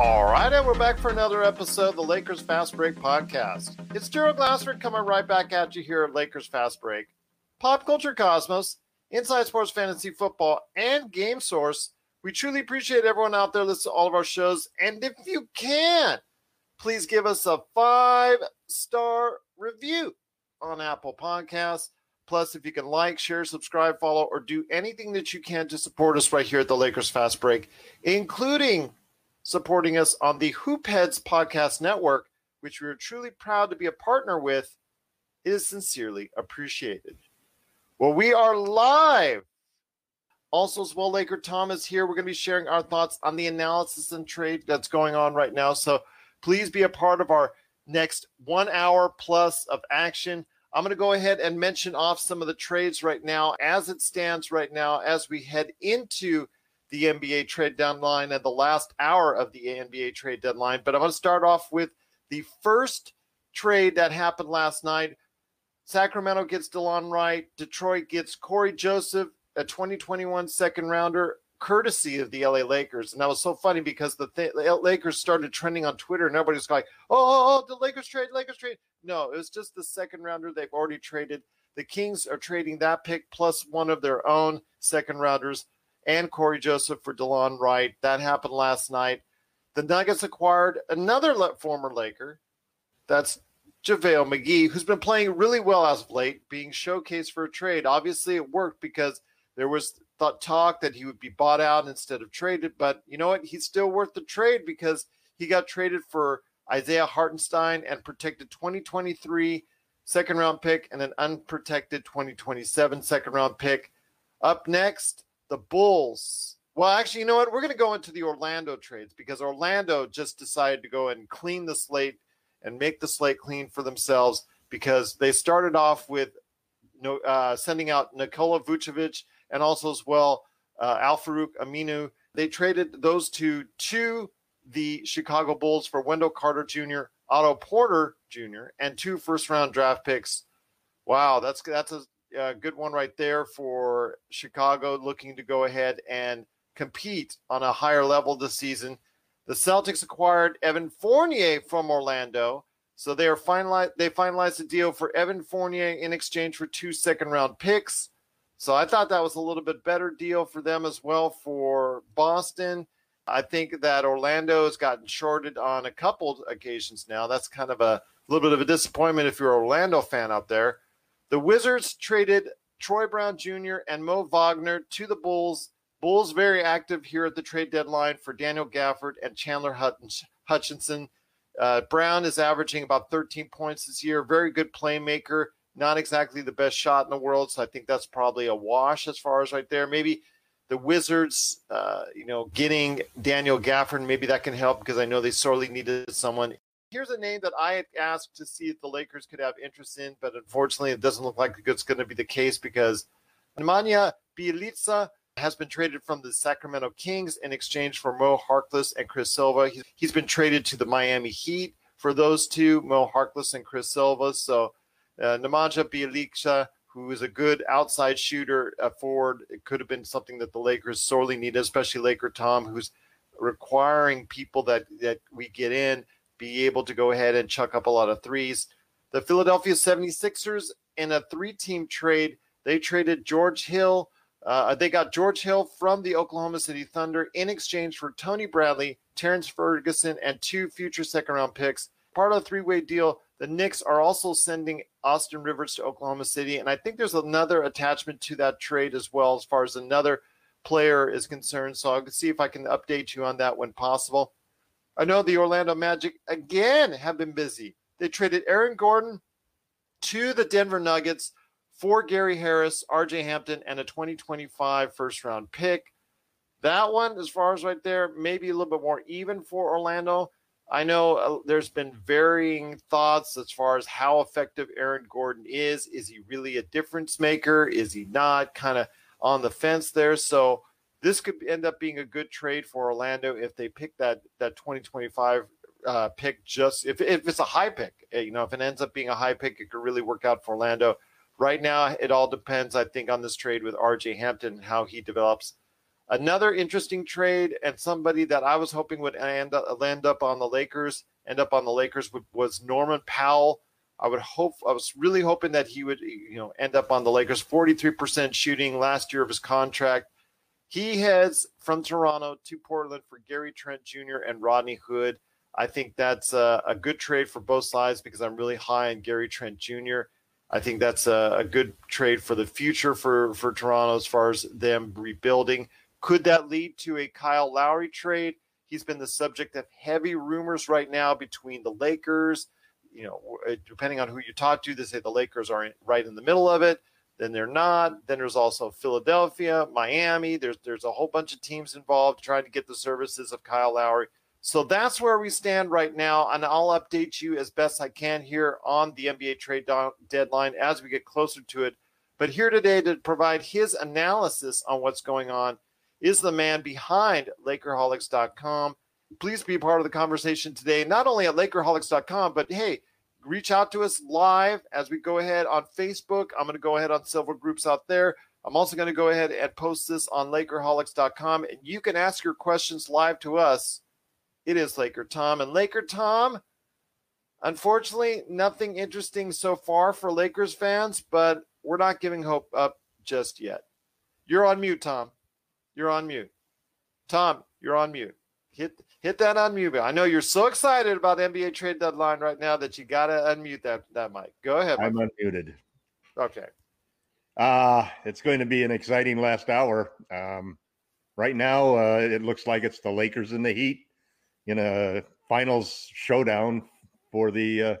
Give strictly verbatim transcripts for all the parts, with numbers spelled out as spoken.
All right, and we're back for another episode of the Lakers Fast Break podcast. It's Gerald Glassford coming right back at you here at Lakers Fast Break. Pop culture cosmos, inside sports, fantasy football, and game source. We truly appreciate everyone out there listening to all of our shows. And if you can, please give us a five-star review on Apple Podcasts. Plus, if you can like, share, subscribe, follow, or do anything that you can to support us right here at the Lakers Fast Break, including supporting us on the Hoopheads Podcast Network, which we are truly proud to be a partner with. It is sincerely appreciated. Well, we are live. Also, as well, Laker Tom is here. We're going to be sharing our thoughts on the analysis and trade that's going on right now. So please be a part of our next one hour plus of action. I'm going to go ahead and mention off some of the trades right now as it stands right now as we head into the N B A trade deadline and the last hour of the N B A trade deadline. But I'm going to start off with the first trade that happened last night. Sacramento gets DeLon Wright. Detroit gets Corey Joseph, a twenty twenty-one second rounder, courtesy of the L A Lakers. And that was so funny because the th- Lakers started trending on Twitter and everybody was like, oh, oh, oh, the Lakers trade, Lakers trade. No, it was just the second rounder they've already traded. The Kings are trading that pick plus one of their own second rounders and Corey Joseph for DeLon Wright. That happened last night. The Nuggets acquired another former Laker. That's JaVale McGee, who's been playing really well as of late, being showcased for a trade. Obviously, it worked because there was thought talk that he would be bought out instead of traded. But you know what? He's still worth the trade because he got traded for Isaiah Hartenstein and protected twenty twenty-three second-round pick and an unprotected twenty twenty-seven second-round pick. Up next, the Bulls. Well, actually, you know what? We're going to go into the Orlando trades because Orlando just decided to go and clean the slate and make the slate clean for themselves because they started off with uh, sending out Nikola Vucevic and also as well uh, Al-Farouq Aminu. They traded those two to the Chicago Bulls for Wendell Carter Junior, Otto Porter Junior, and two first-round draft picks. Wow, that's that's a Uh, good one right there for Chicago, looking to go ahead and compete on a higher level this season. The Celtics acquired Evan Fournier from Orlando, so they are finalized. They finalized a deal for Evan Fournier in exchange for two second-round picks. So I thought that was a little bit better deal for them as well. For Boston, I think that Orlando has gotten shorted on a couple occasions now. That's kind of a little bit of a disappointment if you're an Orlando fan out there. The Wizards traded Troy Brown Junior and Mo Wagner to the Bulls. Bulls very active here at the trade deadline for Daniel Gafford and Chandler Hutchinson. Uh, Brown is averaging about thirteen points this year. Very good playmaker. Not exactly the best shot in the world, so I think that's probably a wash as far as right there. Maybe the Wizards, uh, you know, getting Daniel Gafford, maybe that can help because I know they sorely needed someone. Here's a name that I had asked to see if the Lakers could have interest in, but unfortunately it doesn't look like it's going to be the case because Nemanja Bjelica has been traded from the Sacramento Kings in exchange for Mo Harkless and Chris Silva. He's been traded to the Miami Heat for those two, Mo Harkless and Chris Silva. So uh, Nemanja Bjelica, who is a good outside shooter forward, it could have been something that the Lakers sorely need, especially Laker Tom, who's requiring people that, that we get in be able to go ahead and chuck up a lot of threes. The Philadelphia 76ers in a three-team trade. They traded George Hill. Uh, they got George Hill from the Oklahoma City Thunder in exchange for Tony Bradley, Terrence Ferguson, and two future second-round picks. Part of a three-way deal, the Knicks are also sending Austin Rivers to Oklahoma City, and I think there's another attachment to that trade as well as far as another player is concerned, so I'll see if I can update you on that when possible. I know the Orlando Magic, again, have been busy. They traded Aaron Gordon to the Denver Nuggets for Gary Harris, R J Hampton, and a twenty twenty-five first-round pick. That one, as far as right there, maybe a little bit more even for Orlando. I know uh, there's been varying thoughts as far as how effective Aaron Gordon is. Is he really a difference maker? Is he not? Kind of on the fence there. So this could end up being a good trade for Orlando if they pick that that twenty twenty-five uh, pick. Just if if it's a high pick, you know, if it ends up being a high pick, it could really work out for Orlando. Right now, it all depends, I think, on this trade with R J Hampton and how he develops. Another interesting trade and somebody that I was hoping would end up, land up on the Lakers, end up on the Lakers was Norman Powell. I would hope, I was really hoping that he would, you know, end up on the Lakers. forty-three percent shooting last year of his contract. He heads from Toronto to Portland for Gary Trent Junior and Rodney Hood. I think that's a, a good trade for both sides because I'm really high on Gary Trent Junior I think that's a, a good trade for the future for, for Toronto as far as them rebuilding. Could that lead to a Kyle Lowry trade? He's been the subject of heavy rumors right now between the Lakers. You know, depending on who you talk to, they say the Lakers are in, right in the middle of it. Then they're not. Then there's also Philadelphia, Miami. There's there's a whole bunch of teams involved trying to get the services of Kyle Lowry. So that's where we stand right now, and I'll update you as best I can here on the N B A trade do- deadline as we get closer to it. But here today to provide his analysis on what's going on is the man behind Lakerholics dot com. Please be part of the conversation today, not only at Lakerholics dot com, but, hey, reach out to us live as we go ahead on Facebook. I'm going to go ahead on several groups out there. I'm also going to go ahead and post this on Lakerholics dot com, and you can ask your questions live to us. It is Laker Tom. And Laker Tom, unfortunately, nothing interesting so far for Lakers fans, but we're not giving hope up just yet. You're on mute, Tom. You're on mute. Tom, you're on mute. Hit hit that unmute button. I know you're so excited about N B A trade deadline right now that you got to unmute that, that mic. Go ahead. I'm Mike. Unmuted. Okay. Uh, it's going to be an exciting last hour. Um, right now, uh, it looks like it's the Lakers and the Heat in a finals showdown for the uh,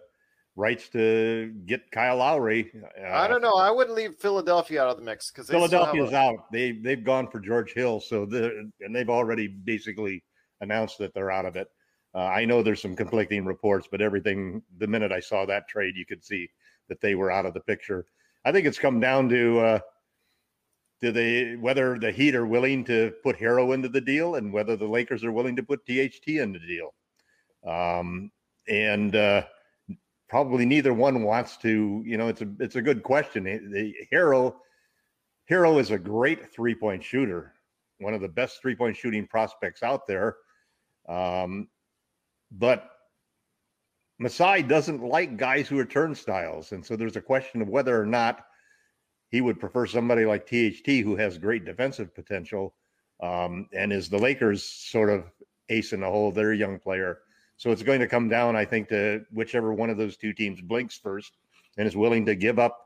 rights to get Kyle Lowry. Uh, I don't know. I wouldn't leave Philadelphia out of the mix because Philadelphia's out. They they've gone for George Hill, so the and they've already basically announced that they're out of it. Uh, I know there's some conflicting reports, but everything the minute I saw that trade, you could see that they were out of the picture. I think it's come down to uh, do they whether the Heat are willing to put Harrow into the deal and whether the Lakers are willing to put T H T in the deal, um, and. Uh, Probably neither one wants to, you know, it's a it's a good question. The Harrell, Harrell is a great three-point shooter, one of the best three-point shooting prospects out there. Um, but Masai doesn't like guys who are turnstiles. And so there's a question of whether or not he would prefer somebody like T H T who has great defensive potential um, and is the Lakers sort of ace in the hole, their young player. So it's going to come down, I think, to whichever one of those two teams blinks first and is willing to give up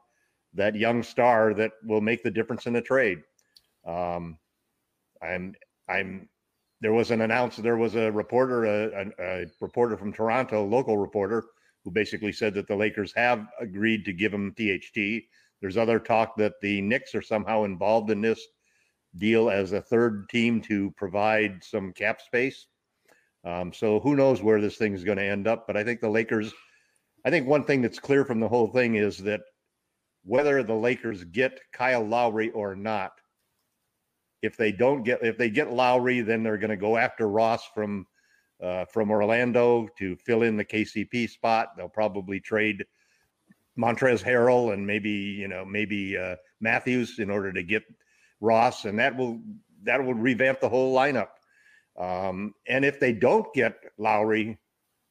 that young star that will make the difference in the trade. Um, I'm, I'm. There was an announcement. There was a reporter, a, a, a reporter from Toronto, local reporter, who basically said that the Lakers have agreed to give him T H T. There's other talk that the Knicks are somehow involved in this deal as a third team to provide some cap space. Um, so who knows where this thing is going to end up, but I think the Lakers, I think one thing that's clear from the whole thing is that whether the Lakers get Kyle Lowry or not, if they don't get, if they get Lowry, then they're going to go after Ross from, uh, from Orlando to fill in the K C P spot. They'll probably trade Montrezl Harrell and maybe, you know, maybe, uh, Matthews in order to get Ross. And that will, that will revamp the whole lineup. Um, and if they don't get Lowry,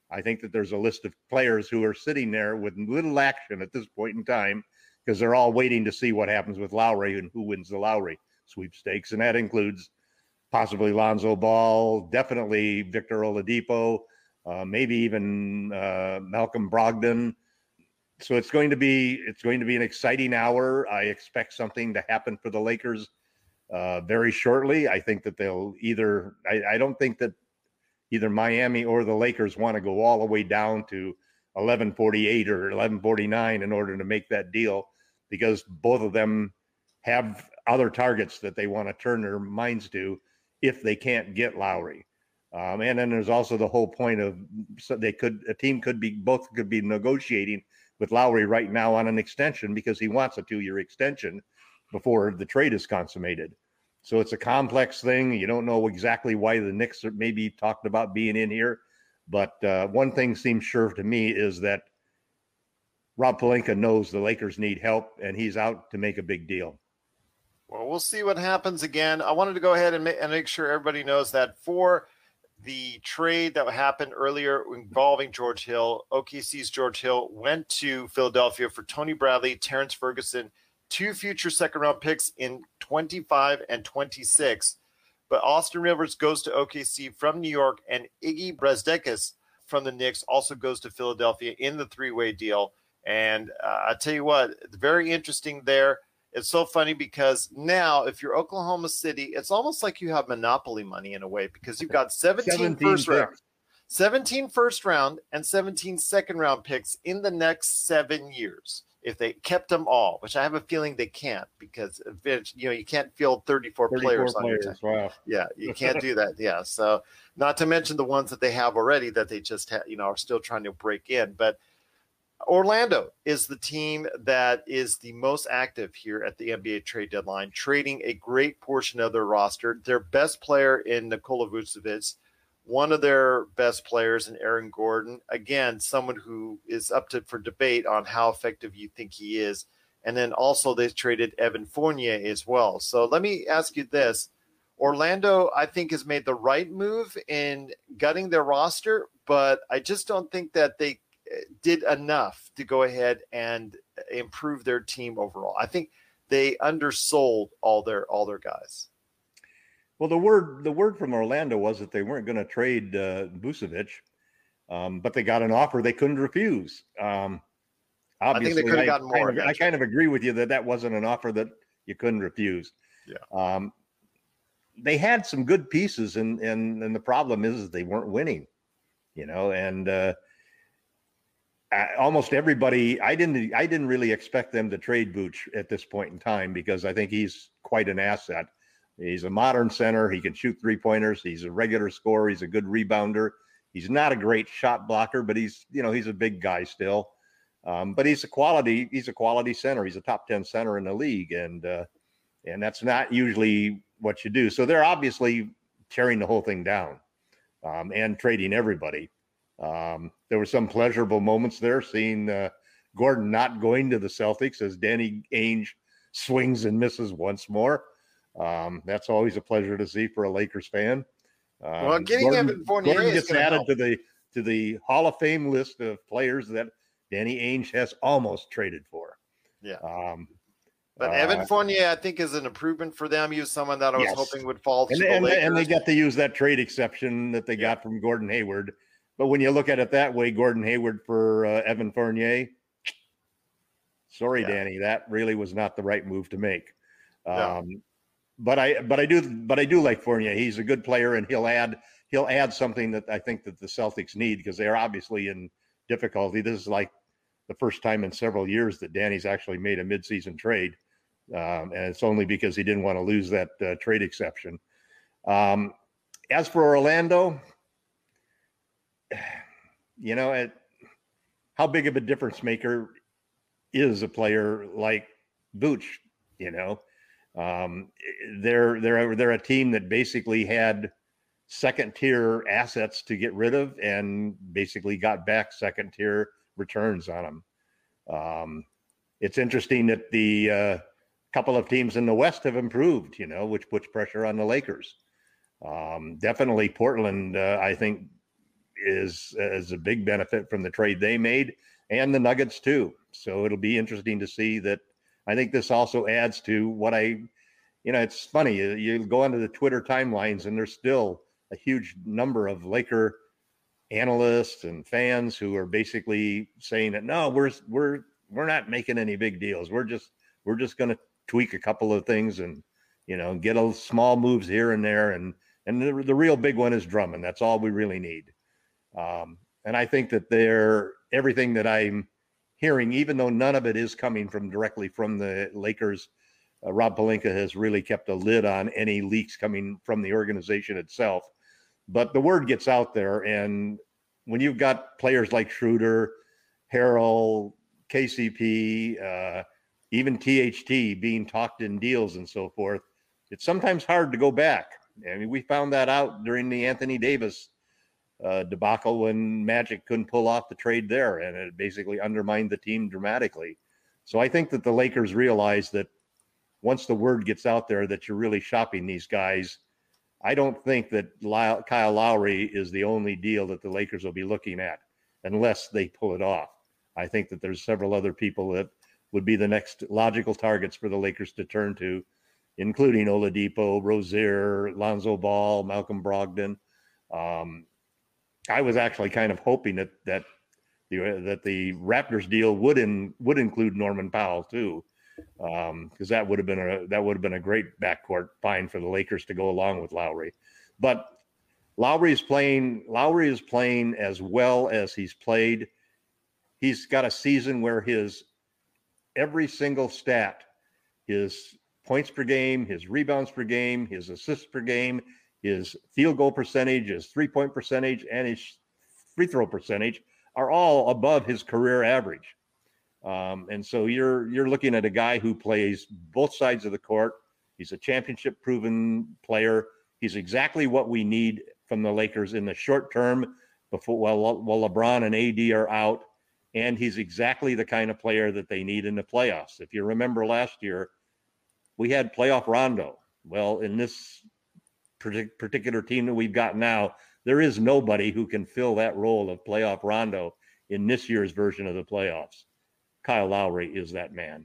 I think that there's a list of players who are sitting there with little action at this point in time because they're all waiting to see what happens with Lowry and who wins the Lowry sweepstakes. And that includes possibly Lonzo Ball, definitely Victor Oladipo, uh, maybe even uh, Malcolm Brogdon. So it's going to be it's going to be an exciting hour. I expect something to happen for the Lakers uh, very shortly. I think that they'll either I, I don't think that either Miami or the Lakers want to go all the way down to eleven forty-eight or eleven forty-nine in order to make that deal, because both of them have other targets that they want to turn their minds to if they can't get Lowry. Um, and then there's also the whole point of so they could a team could be both could be negotiating with Lowry right now on an extension because he wants a two-year extension before the trade is consummated. So it's a complex thing. You don't know exactly why the Knicks are maybe talked about being in here. But uh, one thing seems sure to me is that Rob Pelinka knows the Lakers need help, and he's out to make a big deal. Well, we'll see what happens again. I wanted to go ahead and, ma- and make sure everybody knows that for the trade that happened earlier involving George Hill, O K C's George Hill went to Philadelphia for Tony Bradley, Terrence Ferguson, two future second-round picks in twenty-five and twenty-six. But Austin Rivers goes to O K C from New York, and Iggy Brezdeikis from the Knicks also goes to Philadelphia in the three-way deal. And uh, I tell you what, it's very interesting there. It's so funny because now if you're Oklahoma City, it's almost like you have monopoly money in a way, because you've got seventeen first round, seventeen first round and seventeen second round picks in the next seven years. If they kept them all, which I have a feeling they can't, because you know you can't field thirty-four, thirty-four players on players, your team. Wow. Yeah, you can't do that. Yeah, so not to mention the ones that they have already that they just ha- you know are still trying to break in. But Orlando is the team that is the most active here at the N B A trade deadline, trading a great portion of their roster. Their best player in Nikola Vucevic, one of their best players in Aaron Gordon, again, someone who is up to for debate on how effective you think he is. And then also they traded Evan Fournier as well. So let me ask you this. Orlando, I think, has made the right move in gutting their roster, but I just don't think that they did enough to go ahead and improve their team overall. I think they undersold all their all their guys. Well, the word the word from Orlando was that they weren't going to trade uh, Vucevic, um, but they got an offer they couldn't refuse. Um, obviously, I think they could have gotten more. Kind of, I kind of agree with you that that wasn't an offer that you couldn't refuse. Yeah. Um, they had some good pieces, and and and the problem is they weren't winning. You know, and uh, I, almost everybody. I didn't. I didn't really expect them to trade Vooch at this point in time, because I think he's quite an asset. He's a modern center. He can shoot three-pointers. He's a regular scorer. He's a good rebounder. He's not a great shot blocker, but he's, you know, he's a big guy still. Um, but he's a quality, he's a quality center. He's a top ten center in the league. And, uh, and that's not usually what you do. So they're obviously tearing the whole thing down um, and trading everybody. Um, there were some pleasurable moments there, seeing uh, Gordon not going to the Celtics as Danny Ainge swings and misses once more. Um, that's always a pleasure to see for a Lakers fan. Um, well, getting Gordon, Evan Fournier Gordon gets added help. to the to the Hall of Fame list of players that Danny Ainge has almost traded for. Yeah, um, but uh, Evan Fournier, I think, is an improvement for them. He was someone that I was yes. hoping would fall to and, the and, Lakers, and they got to use that trade exception that they yeah. got from Gordon Hayward. But when you look at it that way, Gordon Hayward for uh, Evan Fournier. Sorry, yeah. Danny, that really was not the right move to make. Um, yeah. But I, but I do, but I do like Fournier. He's a good player, and he'll add, he'll add something that I think that the Celtics need, because they are obviously in difficulty. This is like the first time in several years that Danny's actually made a midseason trade, um, and it's only because he didn't want to lose that uh, trade exception. Um, as for Orlando, you know, it, how big of a difference maker is a player like Vooch? You know. Um, they're, they're, they're a team that basically had second tier assets to get rid of and basically got back second tier returns on them. Um, it's interesting that the, uh, couple of teams in the West have improved, you know, which puts pressure on the Lakers. Um, definitely Portland, uh, I think is, is a big benefit from the trade they made, and the Nuggets too. So it'll be interesting to see that I think this also adds to what I, you know, it's funny. You, you go onto the Twitter timelines and there's still a huge number of Laker analysts and fans who are basically saying that, no, we're, we're, we're not making any big deals. We're just, we're just going to tweak a couple of things and, you know, get a small moves here and there. And, and the, the real big one is Drummond. That's all we really need. Um, and I think that they're everything that I'm hearing, even though none of it is coming from directly from the Lakers, uh, Rob Pelinka has really kept a lid on any leaks coming from the organization itself. But the word gets out there. And when you've got players like Schroeder, Harrell, K C P, uh, even T H T being talked in deals and so forth, it's sometimes hard to go back. I mean, we found that out during the Anthony Davis uh, debacle when Magic couldn't pull off the trade there, and it basically undermined the team dramatically. So I think that the Lakers realize that once the word gets out there that you're really shopping these guys, I don't think that Lyle, Kyle Lowry is the only deal that the Lakers will be looking at unless they pull it off. I think that there's several other people that would be the next logical targets for the Lakers to turn to, including Oladipo, Rozier, Lonzo Ball, Malcolm Brogdon. Um, I was actually kind of hoping that that the that the Raptors deal would in, would include Norman Powell too, because um, that would have been a that would have been a great backcourt find for the Lakers to go along with Lowry. But Lowry is playing Lowry is playing as well as he's played. He's got a season where his every single stat, his points per game, his rebounds per game, his assists per game, his field goal percentage, his three-point percentage, and his free throw percentage are all above his career average. Um, and so you're you're looking at a guy who plays both sides of the court. He's a championship-proven player. He's exactly what we need from the Lakers in the short term before while, while LeBron and A D are out. And he's exactly the kind of player that they need in the playoffs. If you remember last year, we had playoff Rondo. Well, in this particular team that we've got now, there is nobody who can fill that role of playoff Rondo in this year's version of the playoffs. Kyle Lowry is that man.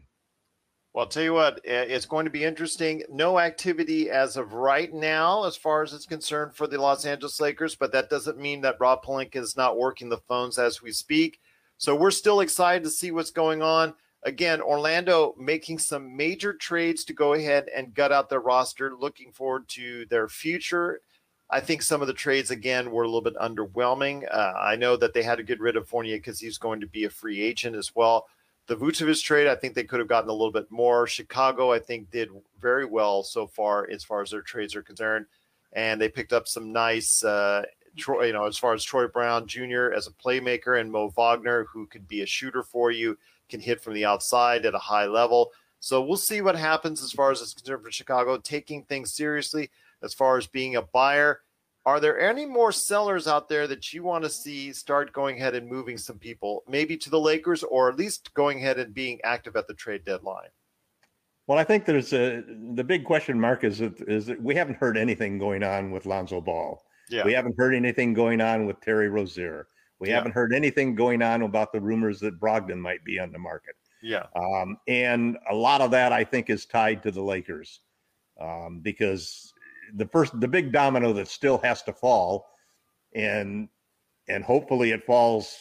Well, I'll tell you what, it's going to be interesting. No activity as of right now, as far as it's concerned, for the Los Angeles Lakers, but that doesn't mean that Rob Pelinka is not working the phones as we speak. So we're still excited to see what's going on. Again, Orlando making some major trades to go ahead and gut out their roster, looking forward to their future. I think some of the trades, again, were a little bit underwhelming. Uh, I know that they had to get rid of Fournier because he's going to be a free agent as well. The Vucevic trade, I think they could have gotten a little bit more. Chicago, I think, did very well so far as far as their trades are concerned. And they picked up some nice uh Troy, you know, as far as Troy Brown Junior as a playmaker, and Mo Wagner, who could be a shooter for you, can hit from the outside at a high level. So we'll see what happens as far as it's concerned for Chicago, taking things seriously as far as being a buyer. Are there any more sellers out there that you want to see start going ahead and moving some people, maybe to the Lakers, or at least going ahead and being active at the trade deadline? Well, I think there's a, the big question mark is that, is that we haven't heard anything going on with Lonzo Ball. Yeah. We haven't heard anything going on with Terry Rozier. We yeah. haven't heard anything going on about the rumors that Brogdon might be on the market. Yeah. Um, and a lot of that, I think, is tied to the Lakers um, because the first, the big domino that still has to fall, and and hopefully it falls,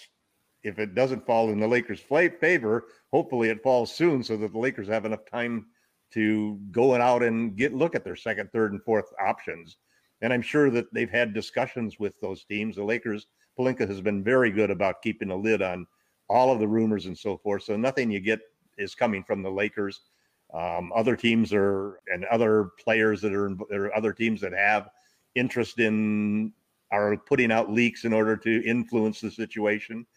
if it doesn't fall in the Lakers' favor, hopefully it falls soon so that the Lakers have enough time to go out and get look at their second, third, and fourth options. And I'm sure that they've had discussions with those teams. The Lakers, Pelinka has been very good about keeping a lid on all of the rumors and so forth. So nothing you get is coming from the Lakers. Um, other teams are, and other players that are, or other teams that have interest in, are putting out leaks in order to influence the situation.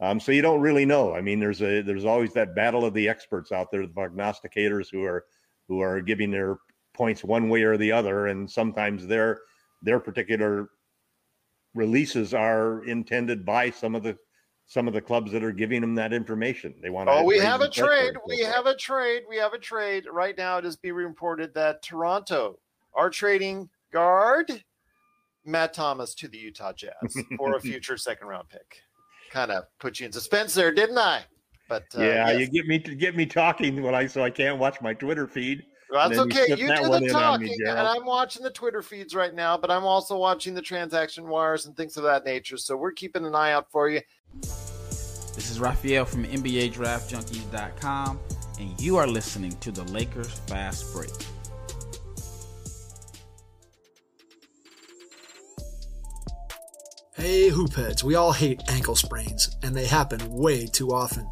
Um, so you don't really know. I mean, there's a, there's always that battle of the experts out there, the prognosticators who are, who are giving their points one way or the other, and sometimes their their particular releases are intended by some of the some of the clubs that are giving them that information. They want to oh we have a trade we have a trade we have a trade right now. It is being reported that Toronto are trading guard Matt Thomas to the Utah Jazz for a future second round pick. Kind of put you in suspense there, didn't I? But uh, yeah, yes. you get me get me talking when I so I can't watch my Twitter feed. Well, that's okay. You, you that do the talking, me, and I'm watching the Twitter feeds right now, but I'm also watching the transaction wires and things of that nature. So we're keeping an eye out for you. This is Raphael from N B A Draft Junkies dot com, and you are listening to the Lakers Fast Break. Hey, Hoopheads, we all hate ankle sprains, and they happen way too often.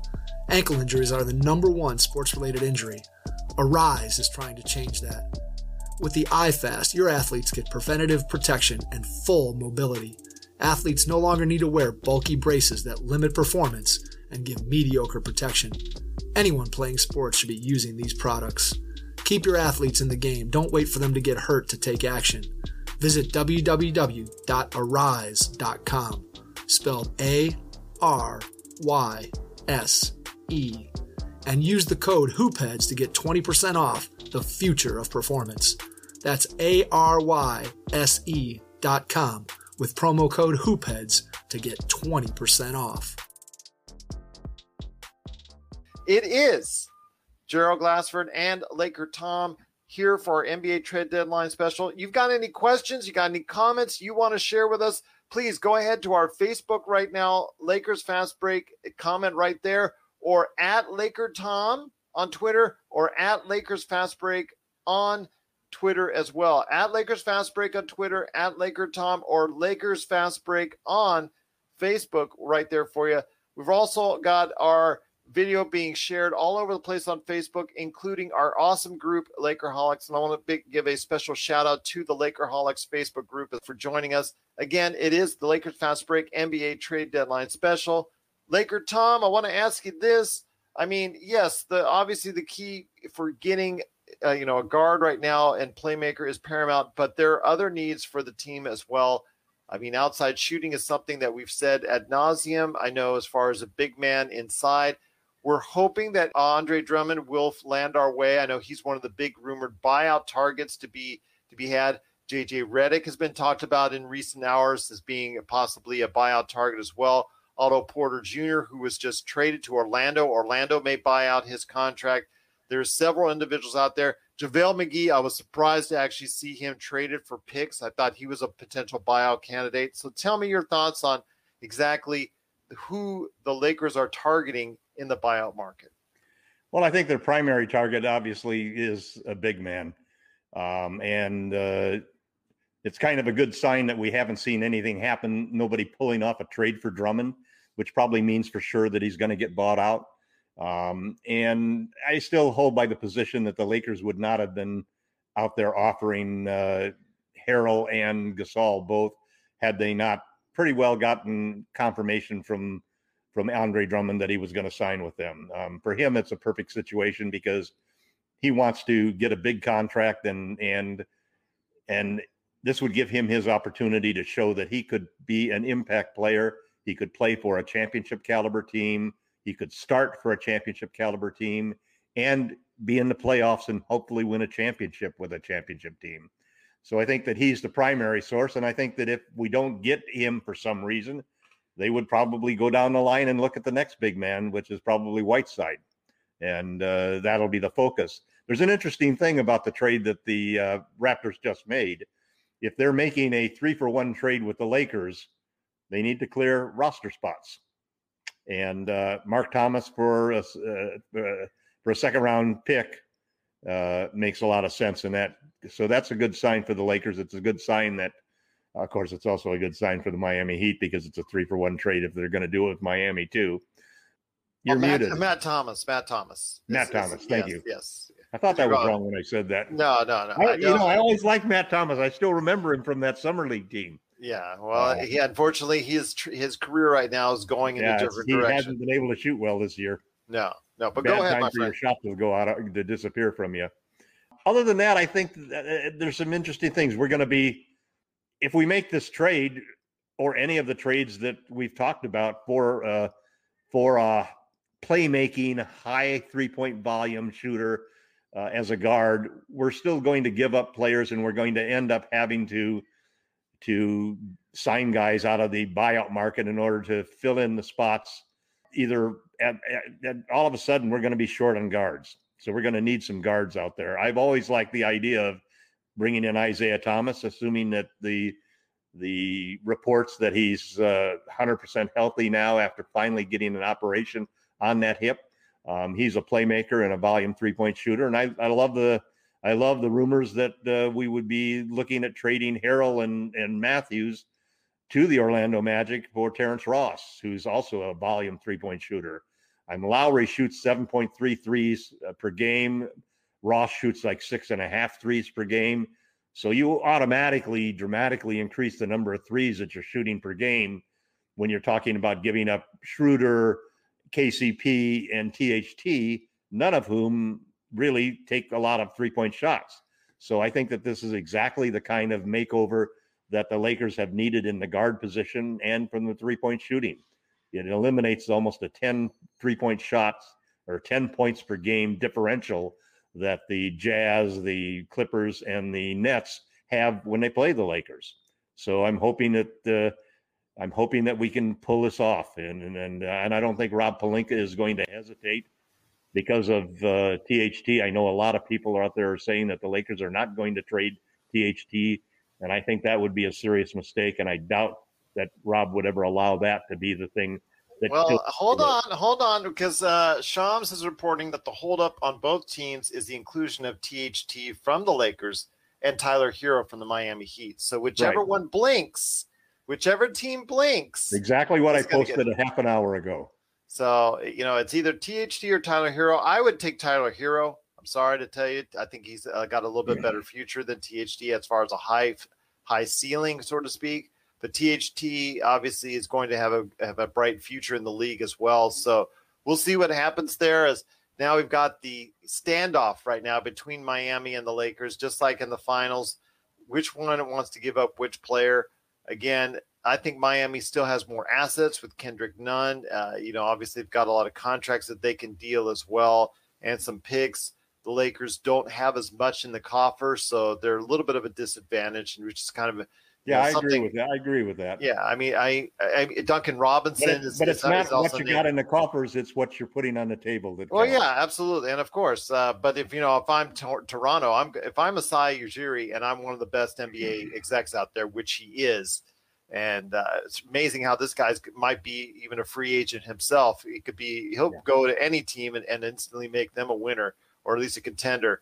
Ankle injuries are the number one sports-related injury. Arise is trying to change that. With the iFast, your athletes get preventative protection and full mobility. Athletes no longer need to wear bulky braces that limit performance and give mediocre protection. Anyone playing sports should be using these products. Keep your athletes in the game. Don't wait for them to get hurt to take action. Visit w w w dot arise dot com, spelled A R Y S E, and use the code HoopHeads to get twenty percent off the future of performance. That's A R Y S E dot com. with promo code HoopHeads to get twenty percent off. It is Gerald Glassford and Laker Tom here for our N B A Trade Deadline Special. You've got any questions, you got any comments you want to share with us, please go ahead to our Facebook right now, Lakers Fast Break, comment right there, or at Laker Tom on Twitter, or at Lakers Fast Break on Twitter as well, at Lakers Fast Break on Twitter, at Laker Tom, or Lakers Fast Break on Facebook right there for you. We've also got our video being shared all over the place on Facebook, including our awesome group, Lakerholics. And I want to big, give a special shout out to the Lakerholics Facebook group for joining us. Again, it is the Lakers Fast Break N B A Trade Deadline Special. Laker Tom, I want to ask you this. I mean, yes, the obviously the key for getting Uh, you know, a guard right now and playmaker is paramount, but there are other needs for the team as well. I mean, outside shooting is something that we've said ad nauseum. I know as far as a big man inside, we're hoping that Andre Drummond will land our way. I know he's one of the big rumored buyout targets to be to be had. J J Redick has been talked about in recent hours as being possibly a buyout target as well. Otto Porter Junior, who was just traded to Orlando. Orlando may buy out his contract. There's several individuals out there. JaVale McGee, I was surprised to actually see him traded for picks. I thought he was a potential buyout candidate. So tell me your thoughts on exactly who the Lakers are targeting in the buyout market. Well, I think their primary target obviously is a big man. Um, and uh, it's kind of a good sign that we haven't seen anything happen. Nobody pulling off a trade for Drummond, which probably means for sure that he's going to get bought out. Um, and I still hold by the position that the Lakers would not have been out there offering uh, Harrell and Gasol both had they not pretty well gotten confirmation from from Andre Drummond that he was going to sign with them. Um, for him, it's a perfect situation because he wants to get a big contract, and and and this would give him his opportunity to show that he could be an impact player. He could play for a championship caliber team. He could start for a championship caliber team and be in the playoffs and hopefully win a championship with a championship team. So I think that he's the primary source. And I think that if we don't get him for some reason, they would probably go down the line and look at the next big man, which is probably Whiteside. And uh, that'll be the focus. There's an interesting thing about the trade that the uh, Raptors just made. If they're making a three for one trade with the Lakers, they need to clear roster spots. And uh, Marc Thomas for a, uh, for a second round pick uh, makes a lot of sense in that. So that's a good sign for the Lakers. It's a good sign that, of course, it's also a good sign for the Miami Heat because it's a three for one trade if they're going to do it with Miami too. You're oh, Matt, muted. Matt Thomas. Matt Thomas. Matt it's, Thomas. It's, thank yes, you. Yes. I thought that You're was wrong. wrong when I said that. No, no, no. I, I you know, I always liked Matt Thomas. I still remember him from that summer league team. Yeah, well, uh, he, unfortunately, his his career right now is going in yeah, a different he direction. He hasn't been able to shoot well this year. No, no, but Bad go ahead, my friend. Your shot will go out to disappear from you. Other than that, I think that there's some interesting things. We're going to be, if we make this trade or any of the trades that we've talked about for uh, for a playmaking, high three-point volume shooter uh, as a guard, we're still going to give up players, and we're going to end up having to to sign guys out of the buyout market in order to fill in the spots, either at, at, at all of a sudden we're going to be short on guards. So we're going to need some guards out there. I've always liked the idea of bringing in Isaiah Thomas, assuming that the the reports that he's uh, one hundred percent healthy now after finally getting an operation on that hip. Um, he's a playmaker and a volume three-point shooter, and I, I love the I love the rumors that uh, we would be looking at trading Harrell and, and Matthews to the Orlando Magic for Terrence Ross, who's also a volume three-point shooter. I'm Lowry shoots seven point three threes per game. Ross shoots like six and a half threes per game. So you automatically dramatically increase the number of threes that you're shooting per game when you're talking about giving up Schroeder, K C P, and T H T, none of whom really take a lot of three-point shots. So I think that this is exactly the kind of makeover that the Lakers have needed in the guard position and from the three-point shooting. It eliminates almost a ten three-point shots or ten points per game differential that the Jazz, the Clippers, and the Nets have when they play the Lakers. So I'm hoping that uh, I'm hoping that we can pull this off, and and and, uh, and I don't think Rob Pelinka is going to hesitate because of uh, T H T. I know a lot of people out there are saying that the Lakers are not going to trade T H T, and I think that would be a serious mistake. And I doubt that Rob would ever allow that to be the thing. Well, hold on, hold on, because uh, Shams is reporting that the holdup on both teams is the inclusion of T H T from the Lakers and Tyler Herro from the Miami Heat. So whichever right. one blinks, whichever team blinks. Exactly what I posted a half an hour ago. So, you know, it's either T H T or Tyler Herro. I would take Tyler Herro. I'm sorry to tell you. I think he's uh, got a little bit yeah. better future than T H T as far as a high, high ceiling, so to speak. But T H T obviously is going to have a have a bright future in the league as well. So we'll see what happens there. As now we've got the standoff right now between Miami and the Lakers, just like in the finals, which one wants to give up which player. Again, I think Miami still has more assets with Kendrick Nunn. Uh, you know, obviously they've got a lot of contracts that they can deal as well and some picks. The Lakers don't have as much in the coffer, so they're a little bit of a disadvantage, and which is kind of a Yeah, you know, I agree with that. I agree with that. Yeah, I mean, I, I Duncan Robinson but it, is. But it's is, not is what you got in the coffers; it's what you're putting on the table. That well, counts. Yeah, absolutely, and of course. Uh, but if you know, if I'm t- Toronto, I'm if I'm Masai Ujiri, and I'm one of the best N B A execs out there, which he is, and uh, it's amazing how this guy's might be even a free agent himself. He could be. He'll yeah. go to any team and, and instantly make them a winner, or at least a contender.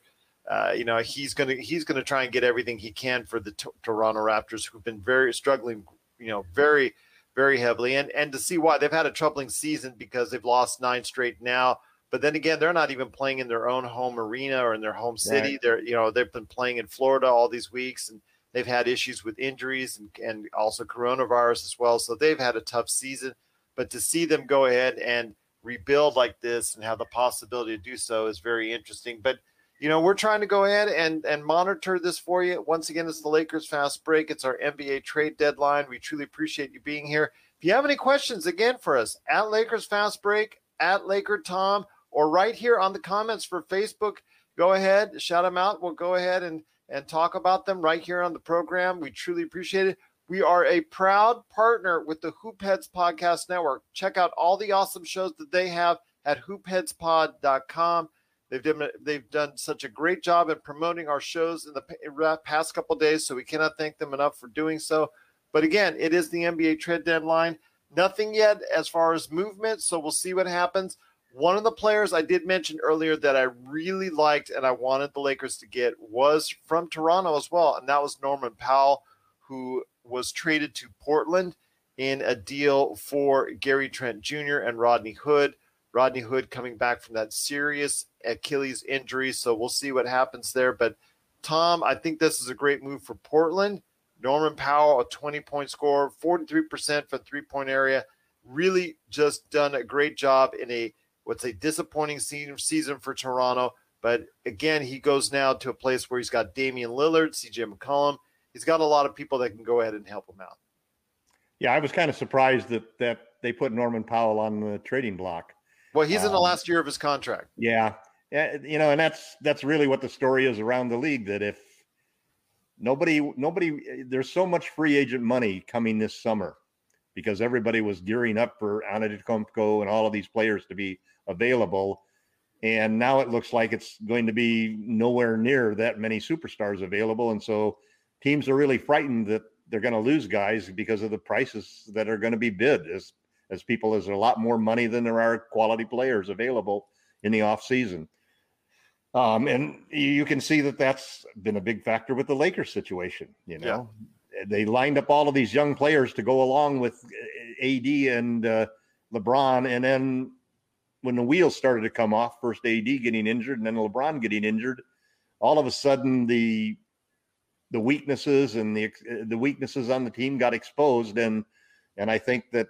Uh, you know, he's going to he's going to try and get everything he can for the t- Toronto Raptors, who've been very struggling, you know, very, very heavily. And and to see why they've had a troubling season because they've lost nine straight now. But then again, they're not even playing in their own home arena or in their home city. Right. They're, you know, they've been playing in Florida all these weeks, and they've had issues with injuries and, and also coronavirus as well. So they've had a tough season. But to see them go ahead and rebuild like this and have the possibility to do so is very interesting. But you know, we're trying to go ahead and, and monitor this for you. Once again, it's the Lakers Fast Break. It's our N B A trade deadline. We truly appreciate you being here. If you have any questions, again, for us, at Lakers Fast Break, at Laker Tom, or right here on the comments for Facebook, go ahead, shout them out. We'll go ahead and, and talk about them right here on the program. We truly appreciate it. We are a proud partner with the Hoopheads Podcast Network. Check out all the awesome shows that they have at hoopheads pod dot com. They've done, they've done such a great job at promoting our shows in the past couple of days, so we cannot thank them enough for doing so. But again, it is the N B A trade deadline. Nothing yet as far as movement, so we'll see what happens. One of the players I did mention earlier that I really liked and I wanted the Lakers to get was from Toronto as well, and that was Norman Powell, who was traded to Portland in a deal for Gary Trent Junior and Rodney Hood. Rodney Hood coming back from that serious Achilles injury, so we'll see what happens there. But, Tom, I think this is a great move for Portland. Norman Powell, a twenty-point scorer, forty-three percent from three-point area, really just done a great job in a what's a disappointing season for Toronto. But, again, he goes now to a place where he's got Damian Lillard, C J McCollum. He's got a lot of people that can go ahead and help him out. Yeah, I was kind of surprised that, that they put Norman Powell on the trading block. Well, he's in the um, last year of his contract. Yeah. You know, and that's that's really what the story is around the league, that if nobody, nobody, there's so much free agent money coming this summer because everybody was gearing up for Antetokounmpo and all of these players to be available. And now it looks like it's going to be nowhere near that many superstars available. And so teams are really frightened that they're going to lose guys because of the prices that are going to be bid as, as people, as a lot more money than there are quality players available in the off season. Um, and you can see that that's been a big factor with the Lakers situation. You know, yeah. They lined up all of these young players to go along with A D and uh, LeBron. And then when the wheels started to come off, first A D getting injured and then LeBron getting injured, all of a sudden the, the weaknesses and the, the weaknesses on the team got exposed. And, and I think that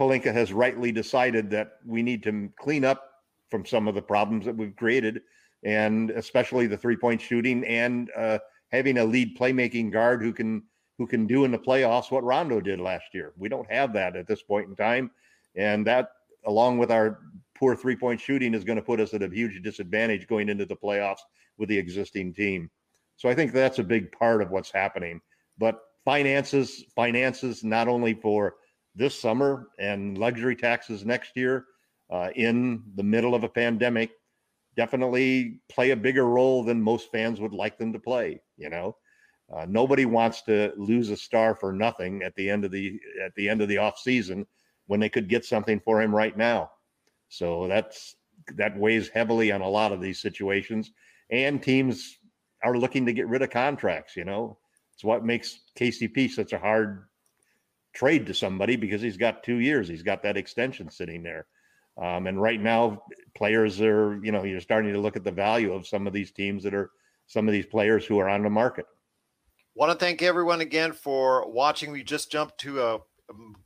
Pelinka has rightly decided that we need to clean up from some of the problems that we've created, and especially the three-point shooting and uh, having a lead playmaking guard who can who can do in the playoffs what Rondo did last year. We don't have that at this point in time, and that, along with our poor three-point shooting, is going to put us at a huge disadvantage going into the playoffs with the existing team. So I think that's a big part of what's happening. But finances, finances not only for this summer and luxury taxes next year, Uh, in the middle of a pandemic, definitely play a bigger role than most fans would like them to play. You know, uh, nobody wants to lose a star for nothing at the end of the at the end of the off season when they could get something for him right now. So that's that weighs heavily on a lot of these situations, and teams are looking to get rid of contracts. You know, it's what makes K C P such a hard trade to somebody, because he's got two years, he's got that extension sitting there. Um, and right now, players are, you know, you're starting to look at the value of some of these teams that are some of these players who are on the market. Want to thank everyone again for watching. We just jumped to a,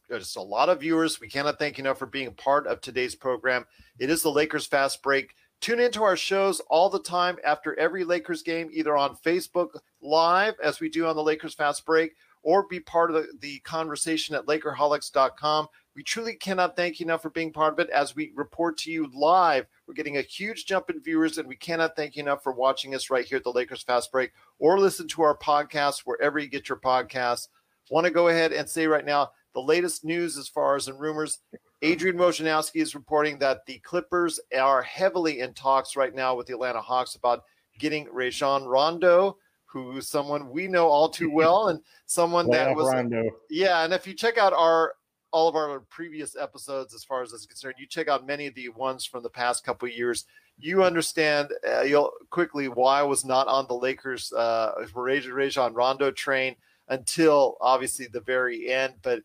just a lot of viewers. We cannot thank you enough for being a part of today's program. It is the Lakers Fast Break. Tune into our shows all the time after every Lakers game, either on Facebook Live, as we do on the Lakers Fast Break, or be part of the, the conversation at Lakerholics dot com. We truly cannot thank you enough for being part of it. As we report to you live, we're getting a huge jump in viewers, and we cannot thank you enough for watching us right here at the Lakers Fast Break, or listen to our podcast wherever you get your podcasts. Want to go ahead and say right now, the latest news as far as in rumors, Adrian Wojnarowski is reporting that the Clippers are heavily in talks right now with the Atlanta Hawks about getting Rajon Rondo, who's someone we know all too well, and someone well, that was Rondo. Yeah, and if you check out our all of our previous episodes, as far as that's concerned, you check out many of the ones from the past couple of years, you understand uh, you'll quickly why I was not on the Lakers uh, Rajon Rondo train until obviously the very end. But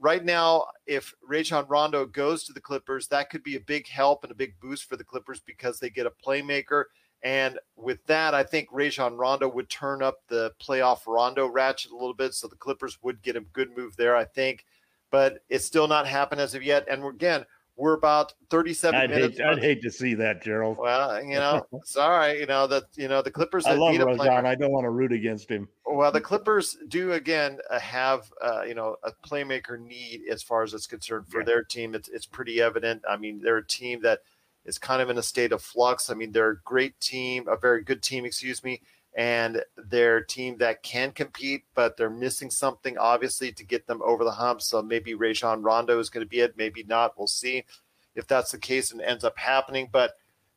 right now, if Rajon Rondo goes to the Clippers, that could be a big help and a big boost for the Clippers, because they get a playmaker. And with that, I think Rajon Rondo would turn up the playoff Rondo ratchet a little bit, so the Clippers would get a good move there, I think. But it's still not happened as of yet. And again, we're about thirty-seven I'd minutes. Hate, I'd hate to see that, Gerald. Well, you know, it's all right. You know, that, you know, the Clippers. I love Rajon. I don't want to root against him. Well, the Clippers do, again, have, uh, you know, a playmaker need as far as it's concerned for yeah. their team. It's, it's pretty evident. I mean, they're a team that is kind of in a state of flux. I mean, they're a great team, a very good team, excuse me. And they're a team that can compete, but they're missing something, obviously, to get them over the hump. So maybe Rajon Rondo is going to be it, maybe not. We'll see if that's the case and ends up happening. But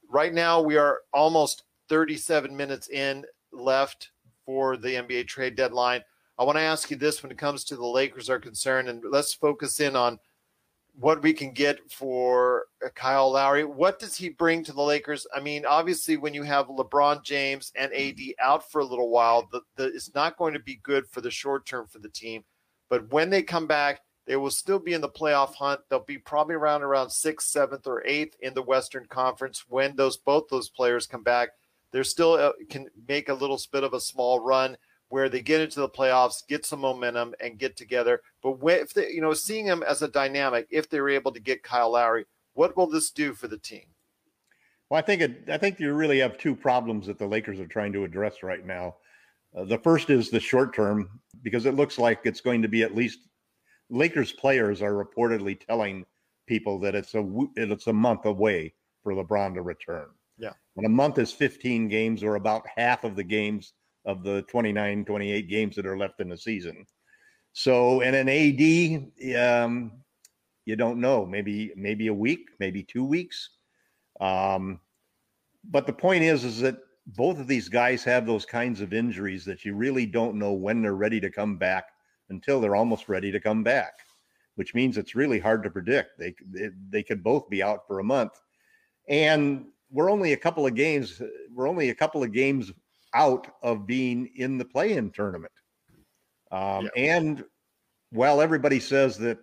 right now we are almost thirty-seven minutes in left for the N B A trade deadline. I want to ask you this when it comes to the Lakers are concerned, and let's focus in on what we can get for Kyle Lowry. What does he bring to the Lakers? I mean, obviously, when you have LeBron James and A D out for a little while, the, the, it's not going to be good for the short term for the team. But when they come back, they will still be in the playoff hunt. They'll be probably around around sixth, seventh, or eighth in the Western Conference when those both those players come back. They're still uh, can make a little bit of a small run where they get into the playoffs, get some momentum, and get together. But when, if they, you know, seeing them as a dynamic, if they were able to get Kyle Lowry, what will this do for the team? Well, I think it, I think you really have two problems that the Lakers are trying to address right now. Uh, the first is the short term, because it looks like it's going to be at least Lakers players are reportedly telling people that it's a it's a month away for LeBron to return. Yeah, and a month is fifteen games, or about half of the games of the twenty-nine, twenty-eight games that are left in the season. So, and an A D, um, you don't know, maybe, maybe a week, maybe two weeks. Um, but the point is, is that both of these guys have those kinds of injuries that you really don't know when they're ready to come back until they're almost ready to come back, which means it's really hard to predict. They, they, they could both be out for a month, and we're only a couple of games. We're only a couple of games out of being in the play-in tournament. Um, yeah. And while everybody says that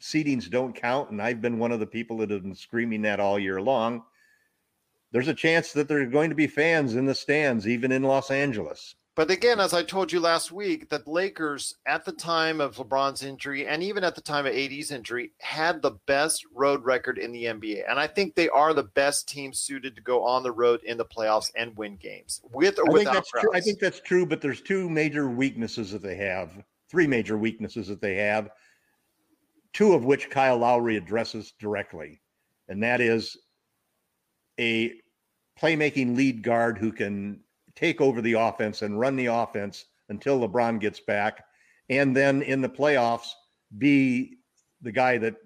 seedings don't count, and I've been one of the people that have been screaming that all year long, there's a chance that there are going to be fans in the stands, even in Los Angeles. But again, as I told you last week, that Lakers at the time of LeBron's injury and even at the time of A D's injury had the best road record in the N B A. And I think they are the best team suited to go on the road in the playoffs and win games with or I without think that's true. I think that's true, but there's two major weaknesses that they have, three major weaknesses that they have, two of which Kyle Lowry addresses directly. And that is a playmaking lead guard who can take over the offense and run the offense until LeBron gets back. And then in the playoffs, be the guy that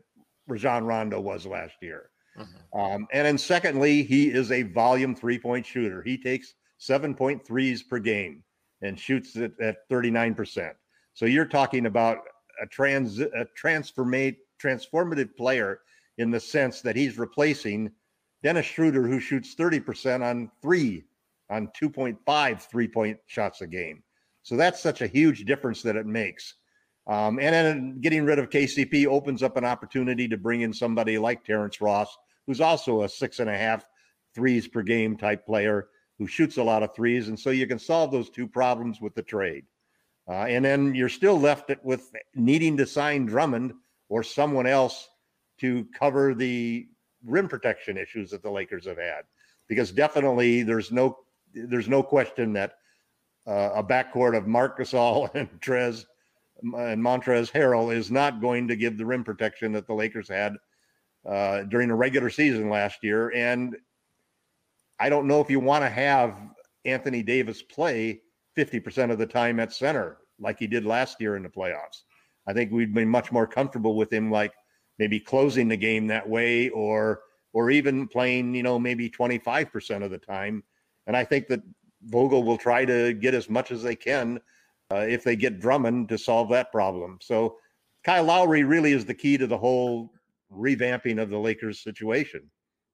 Rajon Rondo was last year. Uh-huh. Um, and then secondly, he is a volume three-point shooter. He takes seven point threes per game and shoots it at thirty-nine percent. So you're talking about a, trans, a transformate, transformative player in the sense that he's replacing Dennis Schroeder, who shoots thirty percent on three on two point five three-point shots a game. So that's such a huge difference that it makes. Um, and then getting rid of K C P opens up an opportunity to bring in somebody like Terrence Ross, who's also a six and a half threes per game type player who shoots a lot of threes. And so you can solve those two problems with the trade. Uh, and then you're still left with needing to sign Drummond or someone else to cover the rim protection issues that the Lakers have had, because definitely there's no There's no question that uh, a backcourt of Marc Gasol and Trez and Montrezl Harrell is not going to give the rim protection that the Lakers had uh, during the regular season last year. And I don't know if you want to have Anthony Davis play fifty percent of the time at center like he did last year in the playoffs. I think we'd be much more comfortable with him, like maybe closing the game that way, or or even playing, you know, maybe twenty-five percent of the time. And I think that Vogel will try to get as much as they can uh, if they get Drummond to solve that problem. So Kyle Lowry really is the key to the whole revamping of the Lakers situation,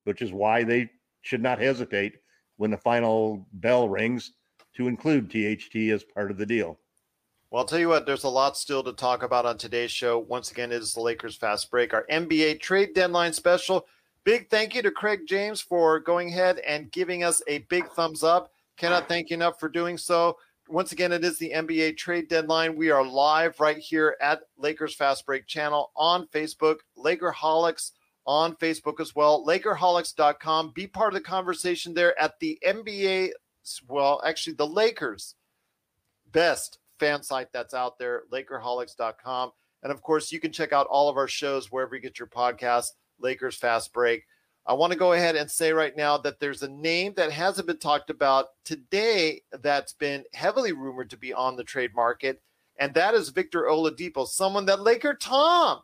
which is why they should not hesitate when the final bell rings to include T H T as part of the deal. Well, I'll tell you what, there's a lot still to talk about on today's show. Once again, it is the Lakers Fast Break, our N B A trade deadline special. Big thank you to Craig James for going ahead and giving us a big thumbs up. Cannot thank you enough for doing so. Once again, it is the N B A trade deadline. We are live right here at Lakers Fast Break channel on Facebook, Lakerholics on Facebook as well, Lakerholics dot com. Be part of the conversation there at the N B A, well, actually the Lakers' best fan site that's out there, Lakerholics dot com. And, of course, you can check out all of our shows wherever you get your podcasts. Lakers Fast Break. I want to go ahead and say right now that there's a name that hasn't been talked about today that's been heavily rumored to be on the trade market, and that is Victor Oladipo, someone that Laker Tom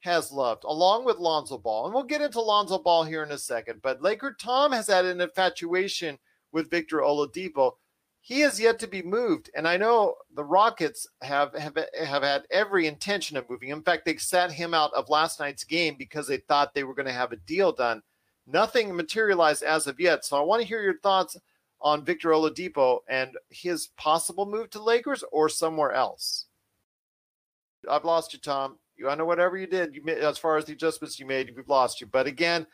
has loved, along with Lonzo Ball. And we'll get into Lonzo Ball here in a second, but Laker Tom has had an infatuation with Victor Oladipo. He has yet to be moved, and I know the Rockets have, have, have had every intention of moving. In fact, they sat him out of last night's game because they thought they were going to have a deal done. Nothing materialized as of yet, so I want to hear your thoughts on Victor Oladipo and his possible move to Lakers or somewhere else. I've lost you, Tom. You, I know whatever you did, you made, as far as the adjustments you made, we've lost you. But again,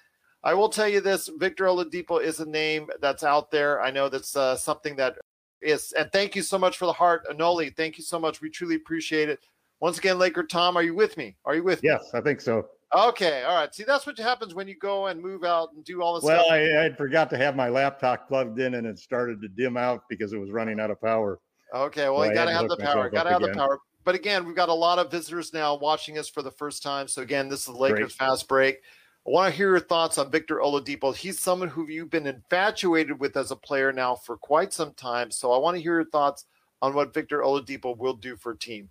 I will tell you this, Victor Oladipo is a name that's out there. I know that's uh, something that Yes, and thank you so much for the heart, Anoli. Thank you so much. We truly appreciate it. Once again, Laker Tom, are you with me? Are you with me? Yes, I think so. Okay, all right. See, that's what happens when you go and move out and do all this well, stuff. Well, I, I forgot to have my laptop plugged in, and it started to dim out because it was running out of power. Okay, well, so you got to have the power. Got to have again. the power. But again, we've got a lot of visitors now watching us for the first time. So, again, this is the Lakers Great. Fast Break. I want to hear your thoughts on Victor Oladipo. He's someone who you've been infatuated with as a player now for quite some time. So I want to hear your thoughts on what Victor Oladipo will do for a team.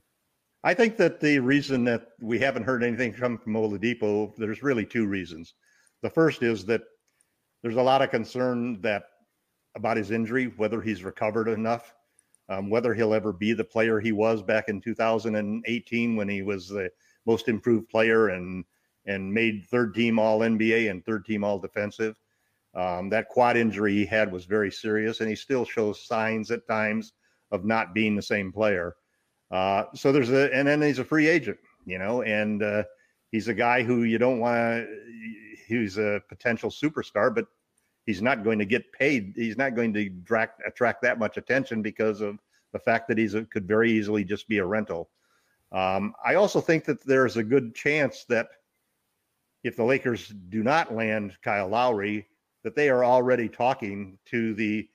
I think that the reason that we haven't heard anything come from Oladipo, there's really two reasons. The first is that there's a lot of concern that about his injury, whether he's recovered enough, um, whether he'll ever be the player he was back in two thousand eighteen when he was the most improved player and and made third team All N B A and third team All Defensive. Um, that quad injury he had was very serious, and he still shows signs at times of not being the same player. Uh, so there's a, and then he's a free agent, you know, and uh, he's a guy who you don't want to, he's a potential superstar, but he's not going to get paid. He's not going to attract, attract that much attention because of the fact that he's a, could very easily just be a rental. Um, I also think that there's a good chance that if the Lakers do not land Kyle Lowry, that they are already talking to the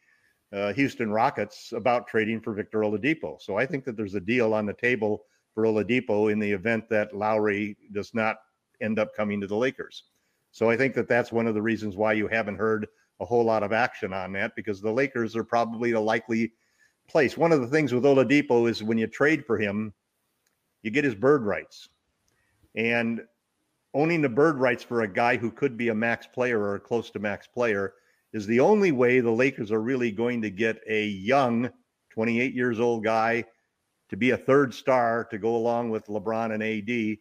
uh, Houston Rockets about trading for Victor Oladipo. So I think that there's a deal on the table for Oladipo in the event that Lowry does not end up coming to the Lakers. So I think that that's one of the reasons why you haven't heard a whole lot of action on that, because the Lakers are probably the likely place. One of the things with Oladipo is when you trade for him, you get his bird rights. And owning the bird rights for a guy who could be a max player or close to max player is the only way the Lakers are really going to get a young twenty-eight years old guy to be a third star to go along with LeBron and A D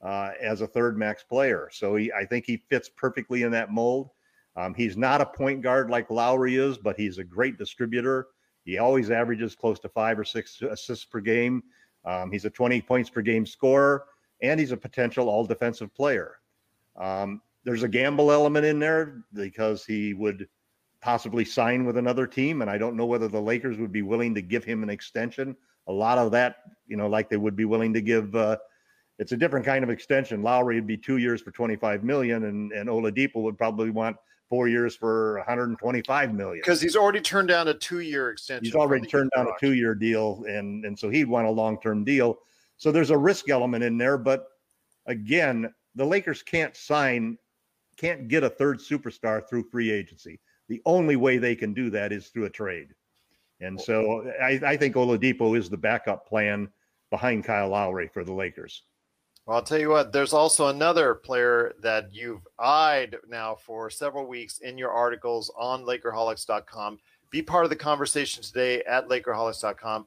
Uh, as a third max player. So he, I think he fits perfectly in that mold. Um, he's not a point guard like Lowry is, but he's a great distributor. He always averages close to five or six assists per game. Um, he's a twenty points per game scorer, and he's a potential all-defensive player. Um, there's a gamble element in there because he would possibly sign with another team, and I don't know whether the Lakers would be willing to give him an extension. A lot of that, you know, like they would be willing to give uh, it's a different kind of extension. Lowry would be two years for twenty-five million dollars, and, and Oladipo would probably want four years for one hundred twenty-five million dollars. Because he's already turned down a two-year extension. He's already turned down a two-year deal, and, and so he'd want a long-term deal. So there's a risk element in there, but again, the Lakers can't sign, can't get a third superstar through free agency. The only way they can do that is through a trade. And so I, I think Oladipo is the backup plan behind Kyle Lowry for the Lakers. Well, I'll tell you what, there's also another player that you've eyed now for several weeks in your articles on Lakerholics dot com. Be part of the conversation today at Lakerholics dot com.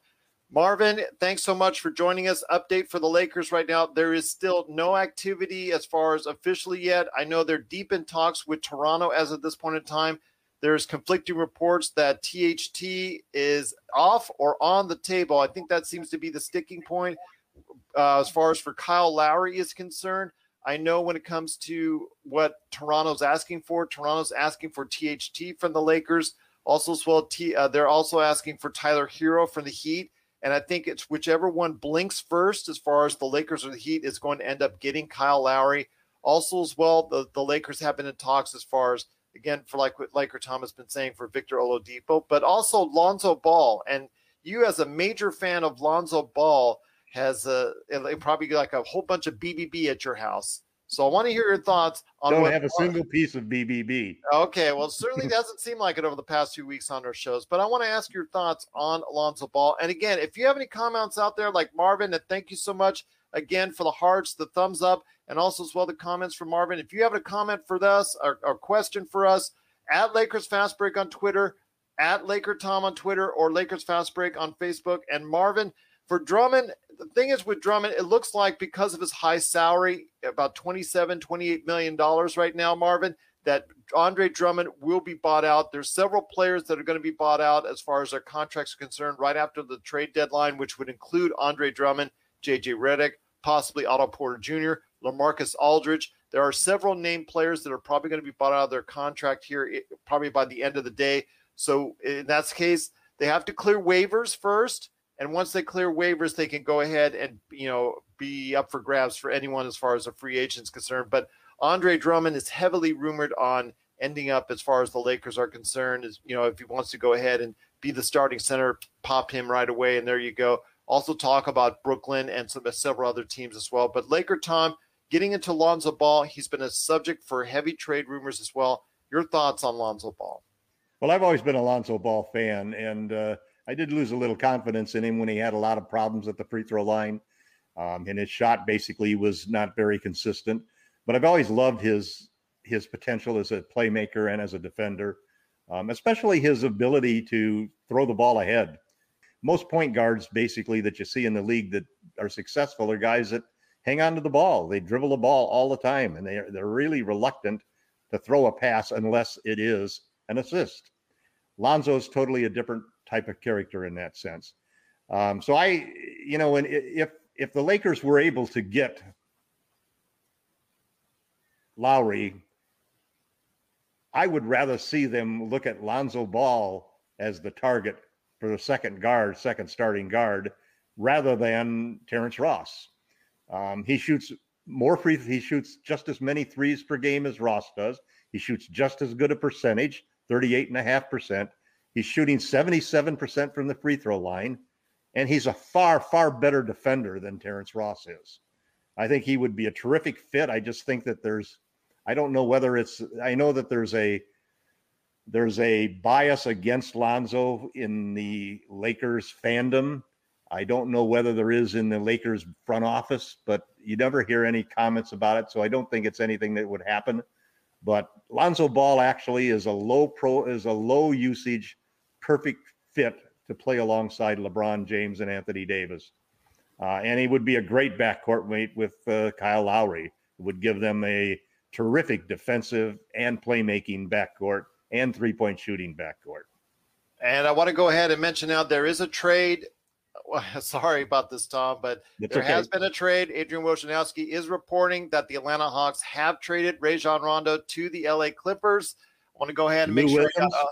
Marvin, thanks so much for joining us. Update for the Lakers right now. There is still no activity as far as officially yet. I know they're deep in talks with Toronto as of this point in time. There's conflicting reports that T H T is off or on the table. I think that seems to be the sticking point. Uh, as far as for Kyle Lowry is concerned, I know when it comes to what Toronto's asking for, Toronto's asking for T H T from the Lakers. Also, as well, T, uh, they're also asking for Tyler Herro from the Heat. And I think it's whichever one blinks first, as far as the Lakers or the Heat, is going to end up getting Kyle Lowry. Also, as well, the, the Lakers have been in talks as far as, again, for like what Laker Tom has been saying for Victor Oladipo, but also Lonzo Ball. And you, as a major fan of Lonzo Ball, has a, probably like a whole bunch of B B B at your house. So I want to hear your thoughts. On Don't what have a single piece of B B B. Okay, well, certainly doesn't seem like it over the past few weeks on our shows, but I want to ask your thoughts on Lonzo Ball. And again, if you have any comments out there, like Marvin, and thank you so much again for the hearts, the thumbs up, and also as well the comments from Marvin. If you have a comment for us or a question for us, at Lakers Fast Break on Twitter, at Laker Tom on Twitter, or Lakers Fast Break on Facebook. And Marvin, for Drummond, the thing is with Drummond, it looks like because of his high salary, about twenty-seven, twenty-eight million dollars right now, Marvin, that Andre Drummond will be bought out. There's several players that are going to be bought out as far as their contracts are concerned right after the trade deadline, which would include Andre Drummond, J J Redick, possibly Otto Porter Junior, LaMarcus Aldridge. There are several named players that are probably going to be bought out of their contract here probably by the end of the day. So in that case, they have to clear waivers first. And once they clear waivers, they can go ahead and, you know, be up for grabs for anyone as far as a free agent is concerned. But Andre Drummond is heavily rumored on ending up as far as the Lakers are concerned. Is, you know, if he wants to go ahead and be the starting center, pop him right away, and there you go. Also talk about Brooklyn and some several other teams as well. But Laker Tom, getting into Lonzo Ball, he's been a subject for heavy trade rumors as well. Your thoughts on Lonzo Ball? Well, I've always been a Lonzo Ball fan, and uh, I did lose a little confidence in him when he had a lot of problems at the free throw line. Um, and his shot basically was not very consistent, but I've always loved his his potential as a playmaker and as a defender, um, especially his ability to throw the ball ahead. Most point guards basically that you see in the league that are successful are guys that hang on to the ball. They dribble the ball all the time, and they are, they're really reluctant to throw a pass unless it is an assist. Lonzo is totally a different type of character in that sense. Um, so I, you know, and if if the Lakers were able to get Lowry, I would rather see them look at Lonzo Ball as the target for the second guard, second starting guard, rather than Terrence Ross. Um, he shoots more free. He shoots just as many threes per game as Ross does. He shoots just as good a percentage, thirty-eight and a half percent. He's shooting seventy-seven percent from the free throw line. And he's a far, far better defender than Terrence Ross is. I think he would be a terrific fit. I just think that there's, I don't know whether it's, I know that there's a, there's a bias against Lonzo in the Lakers fandom. I don't know whether there is in the Lakers front office, but you never hear any comments about it. So I don't think it's anything that would happen. But Lonzo Ball actually is a low pro, is a low usage, perfect fit to play alongside LeBron James and Anthony Davis. Uh, and he would be a great backcourt mate with uh, Kyle Lowry. It would give them a terrific defensive and playmaking backcourt and three-point shooting backcourt. And I want to go ahead and mention now there is a trade. Well, sorry about this, Tom, but it's there okay. has been a trade. Adrian Wojnarowski is reporting that the Atlanta Hawks have traded Rajon Rondo to the L A Clippers. I want to go ahead and make Lou sure got, uh,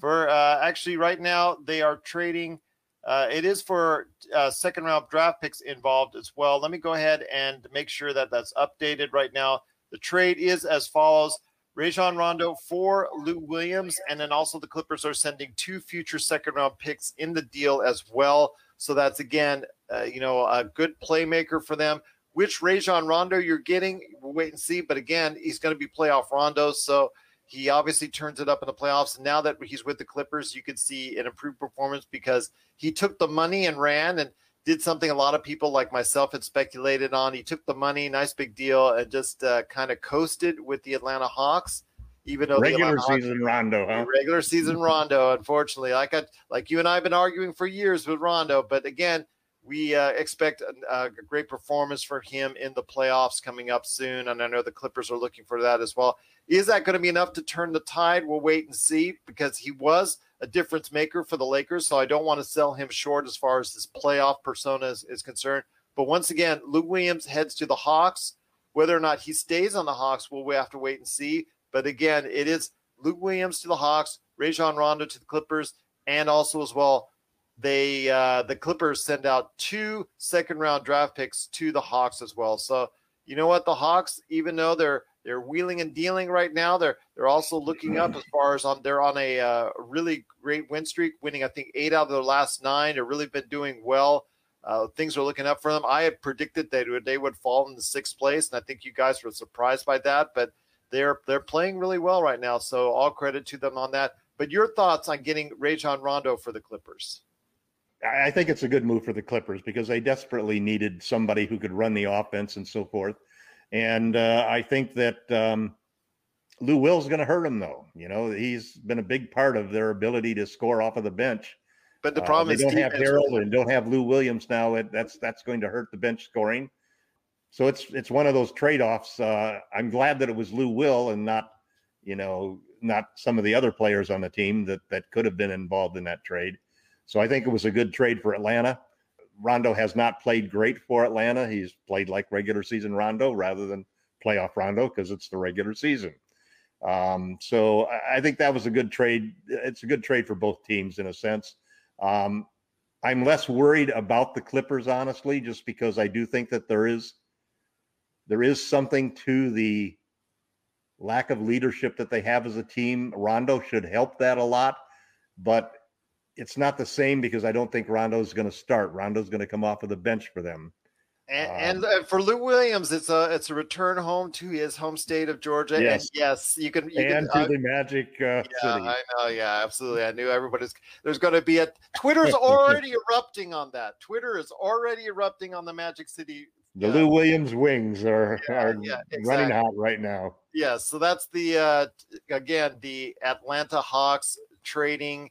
for uh, actually right now they are trading. Uh, it is for uh, second round draft picks involved as well. Let me go ahead and make sure that that's updated right now. The trade is as follows. Rajon Rondo for Lou Williams, and then also the Clippers are sending two future second-round picks in the deal as well. So that's, again, uh, you know, a good playmaker for them. Which Rajon Rondo you're getting, we'll wait and see. But, again, he's going to be playoff Rondo, so he obviously turns it up in the playoffs. And now that he's with the Clippers, you can see an improved performance because he took the money and ran and did something a lot of people like myself had speculated on. He took the money, nice big deal, and just uh, kind of coasted with the Atlanta Hawks, even though regular the season Hawks, Rondo, huh? Regular season Rondo, unfortunately. Like I, like you and I have been arguing for years with Rondo, but again, we uh, expect a, a great performance for him in the playoffs coming up soon, and I know the Clippers are looking for that as well. Is that going to be enough to turn the tide? We'll wait and see, because he was a difference maker for the Lakers, so I don't want to sell him short as far as his playoff persona is, is concerned. But once again, Lou Williams heads to the Hawks. Whether or not he stays on the Hawks, we'll have to wait and see. But again, it is Lou Williams to the Hawks, Rajon Rondo to the Clippers, and also as well, they uh, the Clippers send out two second-round draft picks to the Hawks as well. So you know what? The Hawks, even though they're They're wheeling and dealing right now. They're they're also looking up as far as on they're on a uh, really great win streak, winning, I think, eight out of their last nine. They've really been doing well. Uh, things are looking up for them. I had predicted that they would fall in the sixth place, and I think you guys were surprised by that. But they're they're playing really well right now, so all credit to them on that. But your thoughts on getting Rajon Rondo for the Clippers? I think it's a good move for the Clippers because they desperately needed somebody who could run the offense and so forth. And uh, I think that um, Lou Will's going to hurt him, though. You know, he's been a big part of their ability to score off of the bench. But the problem uh, is they don't have Harold and don't have Lou Williams now. That's that's going to hurt the bench scoring. So it's it's one of those trade-offs. Uh, I'm glad that it was Lou Will and not, you know, not some of the other players on the team that that could have been involved in that trade. So I think it was a good trade for Atlanta. Rondo has not played great for Atlanta. He's played like regular season Rondo rather than playoff Rondo because it's the regular season. Um, so I think that was a good trade. It's a good trade for both teams in a sense. Um, I'm less worried about the Clippers, honestly, just because I do think that there is there is something to the lack of leadership that they have as a team. Rondo should help that a lot, but it's not the same because I don't think Rondo's going to start. Rondo's going to come off of the bench for them. And, um, and for Lou Williams, it's a it's a return home to his home state of Georgia. Yes, and yes, you can. You and can, to uh, the Magic uh, yeah, City. I know. Yeah, absolutely. I knew everybody's. There's going to be a Twitter's already erupting on that. Twitter is already erupting on the Magic City. The uh, Lou Williams wings are, yeah, are yeah, exactly. running hot right now. Yeah. So that's the uh, again the Atlanta Hawks trading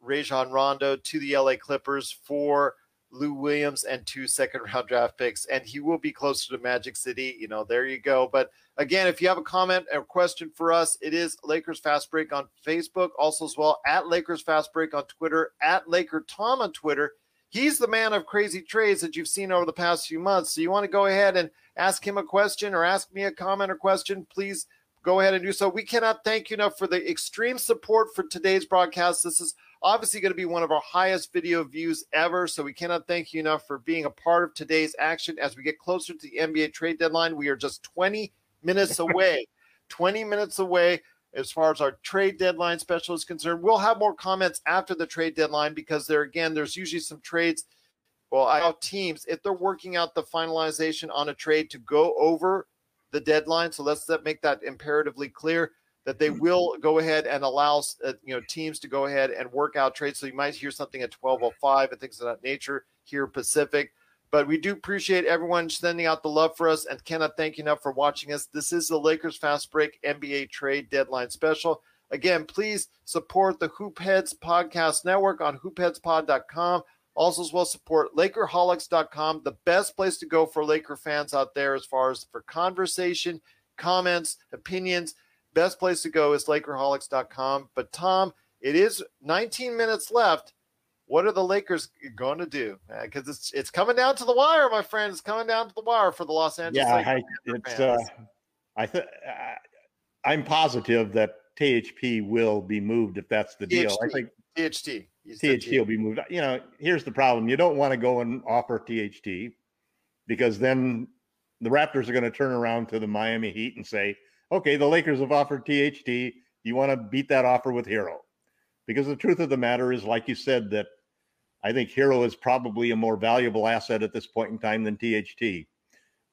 Rajon Rondo to the L A Clippers for Lou Williams and two second round draft picks, and he will be closer to Magic City. You know, there you go. But again, if you have a comment or question for us, it is Lakers Fast Break on Facebook, also as well at Lakers Fast Break on Twitter, at Laker Tom on Twitter. He's the man of crazy trades that you've seen over the past few months. So you want to go ahead and ask him a question or ask me a comment or question, please go ahead and do so. We cannot thank you enough for the extreme support for today's broadcast. This is obviously going to be one of our highest video views ever, so we cannot thank you enough for being a part of today's action. As we get closer to the N B A trade deadline, we are just twenty minutes away, twenty minutes away as far as our trade deadline special is concerned. We'll have more comments after the trade deadline because there, again, there's usually some trades. Well, I know teams, if they're working out the finalization on a trade to go over the deadline, so let's make that imperatively clear, that they will go ahead and allow uh, you know teams to go ahead and work out trades. So you might hear something at twelve oh five and things of that nature here Pacific. But we do appreciate everyone sending out the love for us and cannot thank you enough for watching us. This is the Lakers Fast Break N B A Trade Deadline Special. Again, please support the Hoopheads Podcast Network on hoopheads pod dot com. Also as well support Lakerholics dot com, the best place to go for Laker fans out there as far as for conversation, comments, opinions. Best place to go is Lakerholics dot com. But, Tom, it is nineteen minutes left. What are the Lakers going to do? Because uh, it's it's coming down to the wire, my friend. It's coming down to the wire for the Los Angeles yeah, Lakers. Yeah, it's. Uh, I th- I, I'm positive that T H P will be moved if that's the deal. T H T. I think T H T. T H T will be moved. You know, here's the problem: you don't want to go and offer T H T because then the Raptors are going to turn around to the Miami Heat and say, okay, the Lakers have offered T H T. You want to beat that offer with Herro. Because the truth of the matter is, like you said, that I think Herro is probably a more valuable asset at this point in time than T H T.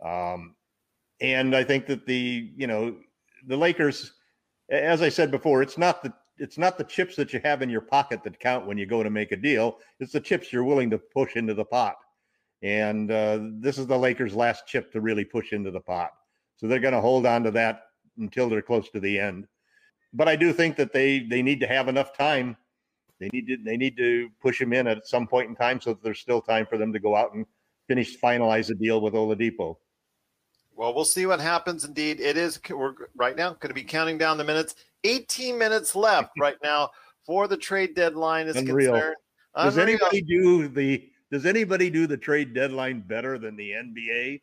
Um, and I think that the, you know, the Lakers, as I said before, it's not the it's not the chips that you have in your pocket that count when you go to make a deal. It's the chips you're willing to push into the pot. And uh, this is the Lakers' last chip to really push into the pot. So they're going to hold on to that until they're close to the end. But I do think that they they need to have enough time. They need to they need to push him in at some point in time so that there's still time for them to go out and finish finalize the deal with Oladipo. Well, we'll see what happens. Indeed, it is we're right now going to be counting down the minutes. eighteen minutes left right now for the trade deadline is Unreal. concerned. Does Unreal. anybody do the Does anybody do the trade deadline better than the N B A?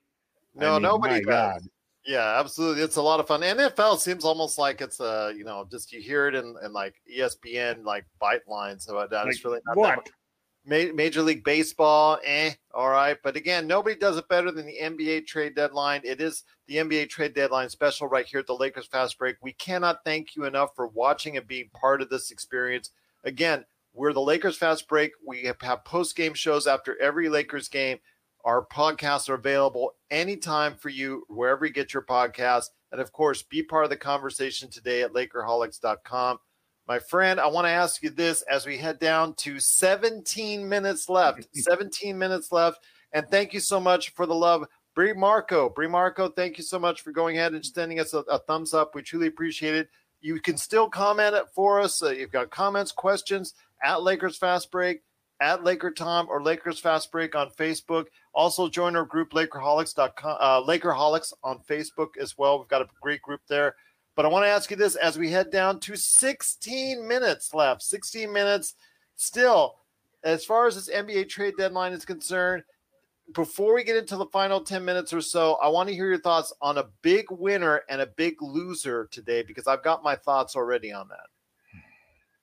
No, I mean, nobody does. God. Yeah, absolutely. It's a lot of fun. N F L seems almost like it's a, you know, just you hear it in, in like E S P N, like bite lines. So that is really not what? that much. Major League Baseball, eh, all right. But again, nobody does it better than the N B A trade deadline. It is the N B A trade deadline special right here at the Lakers Fast Break. We cannot thank you enough for watching and being part of this experience. Again, we're the Lakers Fast Break. We have, have post-game shows after every Lakers game. Our podcasts are available anytime for you, wherever you get your podcasts. And, of course, be part of the conversation today at Lakerholics dot com. My friend, I want to ask you this as we head down to seventeen minutes left. seventeen minutes left. And thank you so much for the love. Bree Marco, Bree Marco, thank you so much for going ahead and sending us a, a thumbs up. We truly appreciate it. You can still comment it for us. Uh, you've got comments, questions, at Lakers Fast Break, at Laker Tom or Lakers Fast Break on Facebook. Also join our group, Lakerholics dot com, uh, Lakerholics on Facebook as well. We've got a great group there. But I want to ask you this as we head down to sixteen minutes left, sixteen minutes still. As far as this N B A trade deadline is concerned, before we get into the final ten minutes or so, I want to hear your thoughts on a big winner and a big loser today because I've got my thoughts already on that.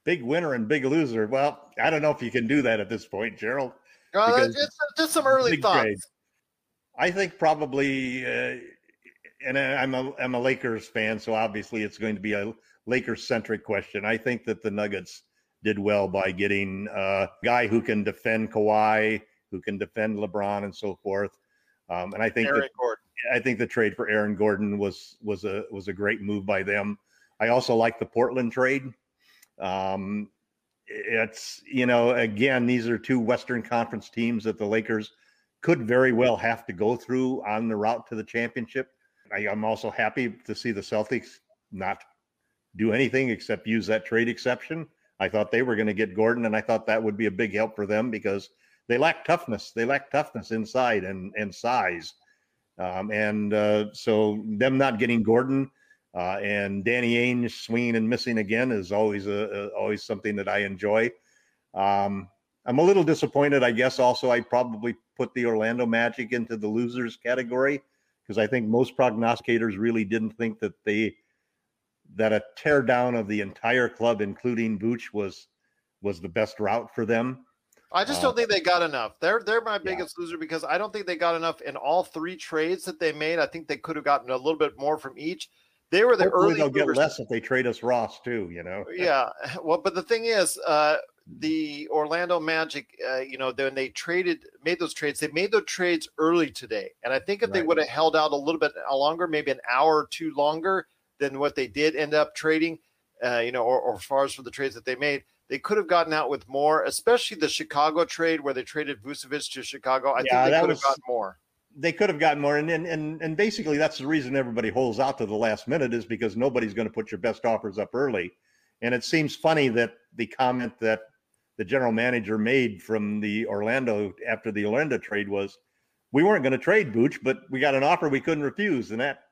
Big winner and big loser. Well, I don't know if you can do that at this point, Gerald. Uh, just, just some early thoughts. Trade. I think probably, uh, and I'm a, I'm a Lakers fan, so obviously it's going to be a Lakers-centric question. I think that the Nuggets did well by getting a guy who can defend Kawhi, who can defend LeBron and so forth. Um, and I think Aaron that, Gordon. I think the trade for Aaron Gordon was was a was a great move by them. I also like the Portland trade. Um, it's you know again these are two Western Conference teams that the Lakers could very well have to go through on the route to the championship. I, I'm also happy to see the Celtics not do anything except use that trade exception. I thought they were going to get Gordon, and I thought that would be a big help for them because they lack toughness. They lack toughness inside and and size. Um, and uh, so them not getting Gordon uh, and Danny Ainge swinging and missing again is always a, a, always something that I enjoy. Um, I'm a little disappointed, I guess. Also, I probably put the Orlando Magic into the losers category because I think most prognosticators really didn't think that they that a teardown of the entire club, including Vooch, was was the best route for them. I just don't think they got enough. They're they're my biggest yeah. loser because I don't think they got enough in all three trades that they made. I think they could have gotten a little bit more from each. They were the Hopefully early they'll movers. Get less if they trade us Ross too, you know. Yeah. Well, but the thing is, uh, the Orlando Magic, uh, you know, when they traded, made those trades, they made those trades early today. And I think if right. they would have held out a little bit longer, maybe an hour or two longer than what they did end up trading, uh, you know, or, or as far as for the trades that they made, they could have gotten out with more, especially the Chicago trade where they traded Vucevic to Chicago. I yeah, think they could have gotten more. They could have gotten more. And, and and and basically that's the reason everybody holds out to the last minute is because nobody's going to put your best offers up early. And it seems funny that the comment that the general manager made from the Orlando after the Orlando trade was, we weren't going to trade Vooch, but we got an offer we couldn't refuse. And that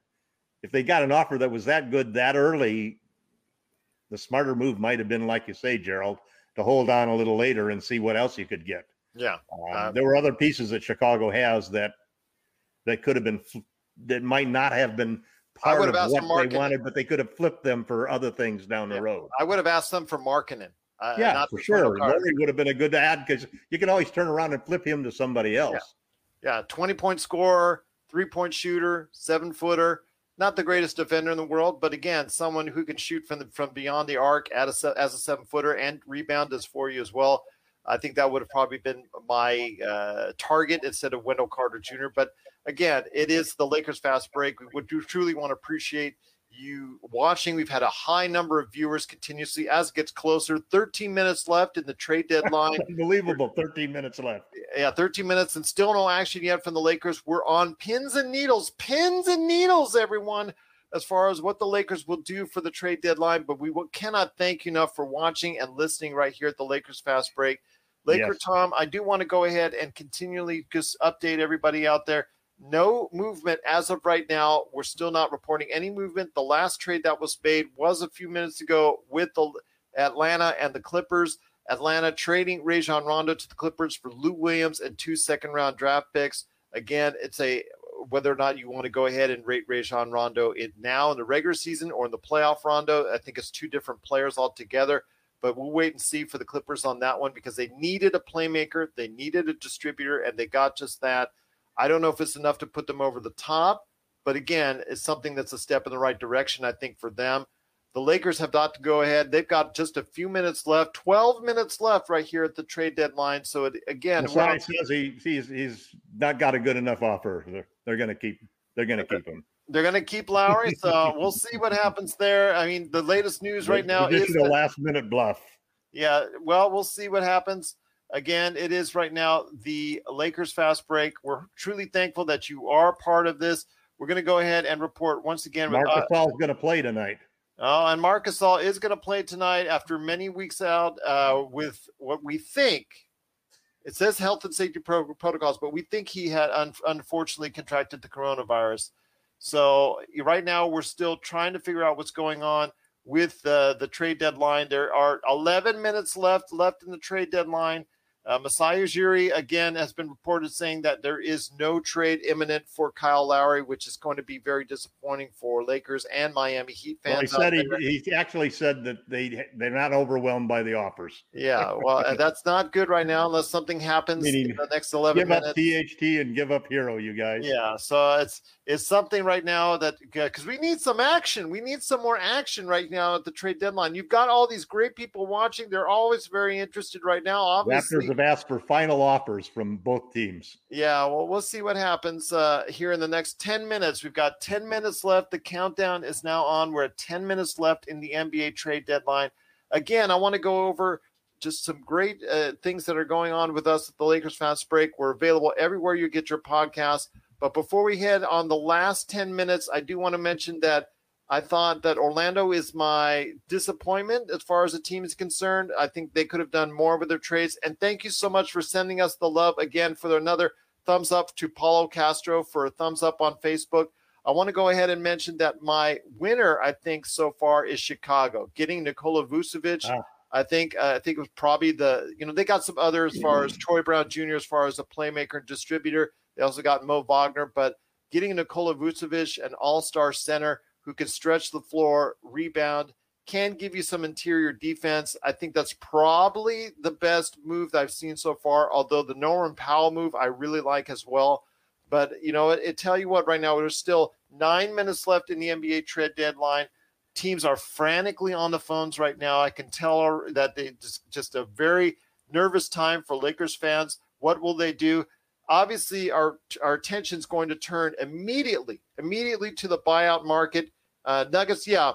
if they got an offer that was that good that early, the smarter move might have been, like you say, Gerald, to hold on a little later and see what else you could get. Yeah, um, uh, there were other pieces that Chicago has that that could have been that might not have been part of what they wanted, but they could have flipped them for other things down yeah. the road. I would have asked them for Markkanen. Uh, yeah, not for sure. Larry would have been a good ad because you can always turn around and flip him to somebody else. Yeah, twenty-point yeah, scorer, three-point shooter, seven-footer. Not the greatest defender in the world, but again, someone who can shoot from the, from beyond the arc at a, as a seven-footer and rebound is for you as well. I think that would have probably been my uh, target instead of Wendell Carter Junior But again, it is the Lakers Fast Break. We would do truly want to appreciate you watching. We've had a high number of viewers continuously as it gets closer. thirteen minutes left in the trade deadline. Unbelievable, thirteen minutes left. Yeah, thirteen minutes and still no action yet from the Lakers. We're on pins and needles, pins and needles, everyone, as far as what the Lakers will do for the trade deadline. But we will, cannot thank you enough for watching and listening right here at the Lakers Fast Break. Laker yes. Tom, I do want to go ahead and continually just update everybody out there. No movement as of right now. We're still not reporting any movement. The last trade that was made was a few minutes ago with the Atlanta and the Clippers. Atlanta trading Rajon Rondo to the Clippers for Lou Williams and two second-round draft picks. Again, it's a whether or not you want to go ahead and rate Rajon Rondo in now in the regular season or in the playoff Rondo. I think it's two different players altogether. But we'll wait and see for the Clippers on that one because they needed a playmaker, they needed a distributor, and they got just that. I don't know if it's enough to put them over the top, but again, it's something that's a step in the right direction, I think, for them. The Lakers have got to go ahead. They've got just a few minutes left, twelve minutes left right here at the trade deadline. So, it, again, Masai says he, he's, he's not got a good enough offer. They're, they're going to keep They're going to keep him. They're going to keep Lowry, so we'll see what happens there. I mean, the latest news right now is a last-minute bluff. Yeah, well, we'll see what happens. Again, it is right now the Lakers Fast Break. We're truly thankful that you are part of this. We're going to go ahead and report once again. Marc Gasol is going to play tonight. Oh, and Marc Gasol is going to play tonight after many weeks out uh, with what we think. It says health and safety pro- protocols, but we think he had un- unfortunately contracted the coronavirus. So right now we're still trying to figure out what's going on with uh, the trade deadline. There are eleven minutes left left in the trade deadline. Uh, Masai Ujiri, again, has been reported saying that there is no trade imminent for Kyle Lowry, which is going to be very disappointing for Lakers and Miami Heat fans. Well, he, said he, he actually said that they, they're not overwhelmed by the offers. Yeah, well, that's not good right now unless something happens Meaning, in the next eleven give minutes. Give up T H T and give up Herro, you guys. Yeah, so it's, it's something right now that – because we need some action. We need some more action right now at the trade deadline. You've got all these great people watching. They're always very interested right now, obviously. Raptors have asked for final offers from both teams. Yeah, well, we'll see what happens uh, here in the next ten minutes. We've got ten minutes left. The countdown is now on. We're at ten minutes left in the N B A trade deadline. Again, I want to go over just some great uh, things that are going on with us at the Lakers Fast Break. We're available everywhere you get your podcast. But before we head on the last ten minutes, I do want to mention that I thought that Orlando is my disappointment as far as the team is concerned. I think they could have done more with their trades. And thank you so much for sending us the love again for another thumbs up to Paulo Castro for a thumbs up on Facebook. I want to go ahead and mention that my winner, I think, so far is Chicago. Getting Nikola Vucevic, ah. I think uh, I think it was probably the, you know, they got some other as far as Troy Brown Junior as far as a playmaker and distributor. They also got Mo Wagner, but getting Nikola Vucevic, an all-star center who can stretch the floor, rebound, can give you some interior defense. I think that's probably the best move that I've seen so far, although the Norman Powell move I really like as well. But, you know, it, it tell you what, right now, there's still nine minutes left in the N B A trade deadline. Teams are frantically on the phones right now. I can tell that they just, just a very nervous time for Lakers fans. What will they do? Obviously, our our attention is going to turn immediately, immediately to the buyout market. Uh, Nuggets, yeah.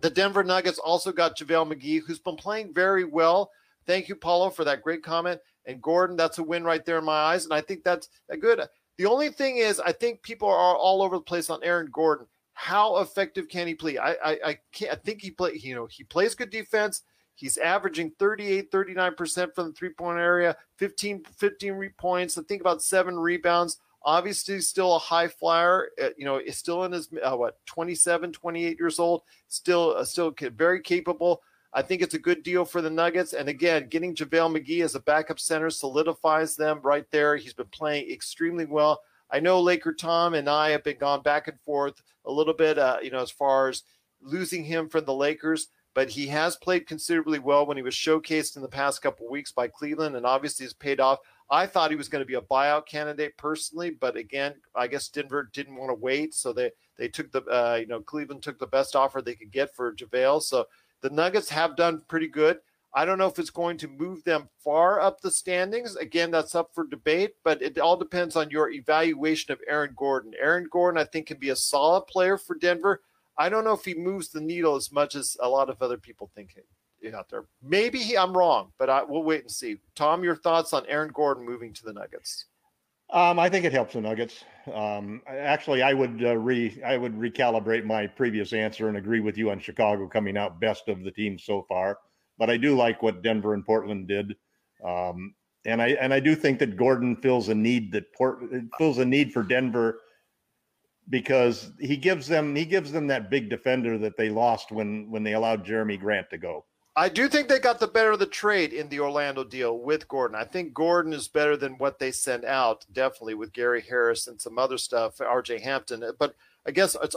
The Denver Nuggets also got JaVale McGee, who's been playing very well. Thank you, Paulo, for that great comment. And Gordon, that's a win right there in my eyes. And I think that's a good. The only thing is, I think people are all over the place on Aaron Gordon. How effective can he play? I I, I can't. I think he play. You know, he plays good defense. He's averaging thirty-eight, thirty-nine percent from the three-point area, fifteen, fifteen points, I think about seven rebounds. Obviously, still a high flyer. Uh, you know, is still in his uh, what twenty-seven, twenty-eight years old. Still, uh, still very capable. I think it's a good deal for the Nuggets. And again, getting JaVale McGee as a backup center solidifies them right there. He's been playing extremely well. I know Laker Tom and I have been gone back and forth a little bit. Uh, you know, as far as losing him from the Lakers. But he has played considerably well when he was showcased in the past couple of weeks by Cleveland, and obviously has paid off. I thought he was going to be a buyout candidate personally, but again, I guess Denver didn't want to wait, so they they took the uh, you know Cleveland took the best offer they could get for JaVale. So the Nuggets have done pretty good. I don't know if it's going to move them far up the standings. Again, that's up for debate, but it all depends on your evaluation of Aaron Gordon. Aaron Gordon, I think, can be a solid player for Denver. I don't know if he moves the needle as much as a lot of other people think out there. Maybe he, I'm wrong, but I, we'll wait and see. Tom, your thoughts on Aaron Gordon moving to the Nuggets? Um, I think it helps the Nuggets. Um, actually, I would uh, re I would recalibrate my previous answer and agree with you on Chicago coming out best of the team so far. But I do like what Denver and Portland did, um, and I and I do think that Gordon fills a need that Port fills a need for Denver. Because he gives them he gives them that big defender that they lost when, when they allowed Jeremy Grant to go. I do think they got the better of the trade in the Orlando deal with Gordon. I think Gordon is better than what they sent out, definitely, with Gary Harris and some other stuff, R J Hampton. But I guess it's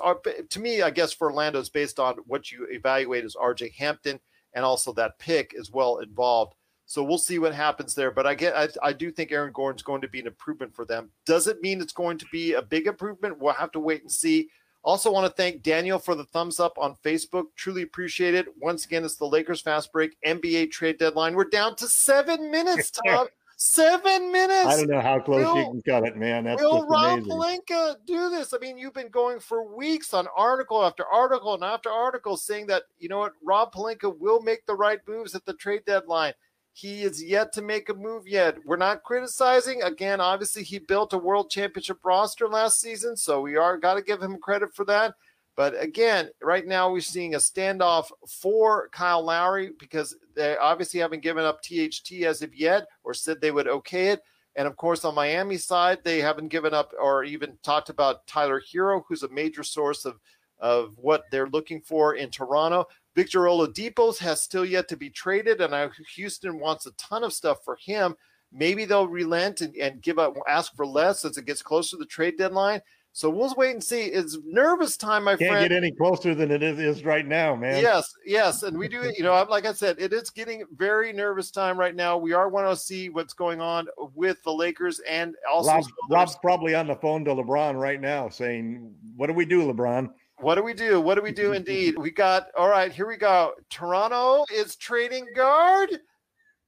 to me, I guess for Orlando, it's based on what you evaluate as R J Hampton and also that pick as well involved. So we'll see what happens there. But I get, I, I do think Aaron Gordon's going to be an improvement for them. Does it mean it's going to be a big improvement? We'll have to wait and see. Also want to thank Daniel for the thumbs up on Facebook. Truly appreciate it. Once again, it's the Lakers Fast Break, N B A trade deadline. We're down to seven minutes, Tom. Seven minutes. I don't know how close will, you can cut it, man. That's will just Rob Pelinka do this? I mean, you've been going for weeks on article after article and after article saying that, you know what, Rob Pelinka will make the right moves at the trade deadline. He is yet to make a move yet. We're not criticizing. Again, obviously, he built a world championship roster last season, so we are got to give him credit for that. But again, right now we're seeing a standoff for Kyle Lowry because they obviously haven't given up T H T as of yet or said they would okay it. And, of course, on Miami's side, they haven't given up or even talked about Tyler Herro, who's a major source of, of what they're looking for in Toronto. Victor Oladipo has still yet to be traded, and I, Houston wants a ton of stuff for him. Maybe they'll relent and, and give up, ask for less as it gets closer to the trade deadline. So we'll wait and see. It's nervous time, my Can't friend. Can't get any closer than it is, is right now, man. Yes, yes, and we do. You know, like I said, it is getting very nervous time right now. We are wanting to see what's going on with the Lakers, and also Rob, Rob's probably on the phone to LeBron right now, saying, "What do we do, LeBron?" What do we do? What do we do indeed? We got, all right, here we go. Toronto is trading guard.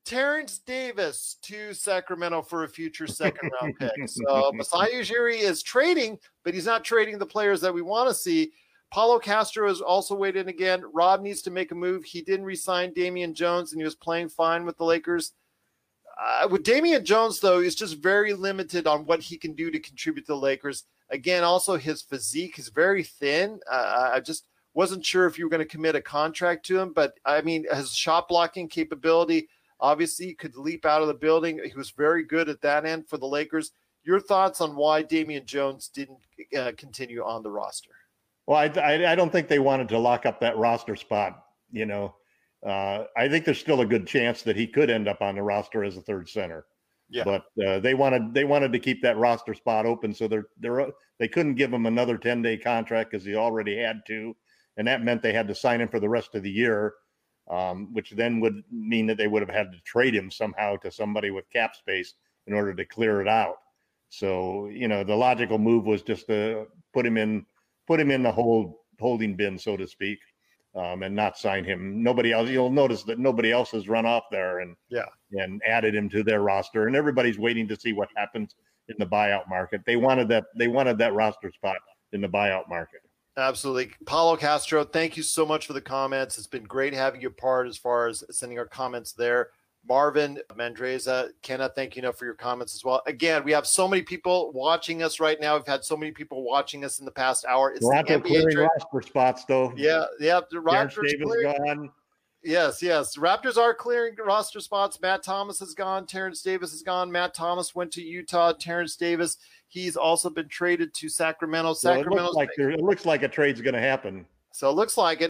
Terrence Davis to Sacramento for a future second round pick. So Masai Ujiri is trading, but he's not trading the players that we want to see. Paulo Castro is also weighed in again. Rob needs to make a move. He didn't re-sign Damian Jones, and he was playing fine with the Lakers. Uh, with Damian Jones, though, is just very limited on what he can do to contribute to the Lakers. Again, also his physique is very thin. Uh, I just wasn't sure if you were going to commit a contract to him, but, I mean, his shot blocking capability, obviously, could leap out of the building. He was very good at that end for the Lakers. Your thoughts on why Damian Jones didn't uh, continue on the roster? Well, I, I, I don't think they wanted to lock up that roster spot, you know. Uh, I think there's still a good chance that he could end up on the roster as a third center. Yeah. But uh, they wanted they wanted to keep that roster spot open, so they're they're they couldn't give him another ten-day contract because he already had two, and that meant they had to sign him for the rest of the year, um, which then would mean that they would have had to trade him somehow to somebody with cap space in order to clear it out. So, you know, the logical move was just to put him in put him in the hold holding bin, so to speak. Um, and not sign him. Nobody else. You'll notice that nobody else has run off there and yeah, and added him to their roster. And everybody's waiting to see what happens in the buyout market. They wanted that. They wanted that roster spot in the buyout market. Absolutely, Paulo Castro. Thank you so much for the comments. It's been great having you part as far as sending our comments there. Marvin Mandreza, Kenna, thank you enough for your comments as well. Again, we have so many people watching us right now. We've had so many people watching us in the past hour. It's Rock the N B A trade. Roster spots, though. Yeah, yeah. The Raptors clearing. Gone. Yes, yes. Raptors are clearing roster spots. Matt Thomas is gone. Terrence Davis is gone. Matt Thomas went to Utah. Terrence Davis, he's also been traded to Sacramento. Sacramento. Well, it, like it looks like a trade's going to happen. So it looks like it.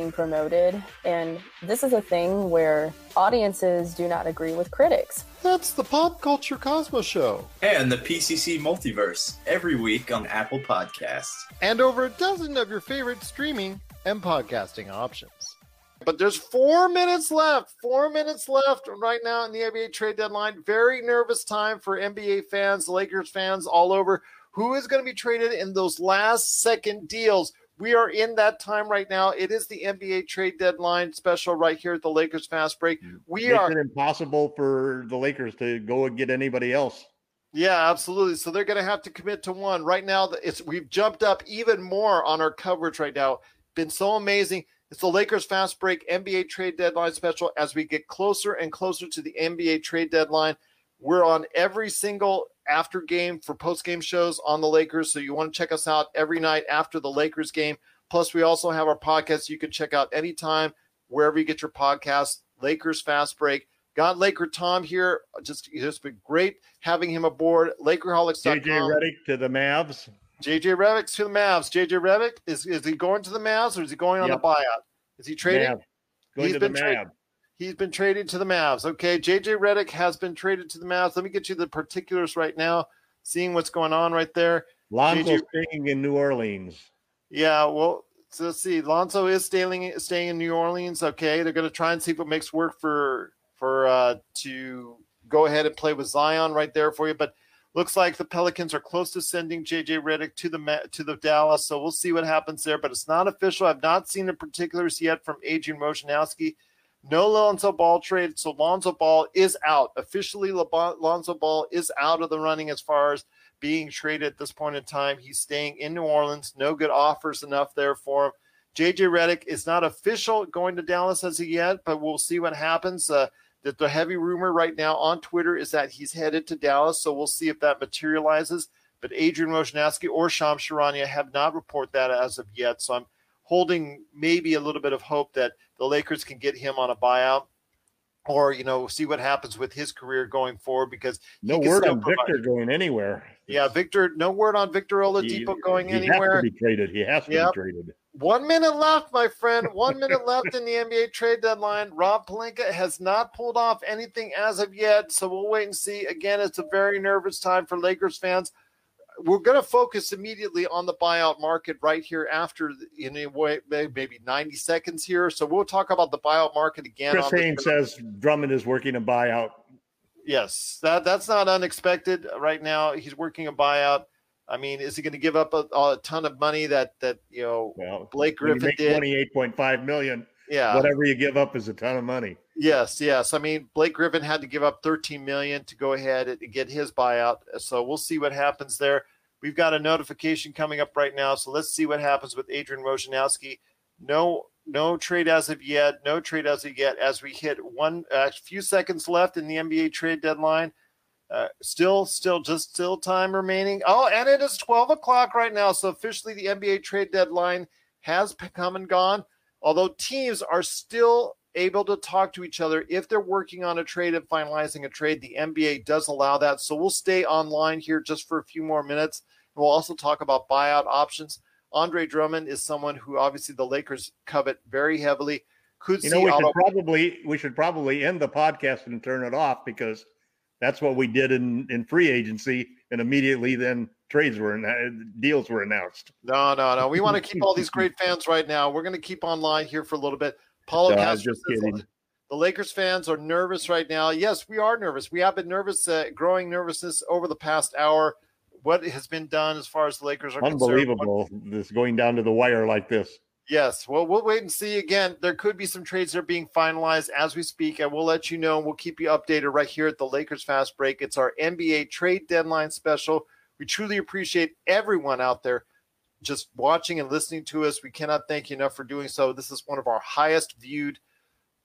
promoted, and this is a thing where audiences do not agree with critics. That's the Pop Culture Cosmos Show. And the P C C Multiverse, every week on Apple Podcasts. And over a dozen of your favorite streaming and podcasting options. But there's four minutes left, four minutes left right now in the N B A trade deadline. Very nervous time for N B A fans, Lakers fans all over. Who is going to be traded in those last second deals? We are in that time right now. It is the N B A trade deadline special right here at the Lakers Fast Break. We Makes are it impossible for the Lakers to go and get anybody else. Yeah, absolutely. So they're going to have to commit to one right now. It's we've jumped up even more on our coverage right now. Been so amazing. It's the Lakers Fast Break N B A trade deadline special. As we get closer and closer to the N B A trade deadline, we're on every single after game for post game shows on the Lakers. So you want to check us out every night after the Lakers game. Plus, we also have our podcast you can check out anytime, wherever you get your podcast, Lakers Fast Break. Got Laker Tom here. Just, it's been great having him aboard. Lakerholics dot com. J J Redick to the Mavs. J J Redick to the Mavs. J J Redick, is, is he going to the Mavs or is he going on yep. a buyout? Is he trading? Going He's to been the Mavs. Tra- He's been traded to the Mavs. Okay, J J Redick has been traded to the Mavs. Let me get you the particulars right now, seeing what's going on right there. Lonzo staying in New Orleans. Yeah, well, so let's see. Lonzo is staying staying in New Orleans. Okay, they're going to try and see what makes work for for uh, to go ahead and play with Zion right there for you. But looks like the Pelicans are close to sending J J Redick to the to the Dallas. So we'll see what happens there. But it's not official. I've not seen the particulars yet from Adrian Wojnarowski. No Lonzo Ball trade, so Lonzo Ball is out. Officially, Lonzo Ball is out of the running as far as being traded at this point in time. He's staying in New Orleans. No good offers enough there for him. J J Redick is not official going to Dallas as of yet, but we'll see what happens. Uh, that the heavy rumor right now on Twitter is that he's headed to Dallas, so we'll see if that materializes. But Adrian Wojnarowski or Shams Charania have not reported that as of yet. So I'm holding maybe a little bit of hope that the Lakers can get him on a buyout, or, you know, see what happens with his career going forward, because no word on provide. Victor going anywhere. Yeah, Victor. No word on Victor Oladipo he, going he anywhere. Has to be traded. He has to yep. be traded. One minute left, my friend. One minute left in the N B A trade deadline. Rob Pelinka has not pulled off anything as of yet, so we'll wait and see. Again, it's a very nervous time for Lakers fans. We're going to focus immediately on the buyout market right here after, in a way, maybe ninety seconds here. So we'll talk about the buyout market again. Chris Haynes says Drummond is working a buyout. Yes, that that's not unexpected right now. He's working a buyout. I mean, is he going to give up a, a ton of money that, that you know, well, Blake Griffin did? twenty-eight point five million dollars. Yeah. Whatever you give up is a ton of money. Yes, yes. I mean, Blake Griffin had to give up thirteen million dollars to go ahead and get his buyout. So we'll see what happens there. We've got a notification coming up right now, so let's see what happens with Adrian Wojnarowski. No, no trade as of yet. No trade as of yet. As we hit one, a uh, few seconds left in the N B A trade deadline. Uh, still, still, just still time remaining. Oh, and it is twelve o'clock right now. So officially the N B A trade deadline has come and gone, although teams are still able to talk to each other. If they're working on a trade and finalizing a trade, the N B A does allow that. So we'll stay online here just for a few more minutes. We'll also talk about buyout options. Andre Drummond is someone who obviously the Lakers covet very heavily. Could you see know, we, Otto- should probably, we should probably end the podcast and turn it off, because that's what we did in, in free agency, and immediately then trades were deals were announced. No, no, no. We want to keep all these great fans right now. We're going to keep online here for a little bit. Paulo no, Castro just kidding. The Lakers fans are nervous right now. Yes, we are nervous. We have been nervous, uh, growing nervousness over the past hour. What has been done as far as the Lakers are unbelievable. Concerned. Unbelievable. This going down to the wire like this. Yes. Well, we'll wait and see. Again, there could be some trades that are being finalized as we speak, and we'll let you know. We'll keep you updated right here at the Lakers Fast Break. It's our N B A trade deadline special. We truly appreciate everyone out there just watching and listening to us. We cannot thank you enough for doing so. This is one of our highest viewed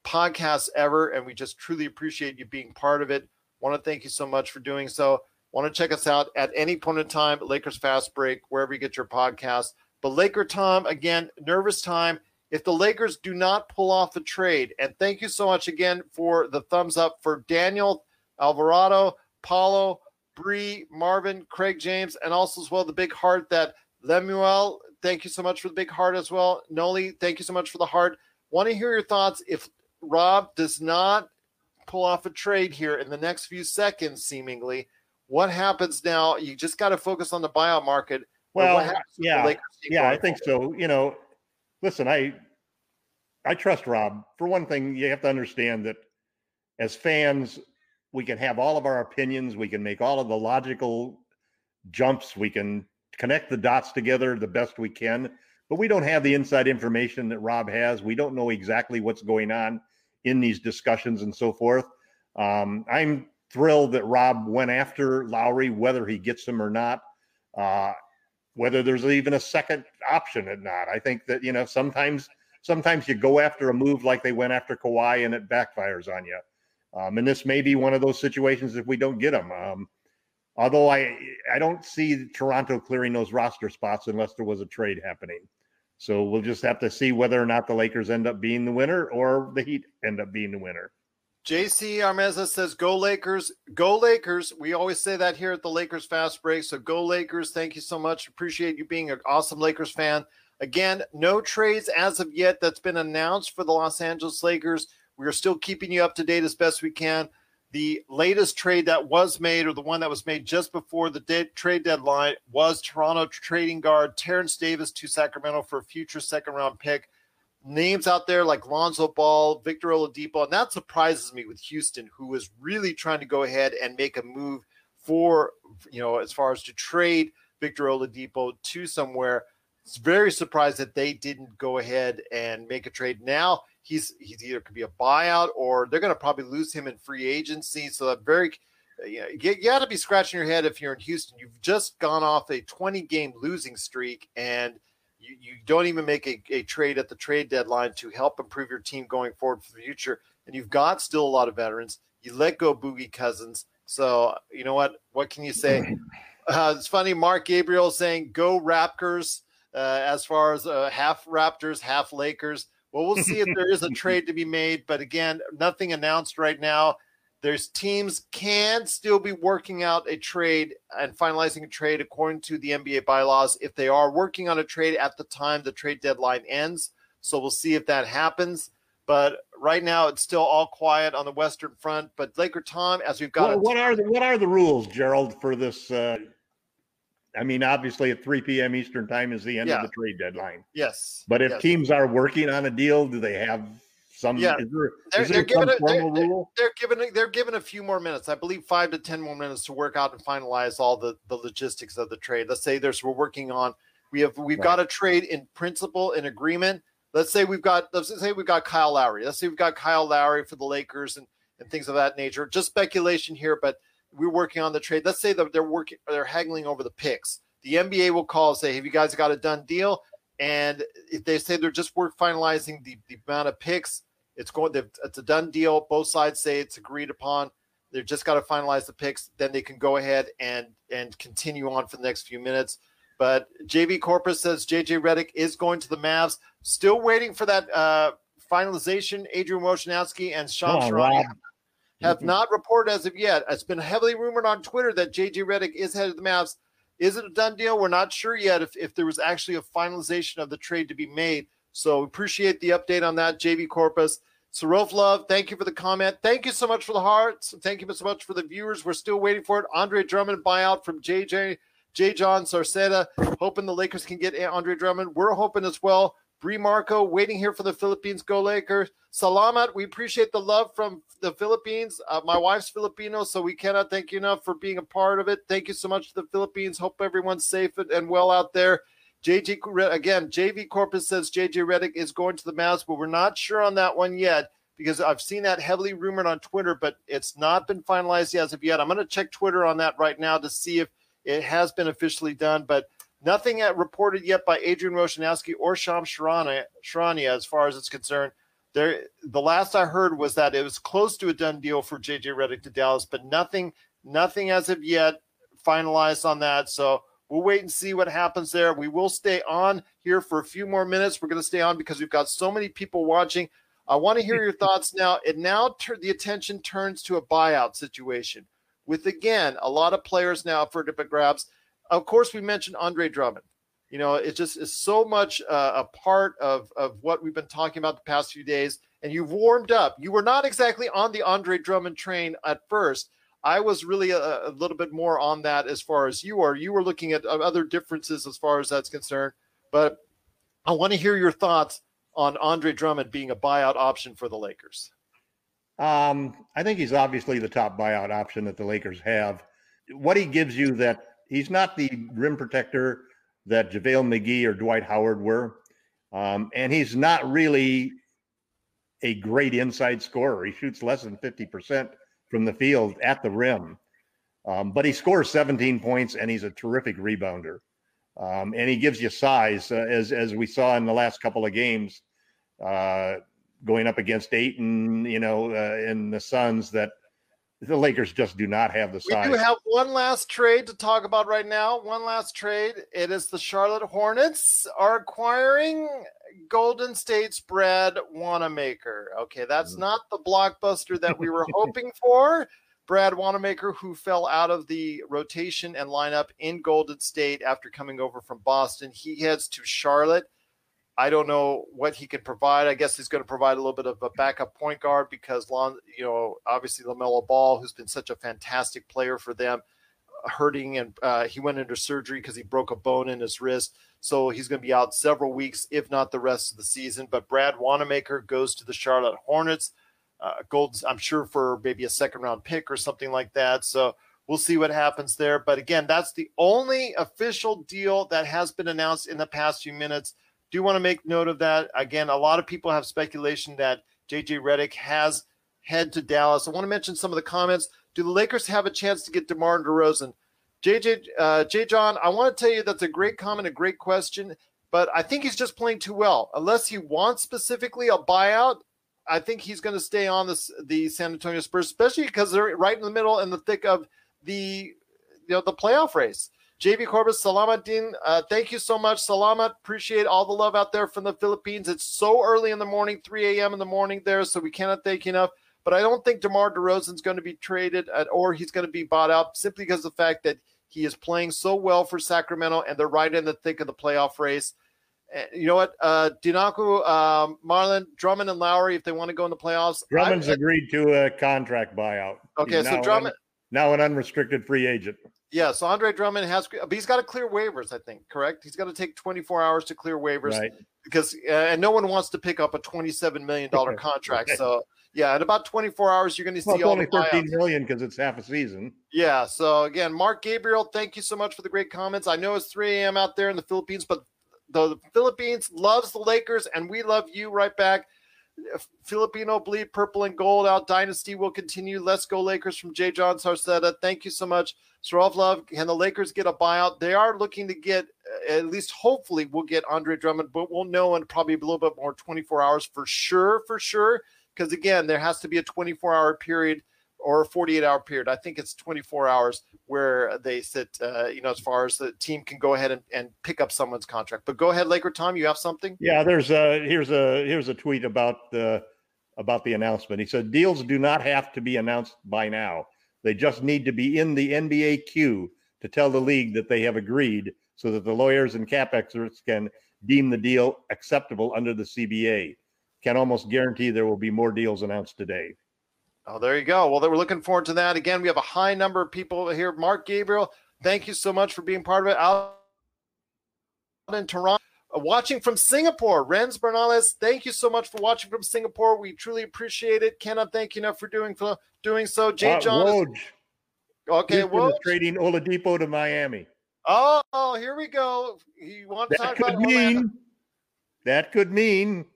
podcasts ever, and we just truly appreciate you being part of it. Want to thank you so much for doing so. Want to check us out at any point in time, Lakers Fast Break, wherever you get your podcasts. But Laker Tom, again, nervous time. If the Lakers do not pull off the trade, and thank you so much again for the thumbs up for Daniel, Alvarado, Paulo, Bree, Marvin, Craig James, and also as well the big heart that Lemuel, thank you so much for the big heart as well. Noli, thank you so much for the heart. Want to hear your thoughts if Rob does not pull off a trade here in the next few seconds, seemingly. What happens now? You just got to focus on the buyout market. Well, yeah, yeah, I think so. You know, listen, I I trust Rob. For one thing, you have to understand that as fans, we can have all of our opinions. We can make all of the logical jumps. We can connect the dots together the best we can. But we don't have the inside information that Rob has. We don't know exactly what's going on in these discussions and so forth. Um, I'm thrilled that Rob went after Lowry, whether he gets him or not. Uh whether there's even a second option or not. I think that, you know, sometimes sometimes you go after a move like they went after Kawhi and it backfires on you. Um, and this may be one of those situations if we don't get them. Um, although I I don't see Toronto clearing those roster spots unless there was a trade happening. So we'll just have to see whether or not the Lakers end up being the winner or the Heat end up being the winner. J C Armeza says, go Lakers, go Lakers. We always say that here at the Lakers Fast Break. So go Lakers. Thank you so much. Appreciate you being an awesome Lakers fan. Again, no trades as of yet that's been announced for the Los Angeles Lakers. We are still keeping you up to date as best we can. The latest trade that was made, or the one that was made just before the de- trade deadline, was Toronto trading guard Terrence Davis to Sacramento for a future second-round pick. Names out there like Lonzo Ball, Victor Oladipo, and that surprises me with Houston, who is really trying to go ahead and make a move for, you know, as far as to trade Victor Oladipo to somewhere. It's very surprised that they didn't go ahead and make a trade. Now he's he's either could be a buyout, or they're going to probably lose him in free agency. So that very, you know, you, you got to be scratching your head if you're in Houston. You've just gone off a twenty-game losing streak, and You, you don't even make a, a trade at the trade deadline to help improve your team going forward for the future. And you've got still a lot of veterans. You let go Boogie Cousins. So, you know what? What can you say? Uh, it's funny, Mark Gabriel saying, go Raptors, uh, as far as uh, half Raptors, half Lakers. Well, we'll see if there is a trade to be made. But again, nothing announced right now. There's teams can still be working out a trade and finalizing a trade according to the N B A bylaws if they are working on a trade at the time the trade deadline ends. So we'll see if that happens. But right now, it's still all quiet on the Western front. But Laker Tom, as we've got, well, what are the what are the rules, Gerald, for this? Uh, I mean, obviously, at three p.m. Eastern time is the end yeah. of the trade deadline. Yes. But if yes. teams are working on a deal, do they have some? Yeah. Is there, they're, is there they're some given formal a, they're, rule? They're, they're given. They're given a few more minutes. I believe five to ten more minutes to work out and finalize all the, the logistics of the trade. Let's say there's we're working on. We have we've right. got a trade in principle in agreement. Let's say we've got let's say we've got Kyle Lowry. Let's say we've got Kyle Lowry for the Lakers and, and things of that nature. Just speculation here, but we're working on the trade. Let's say that they're working they're haggling over the picks. The N B A will call and say, "Have you guys got a done deal?" And if they say they're just work finalizing the, the amount of picks, it's going it's a done deal. Both sides say it's agreed upon. They've just got to finalize the picks. Then they can go ahead and and continue on for the next few minutes. But J V Corpus says J J Redick is going to the Mavs. Still waiting for that uh, finalization. Adrian Wojnarowski and Shams oh, Charania wow. have mm-hmm. not reported as of yet. It's been heavily rumored on Twitter that J J Redick is head of the Mavs. Is it a done deal? We're not sure yet if, if there was actually a finalization of the trade to be made. So appreciate the update on that, J V Corpus. Sarov Love, thank you for the comment. Thank you so much for the hearts. Thank you so much for the viewers. We're still waiting for it. Andre Drummond buyout from J J. J. John Sarceda, hoping the Lakers can get Andre Drummond. We're hoping as well. Bree Marco, waiting here for the Philippines. Go Lakers. Salamat, we appreciate the love from the Philippines. Uh, my wife's Filipino, so we cannot thank you enough for being a part of it. Thank you so much to the Philippines. Hope everyone's safe and well out there. J J, again, J V Corpus says J J Redick is going to the Mavs, but we're not sure on that one yet because I've seen that heavily rumored on Twitter, but it's not been finalized as of yet. I'm going to check Twitter on that right now to see if it has been officially done, but nothing at, reported yet by Adrian Wojnarowski or Shams Charania as far as it's concerned. There, the last I heard was that it was close to a done deal for J J Redick to Dallas, but nothing nothing as of yet finalized on that. So we'll wait and see what happens there. We will stay on here for a few more minutes. We're going to stay on because we've got so many people watching. I want to hear your thoughts now. And now ter- the attention turns to a buyout situation. With, again, a lot of players now for different grabs. Of course, we mentioned Andre Drummond. You know, it just is so much uh, a part of, of what we've been talking about the past few days. And you've warmed up. You were not exactly on the Andre Drummond train at first. I was really a, a little bit more on that as far as you are. You were looking at other differences as far as that's concerned. But I want to hear your thoughts on Andre Drummond being a buyout option for the Lakers. Um, I think he's obviously the top buyout option that the Lakers have. What he gives you, that he's not the rim protector that JaVale McGee or Dwight Howard were. Um, and he's not really a great inside scorer. He shoots less than fifty percent from the field at the rim. Um, but he scores seventeen points and he's a terrific rebounder. Um, and he gives you size, uh, as, as we saw in the last couple of games, uh, going up against Ayton, you know, uh, and the Suns, that the Lakers just do not have the size. We do have one last trade to talk about right now. One last trade. It is the Charlotte Hornets are acquiring Golden State's Brad Wanamaker. Okay, that's mm. not the blockbuster that we were hoping for. Brad Wanamaker, who fell out of the rotation and lineup in Golden State after coming over from Boston. He heads to Charlotte. I don't know what he can provide. I guess he's going to provide a little bit of a backup point guard because, Lon, you know, obviously LaMelo Ball, who's been such a fantastic player for them, hurting, and uh, he went into surgery because he broke a bone in his wrist. So he's going to be out several weeks, if not the rest of the season. But Brad Wanamaker goes to the Charlotte Hornets. Uh, Golden, I'm sure, for maybe a second-round pick or something like that. So we'll see what happens there. But, again, that's the only official deal that has been announced in the past few minutes. Do want to make note of that. Again, a lot of people have speculation that J J Redick has head to Dallas. I want to mention some of the comments. Do the Lakers have a chance to get DeMar DeRozan? J J, uh, J. John, I want to tell you that's a great comment, a great question, but I think he's just playing too well. Unless he wants specifically a buyout, I think he's going to stay on this, the San Antonio Spurs, especially because they're right in the middle in the thick of the, you know, the playoff race. J V Corbis, Salamatin, uh, thank you so much, Salamat. Appreciate all the love out there from the Philippines. It's so early in the morning, three a.m. in the morning there, so we cannot thank you enough. But I don't think DeMar DeRozan's going to be traded at, or he's going to be bought out simply because of the fact that he is playing so well for Sacramento, and they're right in the thick of the playoff race. And you know what? Uh, Dinaku, um, Marlon, Drummond, and Lowry, if they want to go in the playoffs. Drummond's I, agreed to a contract buyout. Okay, he's so now Drummond. Un, now an unrestricted free agent. Yeah, so Andre Drummond has – but he's got to clear waivers, I think, correct? He's got to take twenty-four hours to clear waivers. Right. Because uh, – and no one wants to pick up a twenty-seven million dollars contract, so – yeah, in about twenty-four hours, you're going to see well, all the buyouts. It's only thirteen million because it's half a season. Yeah, so again, Mark Gabriel, thank you so much for the great comments. I know it's three a.m. out there in the Philippines, but the Philippines loves the Lakers, and we love you right back. Filipino bleed purple and gold out. Dynasty will continue. Let's go Lakers from J. John Sarceta. Thank you so much. Sarov Love, can the Lakers get a buyout? They are looking to get, at least hopefully we'll get Andre Drummond, but we'll know in probably a little bit more twenty-four hours for sure, for sure. Because, again, there has to be a twenty-four hour period or a forty-eight hour period. I think it's twenty-four hours where they sit, uh, you know, as far as the team can go ahead and, and pick up someone's contract. But go ahead, Laker Tom, you have something? Yeah, there's a, here's a here's a tweet about the, about the announcement. He said, deals do not have to be announced by now. They just need to be in the N B A queue to tell the league that they have agreed so that the lawyers and cap experts can deem the deal acceptable under the C B A. Can almost guarantee there will be more deals announced today. Oh, there you go. Well, we're looking forward to that. Again, we have a high number of people here. Mark Gabriel, thank you so much for being part of it. Out in Toronto, watching from Singapore, Renz Bernales, thank you so much for watching from Singapore. We truly appreciate it. Cannot thank you enough for doing for doing so. Jay uh, John. Woj. Okay, Woj. Trading Oladipo to Miami. Oh, oh, here we go. You want to that talk about mean, Orlando? That could mean.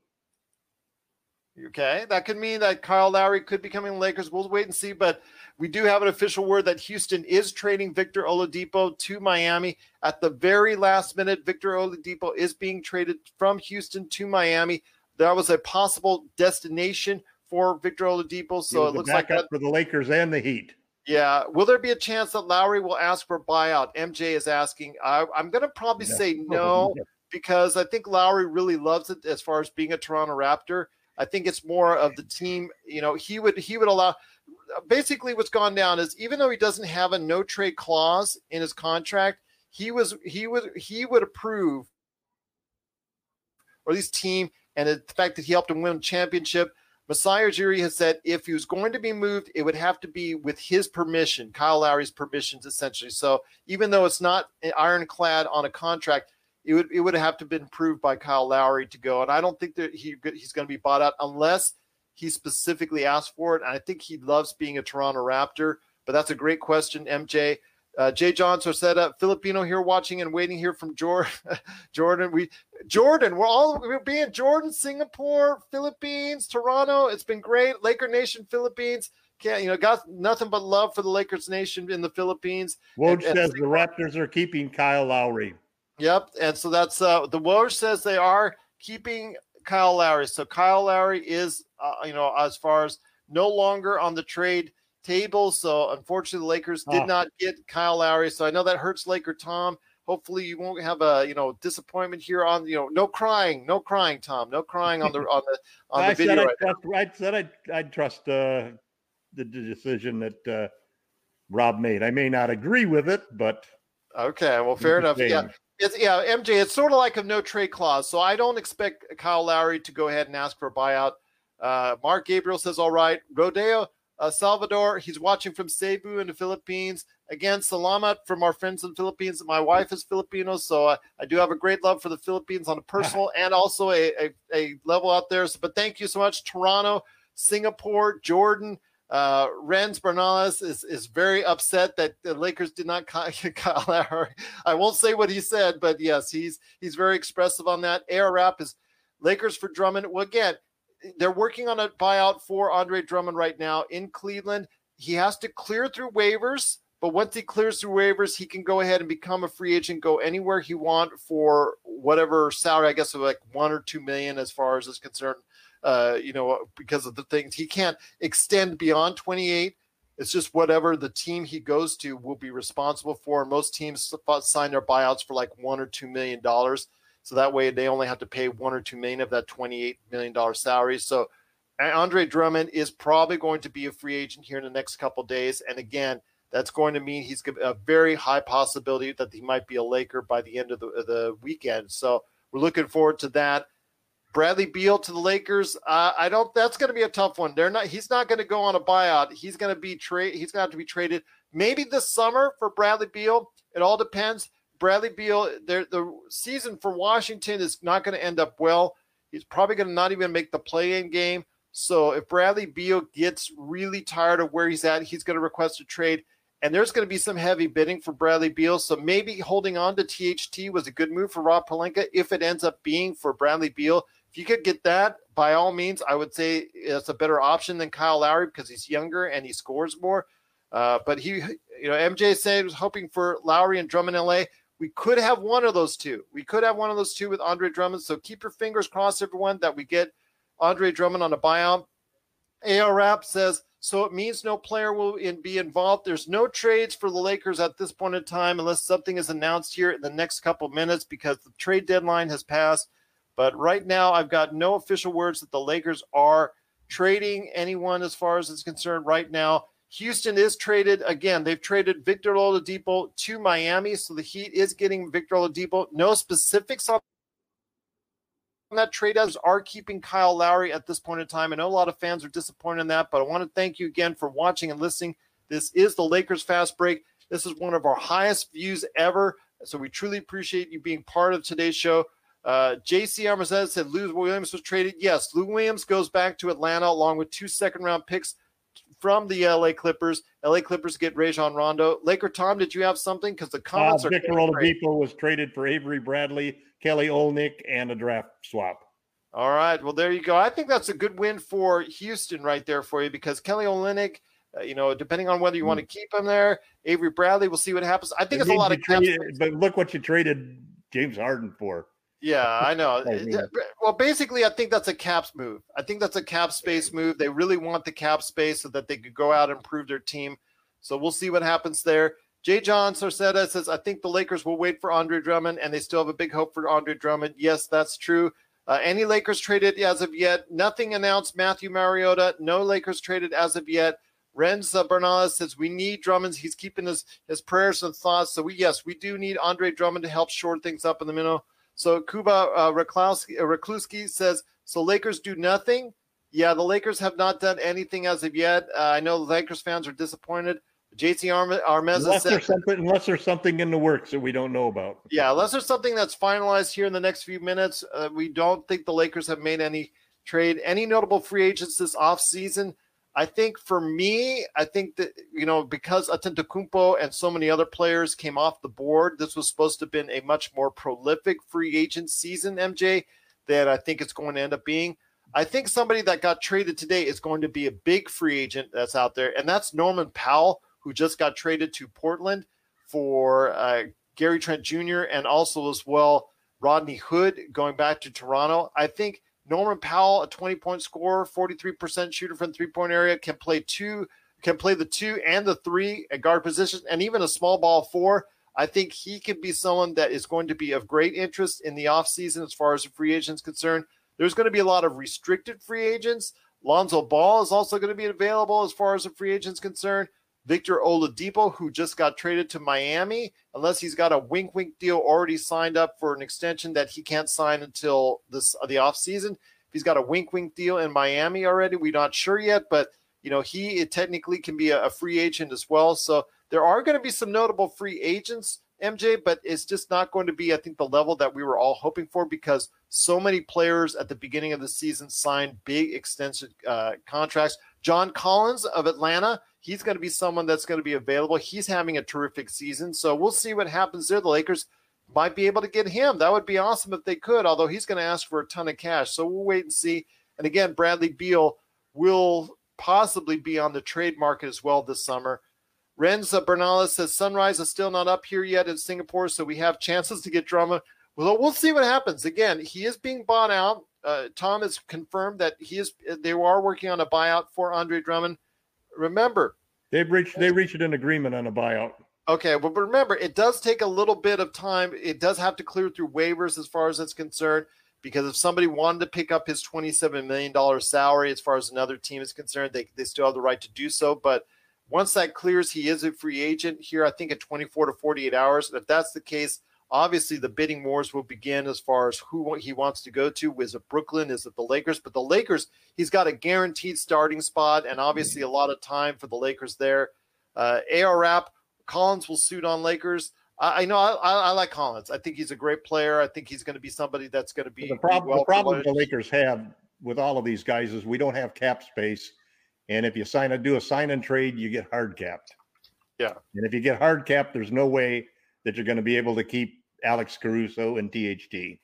Okay, that could mean that Kyle Lowry could be coming to the Lakers. We'll wait and see, but we do have an official word that Houston is trading Victor Oladipo to Miami. At the very last minute, Victor Oladipo is being traded from Houston to Miami. That was a possible destination for Victor Oladipo, so it looks like that for the Lakers and the Heat. Yeah, will there be a chance that Lowry will ask for a buyout? M J is asking. I, I'm going to probably no. say no because I think Lowry really loves it as far as being a Toronto Raptor. I think it's more of the team, you know, he would he would allow – basically what's gone down is even though he doesn't have a no-trade clause in his contract, he was he would, he would approve, or at least team, and the fact that he helped him win a championship. Masai Ujiri has said if he was going to be moved, it would have to be with his permission, Kyle Lowry's permissions essentially. So even though it's not ironclad on a contract – It would it would have to have been proved by Kyle Lowry to go, and I don't think that he he's going to be bought out unless he specifically asked for it. And I think he loves being a Toronto Raptor, but that's a great question, M J. Uh, Jay John Sarceta, Filipino here, watching and waiting here from Jordan. Jordan, we Jordan, we're all we're being Jordan, Singapore, Philippines, Toronto. It's been great, Laker Nation, Philippines. Can't, you know, got nothing but love for the Lakers Nation in the Philippines. Woj says the Raptors are keeping Kyle Lowry. Yep, and so that's uh, the Woj says they are keeping Kyle Lowry. So Kyle Lowry is, uh, you know, as far as no longer on the trade table. So unfortunately, the Lakers did ah. not get Kyle Lowry. So I know that hurts Laker Tom. Hopefully, you won't have a you know disappointment here on you know no crying, no crying, Tom, no crying on the on the on the I video. Said right trust, I said I'd, I'd trust uh, the, the decision that uh, Rob made. I may not agree with it, but okay, well, fair enough. Yeah. It's, yeah, M J, it's sort of like a no-trade clause, so I don't expect Kyle Lowry to go ahead and ask for a buyout. Uh, Mark Gabriel says, all right. Rodeo uh, Salvador, he's watching from Cebu in the Philippines. Again, salamat from our friends in the Philippines. My wife is Filipino, so I, I do have a great love for the Philippines on a personal and also a, a, a level out there. So, but thank you so much, Toronto, Singapore, Jordan. Uh, Renz Bernales is, is very upset that the Lakers did not call Kyle Lowry. I won't say what he said, but yes, he's he's very expressive on that. Air Rap is Lakers for Drummond. Well, again, they're working on a buyout for Andre Drummond right now in Cleveland. He has to clear through waivers, but once he clears through waivers, he can go ahead and become a free agent, go anywhere he want for whatever salary, I guess, of like one or two million as far as is concerned. Uh, you know, because of the things he can't extend beyond twenty-eight. It's just whatever the team he goes to will be responsible for. Most teams sign their buyouts for like one or two million dollars, so that way they only have to pay one or two million of that twenty-eight million dollar salary. So Andre Drummond is probably going to be a free agent here in the next couple of days, and again, that's going to mean he's a very high possibility that he might be a Laker by the end of the, of the weekend. So we're looking forward to that. Bradley Beal to the Lakers. Uh, I don't. That's going to be a tough one. They're not. He's not going to go on a buyout. He's going to be trade. He's going to have to be traded maybe this summer for Bradley Beal. It all depends. Bradley Beal. The season for Washington is not going to end up well. He's probably going to not even make the play-in game. So if Bradley Beal gets really tired of where he's at, he's going to request a trade. And there's going to be some heavy bidding for Bradley Beal. So maybe holding on to T H T was a good move for Rob Pelinka if it ends up being for Bradley Beal. If you could get that, by all means, I would say it's a better option than Kyle Lowry because he's younger and he scores more. Uh, but he, you know, M J said he was hoping for Lowry and Drummond in L A. We could have one of those two. We could have one of those two with Andre Drummond. So keep your fingers crossed, everyone, that we get Andre Drummond on a buyout. A R A P says, so it means no player will in, be involved. There's no trades for the Lakers at this point in time unless something is announced here in the next couple minutes because the trade deadline has passed. But right now, I've got no official words that the Lakers are trading anyone as far as it's concerned right now. Houston is traded. Again, they've traded Victor Oladipo to Miami, so the Heat is getting Victor Oladipo. No specifics on that trade, as are keeping Kyle Lowry at this point in time. I know a lot of fans are disappointed in that, but I want to thank you again for watching and listening. This is the Lakers Fast Break. This is one of our highest views ever, so we truly appreciate you being part of today's show. Uh, J C Armazet said Lou Williams was traded. Yes, Lou Williams goes back to Atlanta along with two second-round picks from the L A Clippers. L A Clippers get Rajon Rondo. Laker Tom, did you have something? Because the comments uh, are Victor Oladipo was traded for Avery Bradley, Kelly Olynyk, and a draft swap. All right. Well, there you go. I think that's a good win for Houston right there for you because Kelly Olynyk, uh, you know, depending on whether you mm. want to keep him there, Avery Bradley, we'll see what happens. I think it it's a lot of traded, but look what you traded James Harden for. Yeah, I know. Well, basically, I think that's a Caps move. I think that's a cap space move. They really want the cap space so that they could go out and improve their team. So we'll see what happens there. Jay John Sarceta says, I think the Lakers will wait for Andre Drummond, and they still have a big hope for Andre Drummond. Yes, that's true. Uh, any Lakers traded as of yet? Nothing announced. Matthew Mariota, no Lakers traded as of yet. Renz Bernales says, we need Drummond. He's keeping his, his prayers and thoughts. So, we yes, we do need Andre Drummond to help shore things up in the middle. So Kuba uh, Rekluski says, so Lakers do nothing? Yeah, the Lakers have not done anything as of yet. Uh, I know the Lakers fans are disappointed. J C Armeza unless said. There's something, unless there's something in the works that we don't know about. Yeah, unless there's something that's finalized here in the next few minutes. Uh, we don't think the Lakers have made any trade. Any notable free agents this offseason? I think for me, I think that, you know, because Antetokounmpo and so many other players came off the board, this was supposed to have been a much more prolific free agent season, M J, than I think it's going to end up being. I think somebody that got traded today is going to be a big free agent that's out there, and that's Norman Powell, who just got traded to Portland for uh, Gary Trent Junior and also as well Rodney Hood going back to Toronto. I think Norman Powell, a twenty-point scorer, forty-three percent shooter from three-point area, can play two, can play the two and the three at guard position, and even a small ball four. I think he could be someone that is going to be of great interest in the offseason as far as a free agent is concerned. There's going to be a lot of restricted free agents. Lonzo Ball is also going to be available as far as a free agent is concerned. Victor Oladipo, who just got traded to Miami, unless he's got a wink-wink deal already signed up for an extension that he can't sign until this the offseason. If he's got a wink-wink deal in Miami already, we're not sure yet, but you know he it technically can be a, a free agent as well. So there are going to be some notable free agents, M J, but it's just not going to be, I think, the level that we were all hoping for because so many players at the beginning of the season signed big extension uh, contracts. John Collins of Atlanta, he's going to be someone that's going to be available. He's having a terrific season, so we'll see what happens there. The Lakers might be able to get him. That would be awesome if they could, although he's going to ask for a ton of cash, so we'll wait and see. And again, Bradley Beal will possibly be on the trade market as well this summer. Renza Bernales says, Sunrise is still not up here yet in Singapore, so we have chances to get Drummond. Well, we'll see what happens. Again, he is being bought out. Uh, Tom has confirmed that he is. They are working on a buyout for Andre Drummond. Remember, They've reached they reached an agreement on a buyout. Okay, but remember, it does take a little bit of time. It does have to clear through waivers as far as that's concerned, because if somebody wanted to pick up his twenty-seven million dollars salary as far as another team is concerned, they, they still have the right to do so. But once that clears, he is a free agent here, I think, in twenty-four to forty-eight hours. And if that's the case, obviously the bidding wars will begin as far as who he wants to go to. Is it Brooklyn? Is it the Lakers? But the Lakers, he's got a guaranteed starting spot and obviously a lot of time for the Lakers there. Uh, A R A P, Collins will suit on Lakers. I, I know I, I like Collins. I think he's a great player. I think he's going to be somebody that's going to be. The problem, the problem the Lakers have with all of these guys is we don't have cap space. And if you sign a, do a sign and trade, you get hard capped. Yeah. And if you get hard capped, there's no way that you're going to be able to keep Alex Caruso and T H D.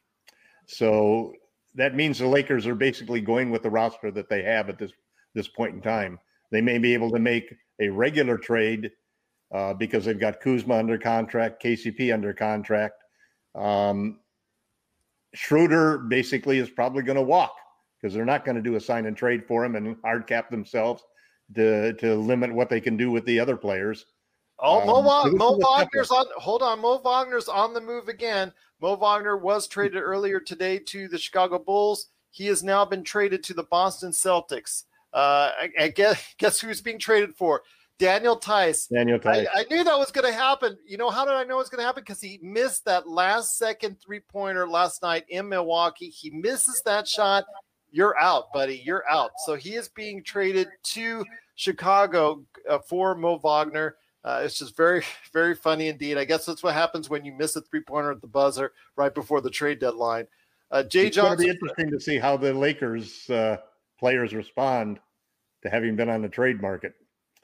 So that means the Lakers are basically going with the roster that they have at this, this point in time. They may be able to make a regular trade uh, because they've got Kuzma under contract, K C P under contract. Um, Schroeder basically is probably going to walk because they're not going to do a sign and trade for him and hard cap themselves to, to limit what they can do with the other players. Oh, um, Mo, Mo Wagner's on. Hold on, Mo Wagner's on the move again. Mo Wagner was traded earlier today to the Chicago Bulls. He has now been traded to the Boston Celtics. Uh, I, I guess guess who's being traded for? Daniel Tice. Daniel Tice. I, I knew that was going to happen. You know how did I know it was going to happen? Because he missed that last second three pointer last night in Milwaukee. He misses that shot. You're out, buddy. You're out. So he is being traded to Chicago uh, for Mo Wagner. Uh, it's just very, very funny indeed. I guess that's what happens when you miss a three-pointer at the buzzer right before the trade deadline. Uh, Jay Johnson. It's going to be interesting to see how the Lakers uh, players respond to having been on the trade market.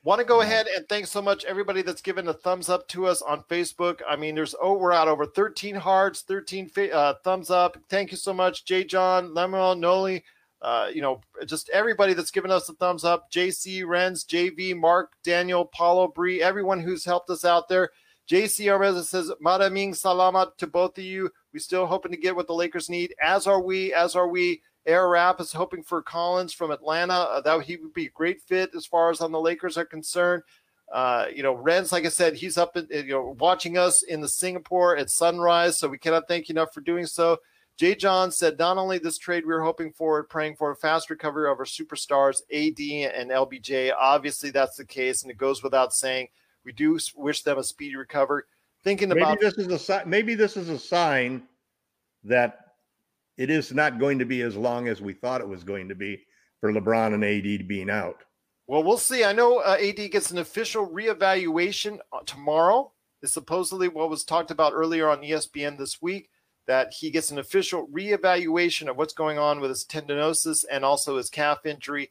Want to go ahead and thanks so much everybody that's given a thumbs up to us on Facebook. I mean, there's oh, we're at over thirteen hearts, thirteen uh, thumbs up. Thank you so much, Jay John, Lemuel, Noli. Uh, you know, just everybody that's given us a thumbs up, J C, Renz, J V, Mark, Daniel, Paulo, Bree, everyone who's helped us out there. J C Armeza says, Maraming salamat to both of you. We still hoping to get what the Lakers need, as are we, as are we. A R A P is hoping for Collins from Atlanta. Uh, that he would be a great fit as far as on the Lakers are concerned. Uh, you know, Renz, like I said, he's up in, you know, watching us in the Singapore at sunrise, so we cannot thank you enough for doing so. Jay John said, not only this trade we were hoping for and praying for a fast recovery of our superstars, A D and L B J. Obviously, that's the case, and it goes without saying. We do wish them a speedy recovery. Thinking maybe about this is a maybe this is a sign that it is not going to be as long as we thought it was going to be for LeBron and A D being out. Well, we'll see. I know uh, A D gets an official reevaluation tomorrow. It's supposedly what was talked about earlier on E S P N this week, that he gets an official reevaluation of what's going on with his tendinosis and also his calf injury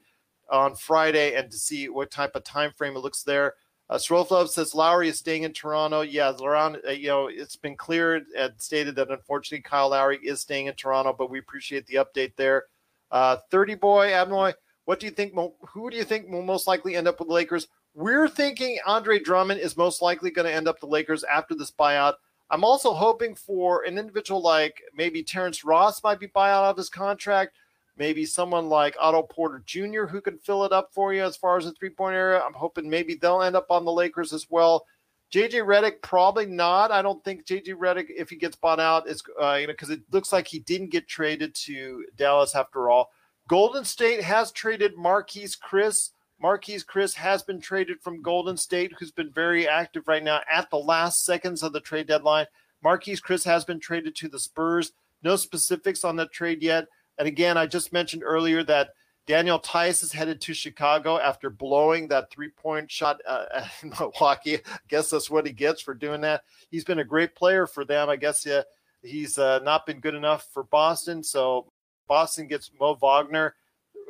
on Friday, and to see what type of time frame it looks there. Uh, Srolflov says Lowry is staying in Toronto. Yeah, around, uh, you know, it's been cleared and stated that unfortunately Kyle Lowry is staying in Toronto, but we appreciate the update there. Uh, thirty Boy, Abnoy, what do you think? Who do you think will most likely end up with the Lakers? We're thinking Andre Drummond is most likely going to end up the Lakers after this buyout. I'm also hoping for an individual like maybe Terrence Ross might be buyout of his contract, maybe someone like Otto Porter Junior who can fill it up for you as far as the three-point area. I'm hoping maybe they'll end up on the Lakers as well. J J Redick, probably not. I don't think J J Redick, if he gets bought out, is uh, you know, because it looks like he didn't get traded to Dallas after all. Golden State has traded Marquise Chris. Marquise Chris has been traded from Golden State, who's been very active right now at the last seconds of the trade deadline. Marquise Chris has been traded to the Spurs. No specifics on that trade yet. And again, I just mentioned earlier that Daniel Tice is headed to Chicago after blowing that three-point shot uh, in Milwaukee. I guess that's what he gets for doing that. He's been a great player for them. I guess yeah, he's uh, not been good enough for Boston. So Boston gets Mo Wagner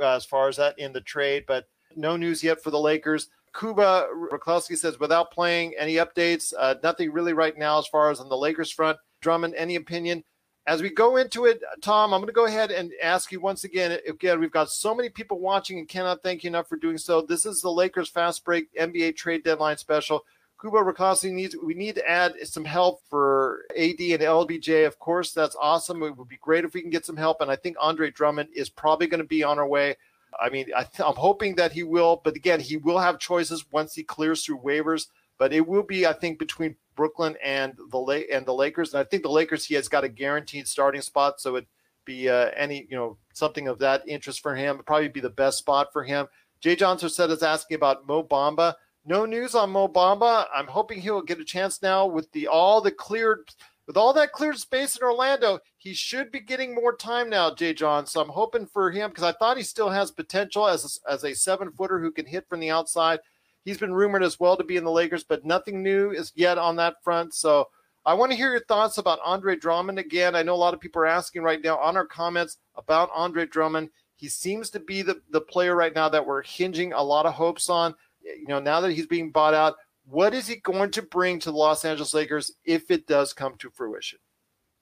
uh, as far as that in the trade. But no news yet for the Lakers. Kuba Roklowski says, without playing, any updates? Uh, nothing really right now as far as on the Lakers front. Drummond, any opinion? As we go into it, Tom, I'm going to go ahead and ask you once again. Again, we've got so many people watching and cannot thank you enough for doing so. This is the Lakers Fast Break N B A Trade Deadline Special. Kuba Roklowski needs, we need to add some help for A D and L B J. Of course, that's awesome. It would be great if we can get some help. And I think Andre Drummond is probably going to be on our way. I mean, I th- I'm hoping that he will, but again, he will have choices once he clears through waivers. But it will be, I think, between Brooklyn and the La- and the Lakers. And I think the Lakers, he has got a guaranteed starting spot, so it'd be uh, any, you know, something of that interest for him. It'd probably be the best spot for him. Jay Johnson said is asking about Mo Bamba. No news on Mo Bamba. I'm hoping he'll get a chance now with the all the cleared with all that cleared space in Orlando. He should be getting more time now, Jay John. So I'm hoping for him because I thought he still has potential as a, as a seven footer who can hit from the outside. He's been rumored as well to be in the Lakers, but nothing new is yet on that front. So I want to hear your thoughts about Andre Drummond again. I know a lot of people are asking right now on our comments about Andre Drummond. He seems to be the, the player right now that we're hinging a lot of hopes on. You know, now that he's being bought out, what is he going to bring to the Los Angeles Lakers if it does come to fruition?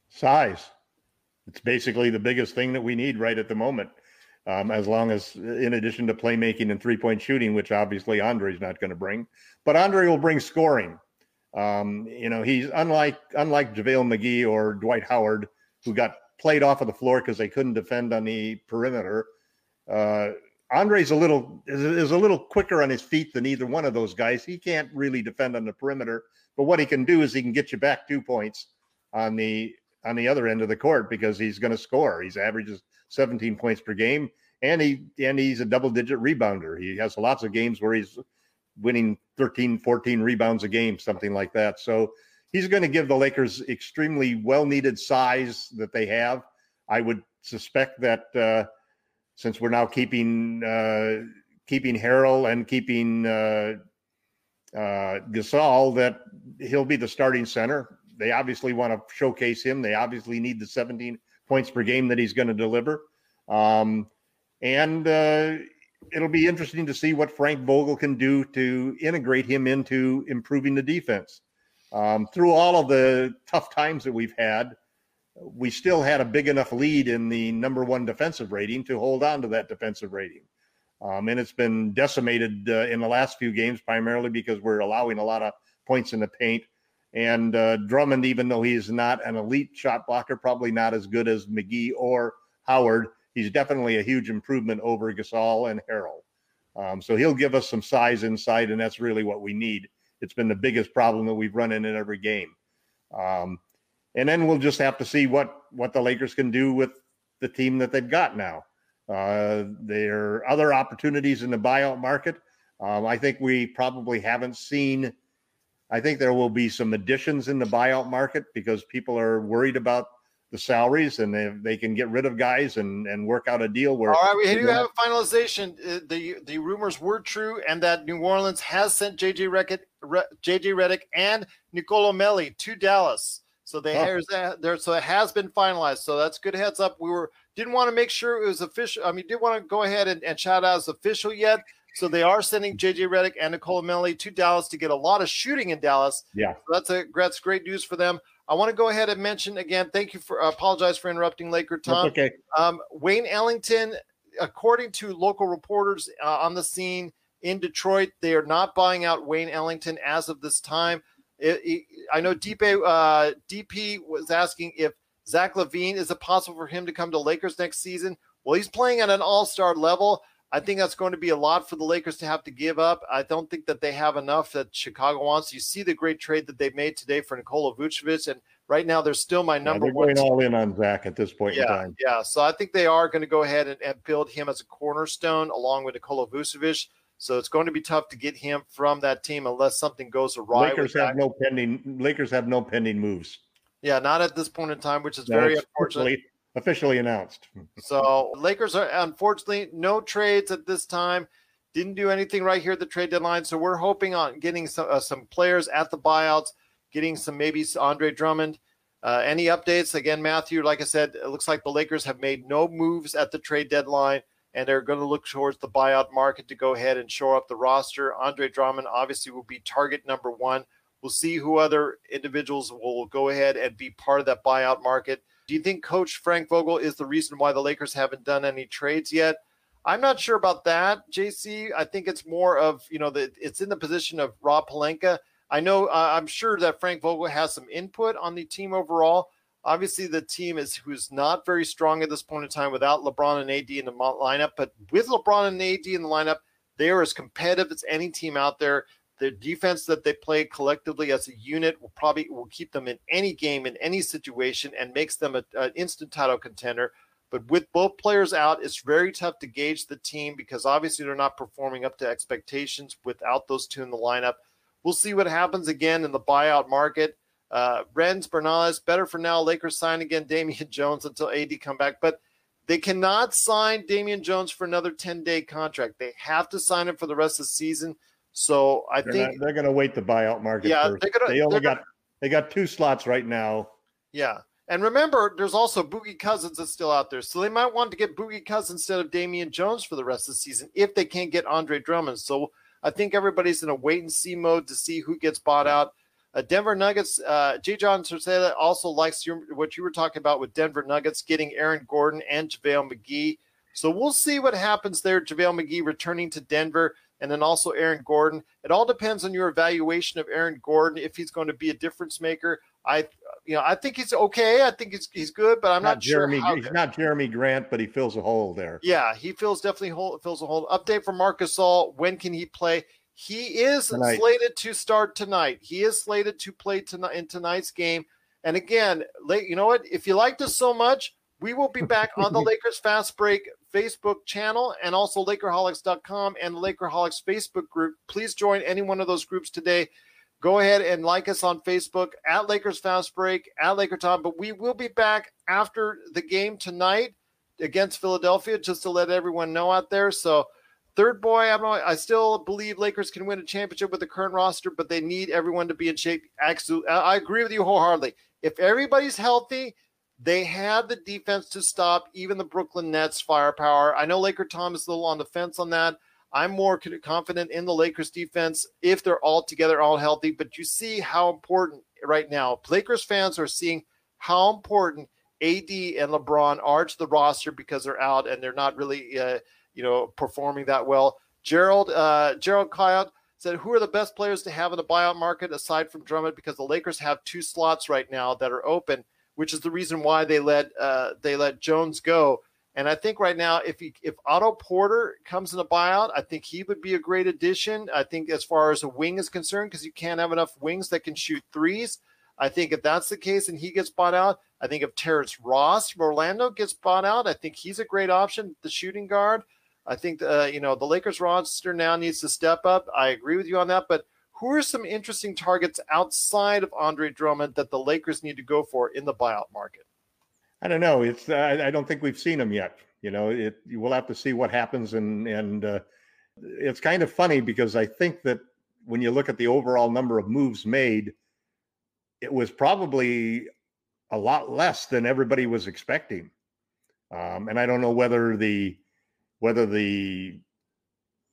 Size. It's basically the biggest thing that we need right at the moment. Um, as long as, in addition to playmaking and three-point shooting, which obviously Andre's not going to bring, but Andre will bring scoring. Um, you know, he's unlike unlike JaVale McGee or Dwight Howard, who got played off of the floor because they couldn't defend on the perimeter. Uh, Andre's a little is, is a little quicker on his feet than either one of those guys. He can't really defend on the perimeter, but what he can do is he can get you back two points on the on the other end of the court because he's going to score. He's averages seventeen points per game, and he and he's a double-digit rebounder. He has lots of games where he's winning thirteen, fourteen rebounds a game, something like that. So he's going to give the Lakers extremely well-needed size that they have. I would suspect that. Uh, Since we're now keeping uh, keeping Harrell and keeping uh, uh, Gasol, that he'll be the starting center. They obviously want to showcase him. They obviously need the seventeen points per game that he's going to deliver. Um, and uh, it'll be interesting to see what Frank Vogel can do to integrate him into improving the defense. Um, through all of the tough times that we've had, we still had a big enough lead in the number one defensive rating to hold on to that defensive rating. Um, and it's been decimated uh, in the last few games, primarily because we're allowing a lot of points in the paint. And uh, Drummond, even though he's not an elite shot blocker, probably not as good as McGee or Howard, he's definitely a huge improvement over Gasol and Harrell. Um, so he'll give us some size inside, and that's really what we need. It's been the biggest problem that we've run in in every game. Um, And then we'll just have to see what, what the Lakers can do with the team that they've got now. Uh, there are other opportunities in the buyout market. Um, I think we probably haven't seen – I think there will be some additions in the buyout market because people are worried about the salaries and they, they can get rid of guys and, and work out a deal where – All right, we do have a finalization. The, the rumors were true and that New Orleans has sent J J Redick, J J Redick and Nicolo Melli to Dallas. So they huh. there, so it has been finalized. So that's good heads up. We were didn't want to make sure it was official. I mean, didn't want to go ahead and, and shout out as official yet. So they are sending J J Redick and Nicolo Melli to Dallas to get a lot of shooting in Dallas. Yeah, so that's a that's great news for them. I want to go ahead and mention again. Thank you for uh, apologize for interrupting, Laker Tom. That's okay. Um, Wayne Ellington, according to local reporters uh, on the scene in Detroit, they are not buying out Wayne Ellington as of this time. It, it, I know D P, uh, D P was asking if Zach LaVine, is it possible for him to come to Lakers next season? Well, he's playing at an all-star level. I think that's going to be a lot for the Lakers to have to give up. I don't think that they have enough that Chicago wants. You see the great trade that they made today for Nikola Vucevic, and right now they're still my number yeah, they're one. They're going all in on Zach at this point yeah, in time. Yeah, so I think they are going to go ahead and, and build him as a cornerstone along with Nikola Vucevic. So it's going to be tough to get him from that team unless something goes awry. Lakers have no pending. Lakers have no pending moves. Yeah, not at this point in time, which is no, very unfortunate. Officially, officially announced. So Lakers are unfortunately no trades at this time. Didn't do anything right here at the trade deadline. So we're hoping on getting some uh, some players at the buyouts, getting some maybe Andre Drummond. Uh, any updates again, Matthew? Like I said, it looks like the Lakers have made no moves at the trade deadline. And they're going to look towards the buyout market to go ahead and shore up the roster. Andre Drummond obviously will be target number one. We'll see who other individuals will go ahead and be part of that buyout market. Do you think Coach Frank Vogel is the reason why the Lakers haven't done any trades yet? I'm not sure about that, J C. I think it's more of, you know, the, it's in the position of Rob Pelinka. I know uh, I'm sure that Frank Vogel has some input on the team overall. Obviously, the team is who's not very strong at this point in time without LeBron and A D in the lineup. But with LeBron and A D in the lineup, they are as competitive as any team out there. The defense that they play collectively as a unit will probably will keep them in any game, in any situation, and makes them a, an instant title contender. But with both players out, it's very tough to gauge the team because obviously they're not performing up to expectations without those two in the lineup. We'll see what happens again in the buyout market. Uh, Renz, Bernays, better for now. Lakers sign again Damian Jones until A D come back. But they cannot sign Damian Jones for another ten-day contract. They have to sign him for the rest of the season. So I they're think not, they're going to wait the buyout market. Yeah, first. Gonna, they only got gonna, they got two slots right now. Yeah, and remember, there's also Boogie Cousins that's still out there, so they might want to get Boogie Cousins instead of Damian Jones for the rest of the season if they can't get Andre Drummond. So I think everybody's in a wait and see mode to see who gets bought out. Uh, Denver Nuggets. Uh, J. John Terceda also likes your, what you were talking about with Denver Nuggets getting Aaron Gordon and JaVale McGee. So we'll see what happens there. JaVale McGee returning to Denver. And then also Aaron Gordon. It all depends on your evaluation of Aaron Gordon, if he's going to be a difference maker. I, you know, I think he's okay. I think he's he's good, but I'm not, not Jeremy, sure. How he's good. Not Jeremy Grant, but he fills a hole there. Yeah, he fills definitely hole, fills a hole. Update from Marc Gasol. When can he play? He is tonight. slated to start tonight. He is slated to play tonight in tonight's game. And again, you know what? If you liked us so much, we will be back on the Lakers Fast Break Facebook channel and also Lakerholics dot com and the Lakerholics Facebook group. Please join any one of those groups today. Go ahead and like us on Facebook at Lakers Fast Break, at Laker Tom. But we will be back after the game tonight against Philadelphia, just to let everyone know out there. So, third boy, I'm, I still believe Lakers can win a championship with the current roster, but they need everyone to be in shape. Absolutely, I agree with you wholeheartedly. If everybody's healthy, they have the defense to stop even the Brooklyn Nets firepower. I know Laker Tom is a little on the fence on that. I'm more confident in the Lakers defense if they're all together, all healthy. But you see how important right now, Lakers fans are seeing how important A D and LeBron are to the roster because they're out and they're not really, uh, you know, performing that well. Gerald, uh, Gerald Coyote said, who are the best players to have in the buyout market aside from Drummond? Because the Lakers have two slots right now that are open, which is the reason why they let uh, they let Jones go. And I think right now, if he, if Otto Porter comes in a buyout, I think he would be a great addition. I think as far as a wing is concerned, because you can't have enough wings that can shoot threes. I think if that's the case and he gets bought out, I think if Terrence Ross from Orlando gets bought out, I think he's a great option, the shooting guard. I think uh, you know the Lakers roster now needs to step up. I agree with you on that, but who are some interesting targets outside of Andre Drummond that the Lakers need to go for in the buyout market? I don't know. It's uh, I don't think we've seen them yet. You know, it we'll have to see what happens. And and uh, it's kind of funny because I think that when you look at the overall number of moves made, it was probably a lot less than everybody was expecting. Um, and I don't know whether the whether the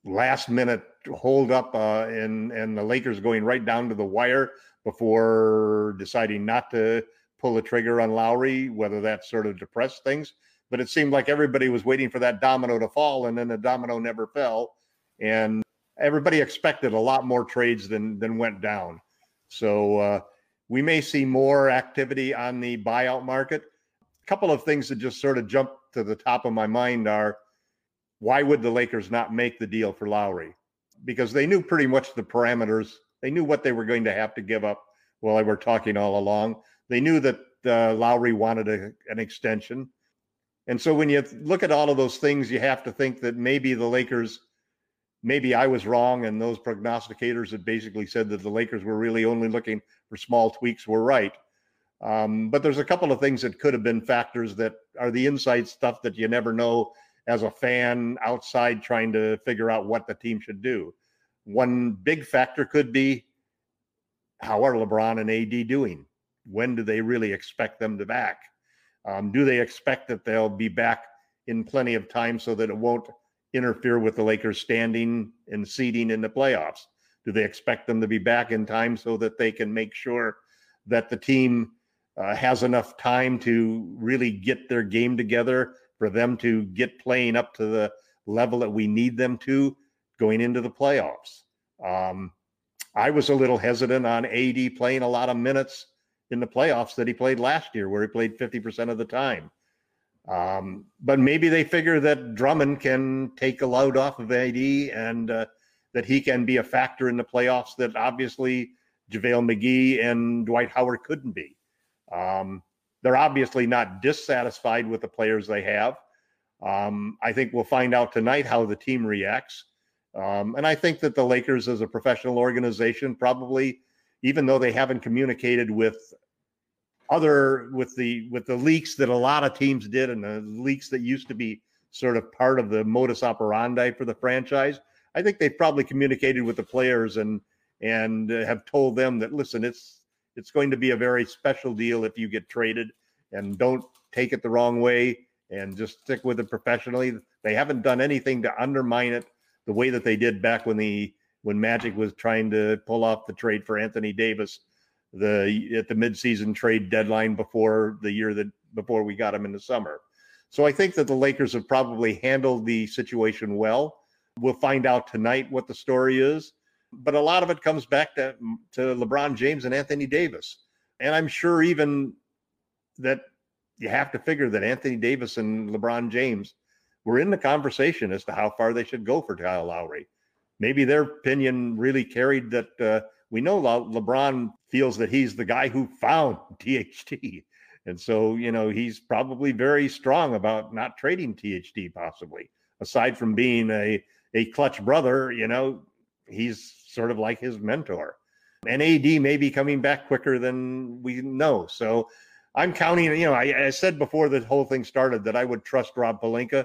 last minute hold up uh, and, and the Lakers going right down to the wire before deciding not to pull the trigger on Lowry, whether that sort of depressed things. But it seemed like everybody was waiting for that domino to fall, and then the domino never fell. And everybody expected a lot more trades than, than went down. So uh, we may see more activity on the buyout market. A couple of things that just sort of jump to the top of my mind are, why would the Lakers not make the deal for Lowry? Because they knew pretty much the parameters. They knew what they were going to have to give up while they were talking all along. They knew that uh, Lowry wanted a, an extension. And so when you look at all of those things, you have to think that maybe the Lakers, maybe I was wrong, and those prognosticators that basically said that the Lakers were really only looking for small tweaks were right. Um, but there's a couple of things that could have been factors that are the inside stuff that you never know as a fan outside trying to figure out what the team should do. One big factor could be, how are LeBron and A D doing? When do they really expect them to back? Um, do they expect that they'll be back in plenty of time so that it won't interfere with the Lakers standing and seeding in the playoffs? Do they expect them to be back in time so that they can make sure that the team uh, has enough time to really get their game together for them to get playing up to the level that we need them to going into the playoffs? Um, I was a little hesitant on A D playing a lot of minutes in the playoffs that he played last year, where he played fifty percent of the time. Um, but maybe they figure that Drummond can take a load off of A D and uh, that he can be a factor in the playoffs that obviously JaVale McGee and Dwight Howard couldn't be. Um, they're obviously not dissatisfied with the players they have. Um, I think we'll find out tonight how the team reacts. Um, and I think that the Lakers as a professional organization probably, even though they haven't communicated with other, with the, with the leaks that a lot of teams did and the leaks that used to be sort of part of the modus operandi for the franchise, I think they probably communicated with the players and, and have told them that, listen, it's, it's going to be a very special deal if you get traded, and don't take it the wrong way and just stick with it professionally. They haven't done anything to undermine it the way that they did back when the when Magic was trying to pull off the trade for Anthony Davis the at the midseason trade deadline before the year that before we got him in the summer. So I think that the Lakers have probably handled the situation well. We'll find out tonight what the story is, but a lot of it comes back to, to LeBron James and Anthony Davis. And I'm sure even that you have to figure that Anthony Davis and LeBron James were in the conversation as to how far they should go for Kyle Lowry. Maybe their opinion really carried that. Uh, we know LeBron feels that he's the guy who found T H T. And so, you know, he's probably very strong about not trading T H T possibly. Aside from being a, a clutch brother, you know, he's sort of like his mentor. And A D may be coming back quicker than we know. So I'm counting, you know, I, I said before the whole thing started that I would trust Rob Pelinka.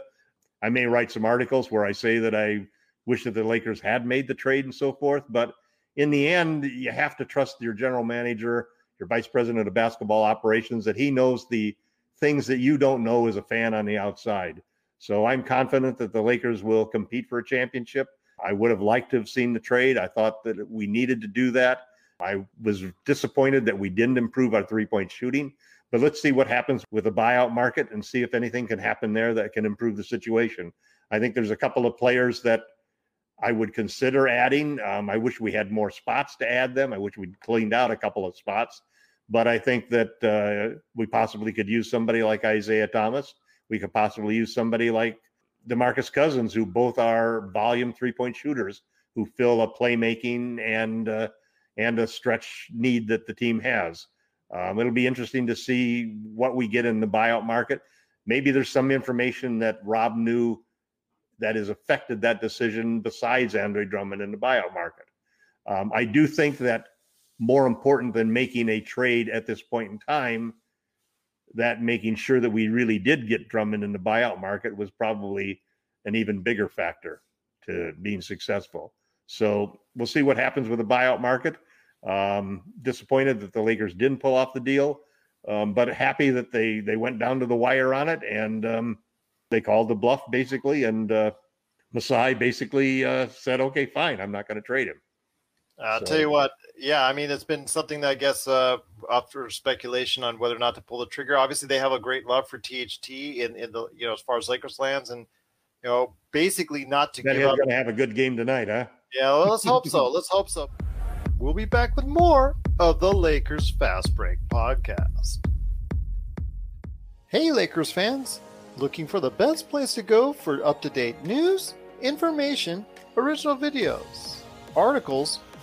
I may write some articles where I say that I wish that the Lakers had made the trade and so forth. But in the end, you have to trust your general manager, your vice president of basketball operations, that he knows the things that you don't know as a fan on the outside. So I'm confident that the Lakers will compete for a championship. I would have liked to have seen the trade. I thought that we needed to do that. I was disappointed that we didn't improve our three-point shooting. But let's see what happens with the buyout market and see if anything can happen there that can improve the situation. I think there's a couple of players that I would consider adding. Um, I wish we had more spots to add them. I wish we'd cleaned out a couple of spots. But I think that uh, we possibly could use somebody like Isaiah Thomas. We could possibly use somebody like DeMarcus Cousins, who both are volume three-point shooters who fill a playmaking and, uh, and a stretch need that the team has. Um, it'll be interesting to see what we get in the buyout market. Maybe there's some information that Rob knew that has affected that decision besides Andre Drummond in the buyout market. Um, I do think that more important than making a trade at this point in time, that making sure that we really did get Drummond in the buyout market was probably an even bigger factor to being successful. So we'll see what happens with the buyout market. Um, disappointed that the Lakers didn't pull off the deal, um, but happy that they, they went down to the wire on it, and um, they called the bluff basically. And uh, Masai basically uh, said, okay, fine, I'm not going to trade him. I'll so, tell you what. Yeah. I mean, it's been something that I guess uh, after speculation on whether or not to pull the trigger. Obviously they have a great love for T H T in, in the, you know, as far as Lakers lands, and, you know, basically not to give up. Going to have a good game tonight, huh? Yeah. Well, let's hope so. Let's hope so. We'll be back with more of the Lakers Fast Break podcast. Hey, Lakers fans. Looking for the best place to go for up-to-date news, information, original videos, articles,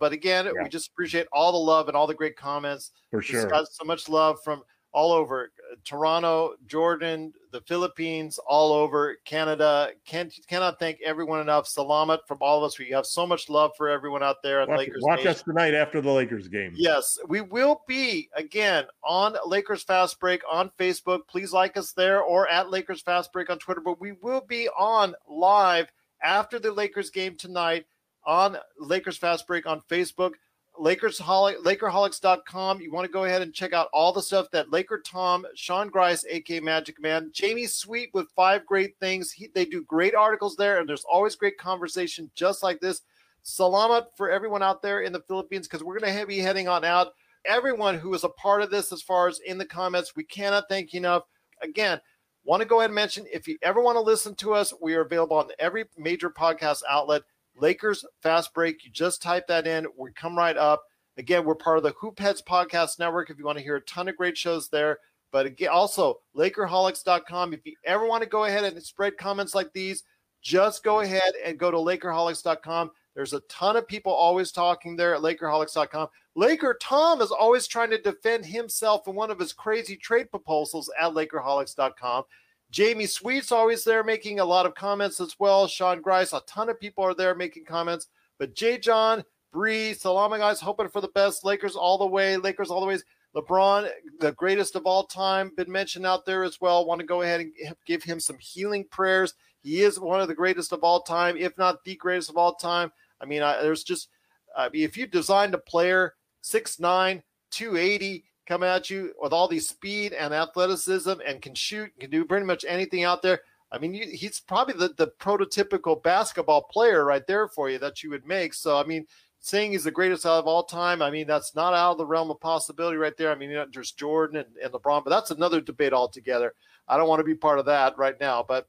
But again, yeah. We just appreciate all the love and all the great comments. For sure. We've got so much love from all over Toronto, Jordan, the Philippines, all over Canada. Can't, cannot thank everyone enough. Salamat from all of us. We have so much love for everyone out there at watch, Lakers Watch Nation. Us tonight after the Lakers game. Yes, we will be, again, on Lakers Fast Break on Facebook. Please like us there, or at Lakers Fast Break on Twitter. But we will be on live after the Lakers game tonight on Lakers Fast Break on Facebook. Lakersholic, Lakerholics dot com. You want to go ahead and check out all the stuff that Laker Tom, Sean Grice, A K Magic Man, Jamie Sweet with Five Great Things. He, they do great articles there, and there's always great conversation just like this. Salamat for everyone out there in the Philippines, because we're going to be heading on out. Everyone who is a part of this as far as in the comments, we cannot thank you enough. Again, want to go ahead and mention, if you ever want to listen to us, we are available on every major podcast outlet. Lakers Fast Break. You just type that in. We come right up. Again, we're part of the Hoopheads Podcast Network if you want to hear a ton of great shows there. But again, also, Lakerholics dot com. If you ever want to go ahead and spread comments like these, just go ahead and go to Lakerholics dot com. There's a ton of people always talking there at Lakerholics dot com. Laker Tom is always trying to defend himself in one of his crazy trade proposals at Lakerholics dot com. Jamie Sweet's always there making a lot of comments as well. Sean Grice, a ton of people are there making comments. But Jay John, Bree, Salama guys, hoping for the best. Lakers all the way. Lakers all the ways. LeBron, the greatest of all time, been mentioned out there as well. Want to go ahead and give him some healing prayers. He is one of the greatest of all time, if not the greatest of all time. I mean, I, there's just uh, if you designed a player, six nine, two eighty, coming at you with all the speed and athleticism and can shoot, can do pretty much anything out there. I mean, you, he's probably the, the prototypical basketball player right there for you that you would make. So, I mean, saying he's the greatest out of all time, I mean, that's not out of the realm of possibility right there. I mean, you know, there's Jordan and, and LeBron, but that's another debate altogether. I don't want to be part of that right now. But,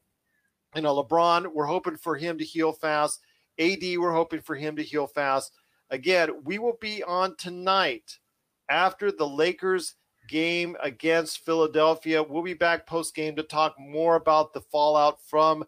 you know, LeBron, we're hoping for him to heal fast. A D, we're hoping for him to heal fast. Again, we will be on tonight after the Lakers game against Philadelphia. We'll be back post-game to talk more about the fallout from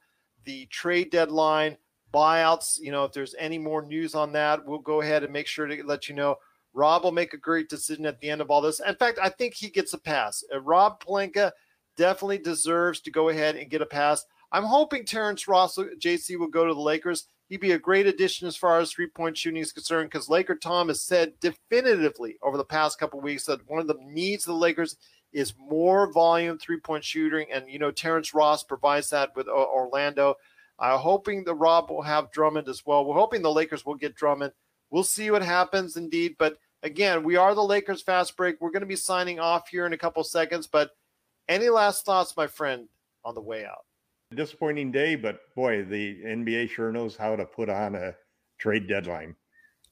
the trade deadline, buyouts. You know, if there's any more news on that, we'll go ahead and make sure to let you know. Rob will make a great decision at the end of all this. In fact, I think he gets a pass. Uh, Rob Pelinka definitely deserves to go ahead and get a pass. I'm hoping Terrence Ross, J C, will go to the Lakers. He'd be a great addition as far as three-point shooting is concerned, because Laker Tom has said definitively over the past couple of weeks that one of the needs of the Lakers is more volume three-point shooting, and, you know, Terrence Ross provides that with Orlando. I'm hoping that Rob will have Drummond as well. We're hoping the Lakers will get Drummond. We'll see what happens indeed, but again, we are the Lakers Fast Break. We're going to be signing off here in a couple seconds, but any last thoughts, my friend, on the way out? Disappointing day, but boy, the N B A sure knows how to put on a trade deadline.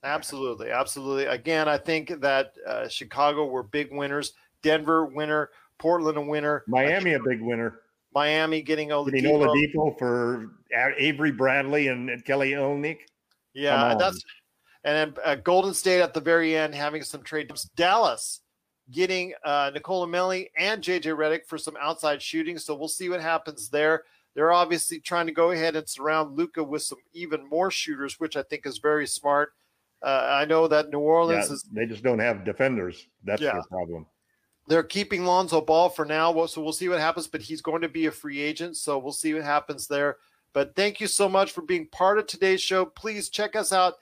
Absolutely. Absolutely. Again, I think that uh, Chicago were big winners. Denver, winner. Portland, a winner. Miami, a big winner. Miami getting Oladipo. Getting Oladipo for Avery Bradley and, and Kelly Olynyk. Yeah, and that's and then uh, Golden State at the very end having some trade. Dallas getting uh, Nikola Melli and J J Redick for some outside shooting, so we'll see what happens there. They're obviously trying to go ahead and surround Luka with some even more shooters, which I think is very smart. Uh, I know that New Orleans yeah, is... They just don't have defenders. That's yeah. their problem. They're keeping Lonzo Ball for now, so we'll see what happens, but he's going to be a free agent, so we'll see what happens there. But thank you so much for being part of today's show. Please check us out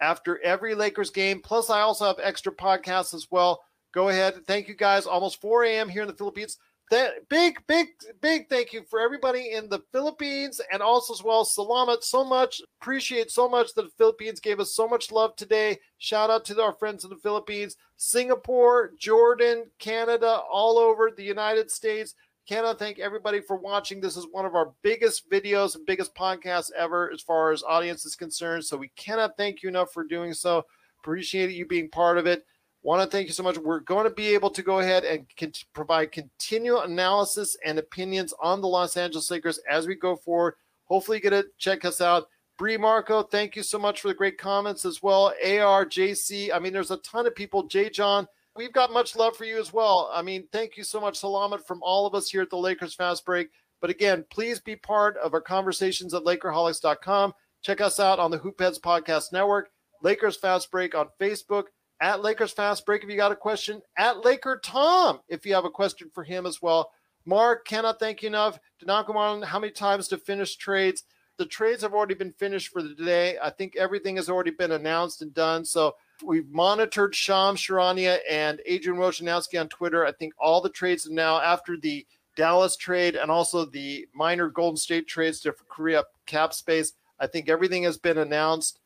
after every Lakers game. Plus, I also have extra podcasts as well. Go ahead. Thank you, guys. Almost four a.m. here in the Philippines. That big, big, big thank you for everybody in the Philippines and also as well. Salamat so much. Appreciate so much that the Philippines gave us so much love today. Shout out to our friends in the Philippines, Singapore, Jordan, Canada, all over the United States. Cannot thank everybody for watching. This is one of our biggest videos and biggest podcasts ever as far as audience is concerned. So we cannot thank you enough for doing so. Appreciate you being part of it. Want to thank you so much. We're going to be able to go ahead and con- provide continual analysis and opinions on the Los Angeles Lakers as we go forward. Hopefully you get to check us out. Bree Marco, thank you so much for the great comments as well. A R, J C, I mean, there's a ton of people. J. John, we've got much love for you as well. I mean, thank you so much. Salamat from all of us here at the Lakers Fast Break. But again, please be part of our conversations at Lakerholics dot com. Check us out on the Hoopheads Podcast Network, Lakers Fast Break on Facebook, at Lakers Fast Break if you got a question, at Laker Tom if you have a question for him as well. Mark, cannot thank you enough. Danako Marlin, how many times to finish trades? The trades have already been finished for the day. I think everything has already been announced and done. So we've monitored Shams Charania and Adrian Wojnarowski on Twitter. I think all the trades are now after the Dallas trade and also the minor Golden State trades to free up cap space. I think everything has been announced.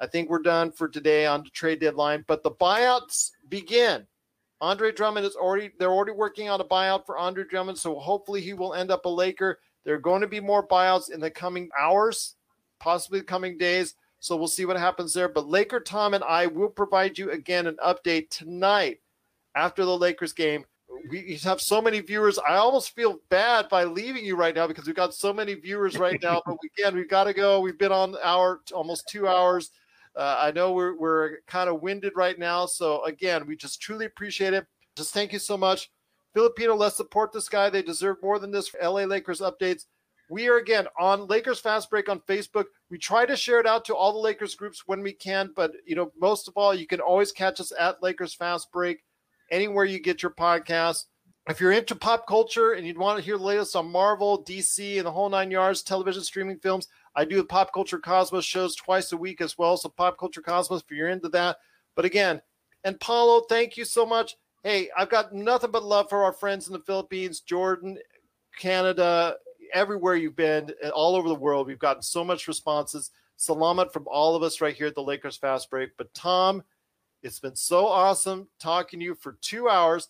I think we're done for today on the trade deadline, but the buyouts begin. Andre Drummond is already, they're already working on a buyout for Andre Drummond, so hopefully he will end up a Laker. There are going to be more buyouts in the coming hours, possibly the coming days, so we'll see what happens there. But Laker Tom and I will provide you again an update tonight after the Lakers game. We have so many viewers. I almost feel bad by leaving you right now because we've got so many viewers right now. But again, we've got to go. We've been on our almost two hours. Uh, I know we're, we're kind of winded right now. So again, we just truly appreciate it. Just thank you so much. Filipino, let's support this guy. They deserve more than this. L A Lakers updates. We are again on Lakers Fast Break on Facebook. We try to share it out to all the Lakers groups when we can. But, you know, most of all, you can always catch us at Lakers Fast Break anywhere you get your podcasts. If you're into pop culture and you'd want to hear the latest on Marvel, D C, and the whole nine yards, television, streaming, films, I do the Pop Culture Cosmos shows twice a week as well. So Pop Culture Cosmos, if you're into that. But again, and Paulo, thank you so much. Hey, I've got nothing but love for our friends in the Philippines, Jordan, Canada, everywhere you've been, all over the world. We've gotten so much responses. Salamat from all of us right here at the Lakers Fast Break. But Tom, it's been so awesome talking to you for two hours.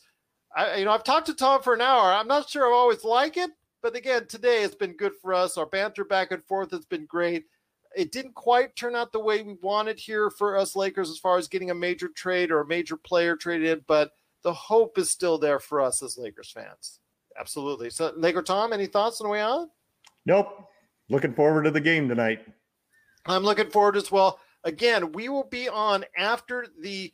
I, you know, I've talked to Tom for an hour. I'm not sure I always like it, but again, today it's been good for us. Our banter back and forth has been great. It didn't quite turn out the way we wanted here for us Lakers as far as getting a major trade or a major player traded in, but the hope is still there for us as Lakers fans. Absolutely. So, Laker Tom, any thoughts on the way out? Nope. Looking forward to the game tonight. I'm looking forward as well. Again, we will be on after the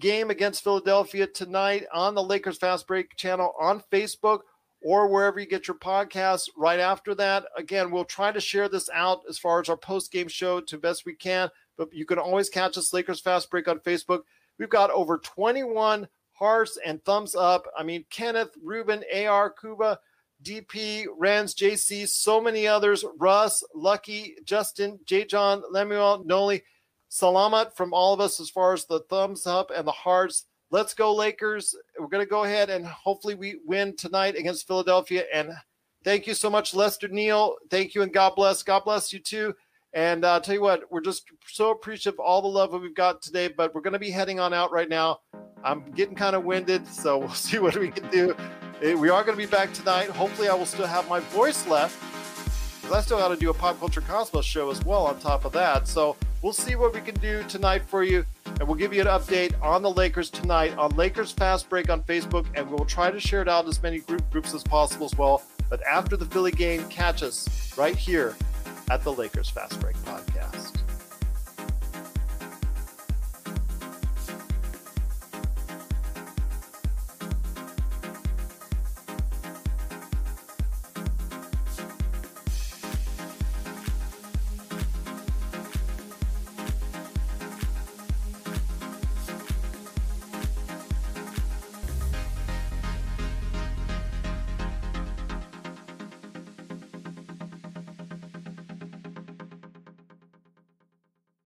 game against Philadelphia tonight on the Lakers Fast Break channel on Facebook or wherever you get your podcasts right after that. Again, we'll try to share this out as far as our post-game show to best we can, but you can always catch us Lakers Fast Break on Facebook. We've got over twenty-one hearts and thumbs up. I mean, Kenneth, Ruben, A R, Cuba, D P, Rans, J C, so many others, Russ, Lucky, Justin, J. John, Lemuel, Noli. Salamat from all of us as far as the thumbs up and the hearts. Let's go, Lakers. We're going to go ahead and hopefully we win tonight against Philadelphia. And thank you so much, Lester Neal. Thank you and God bless. God bless you too. And I'll uh, tell you what, we're just so appreciative of all the love that we've got today, but we're going to be heading on out right now. I'm getting kind of winded, so we'll see what we can do. We are going to be back tonight. Hopefully, I will still have my voice left. I still got to do a Pop Culture Cosmos show as well on top of that. So we'll see what we can do tonight for you. And we'll give you an update on the Lakers tonight on Lakers Fast Break on Facebook. And we'll try to share it out in as many group groups as possible as well. But after the Philly game, catch us right here at the Lakers Fast Break Podcast.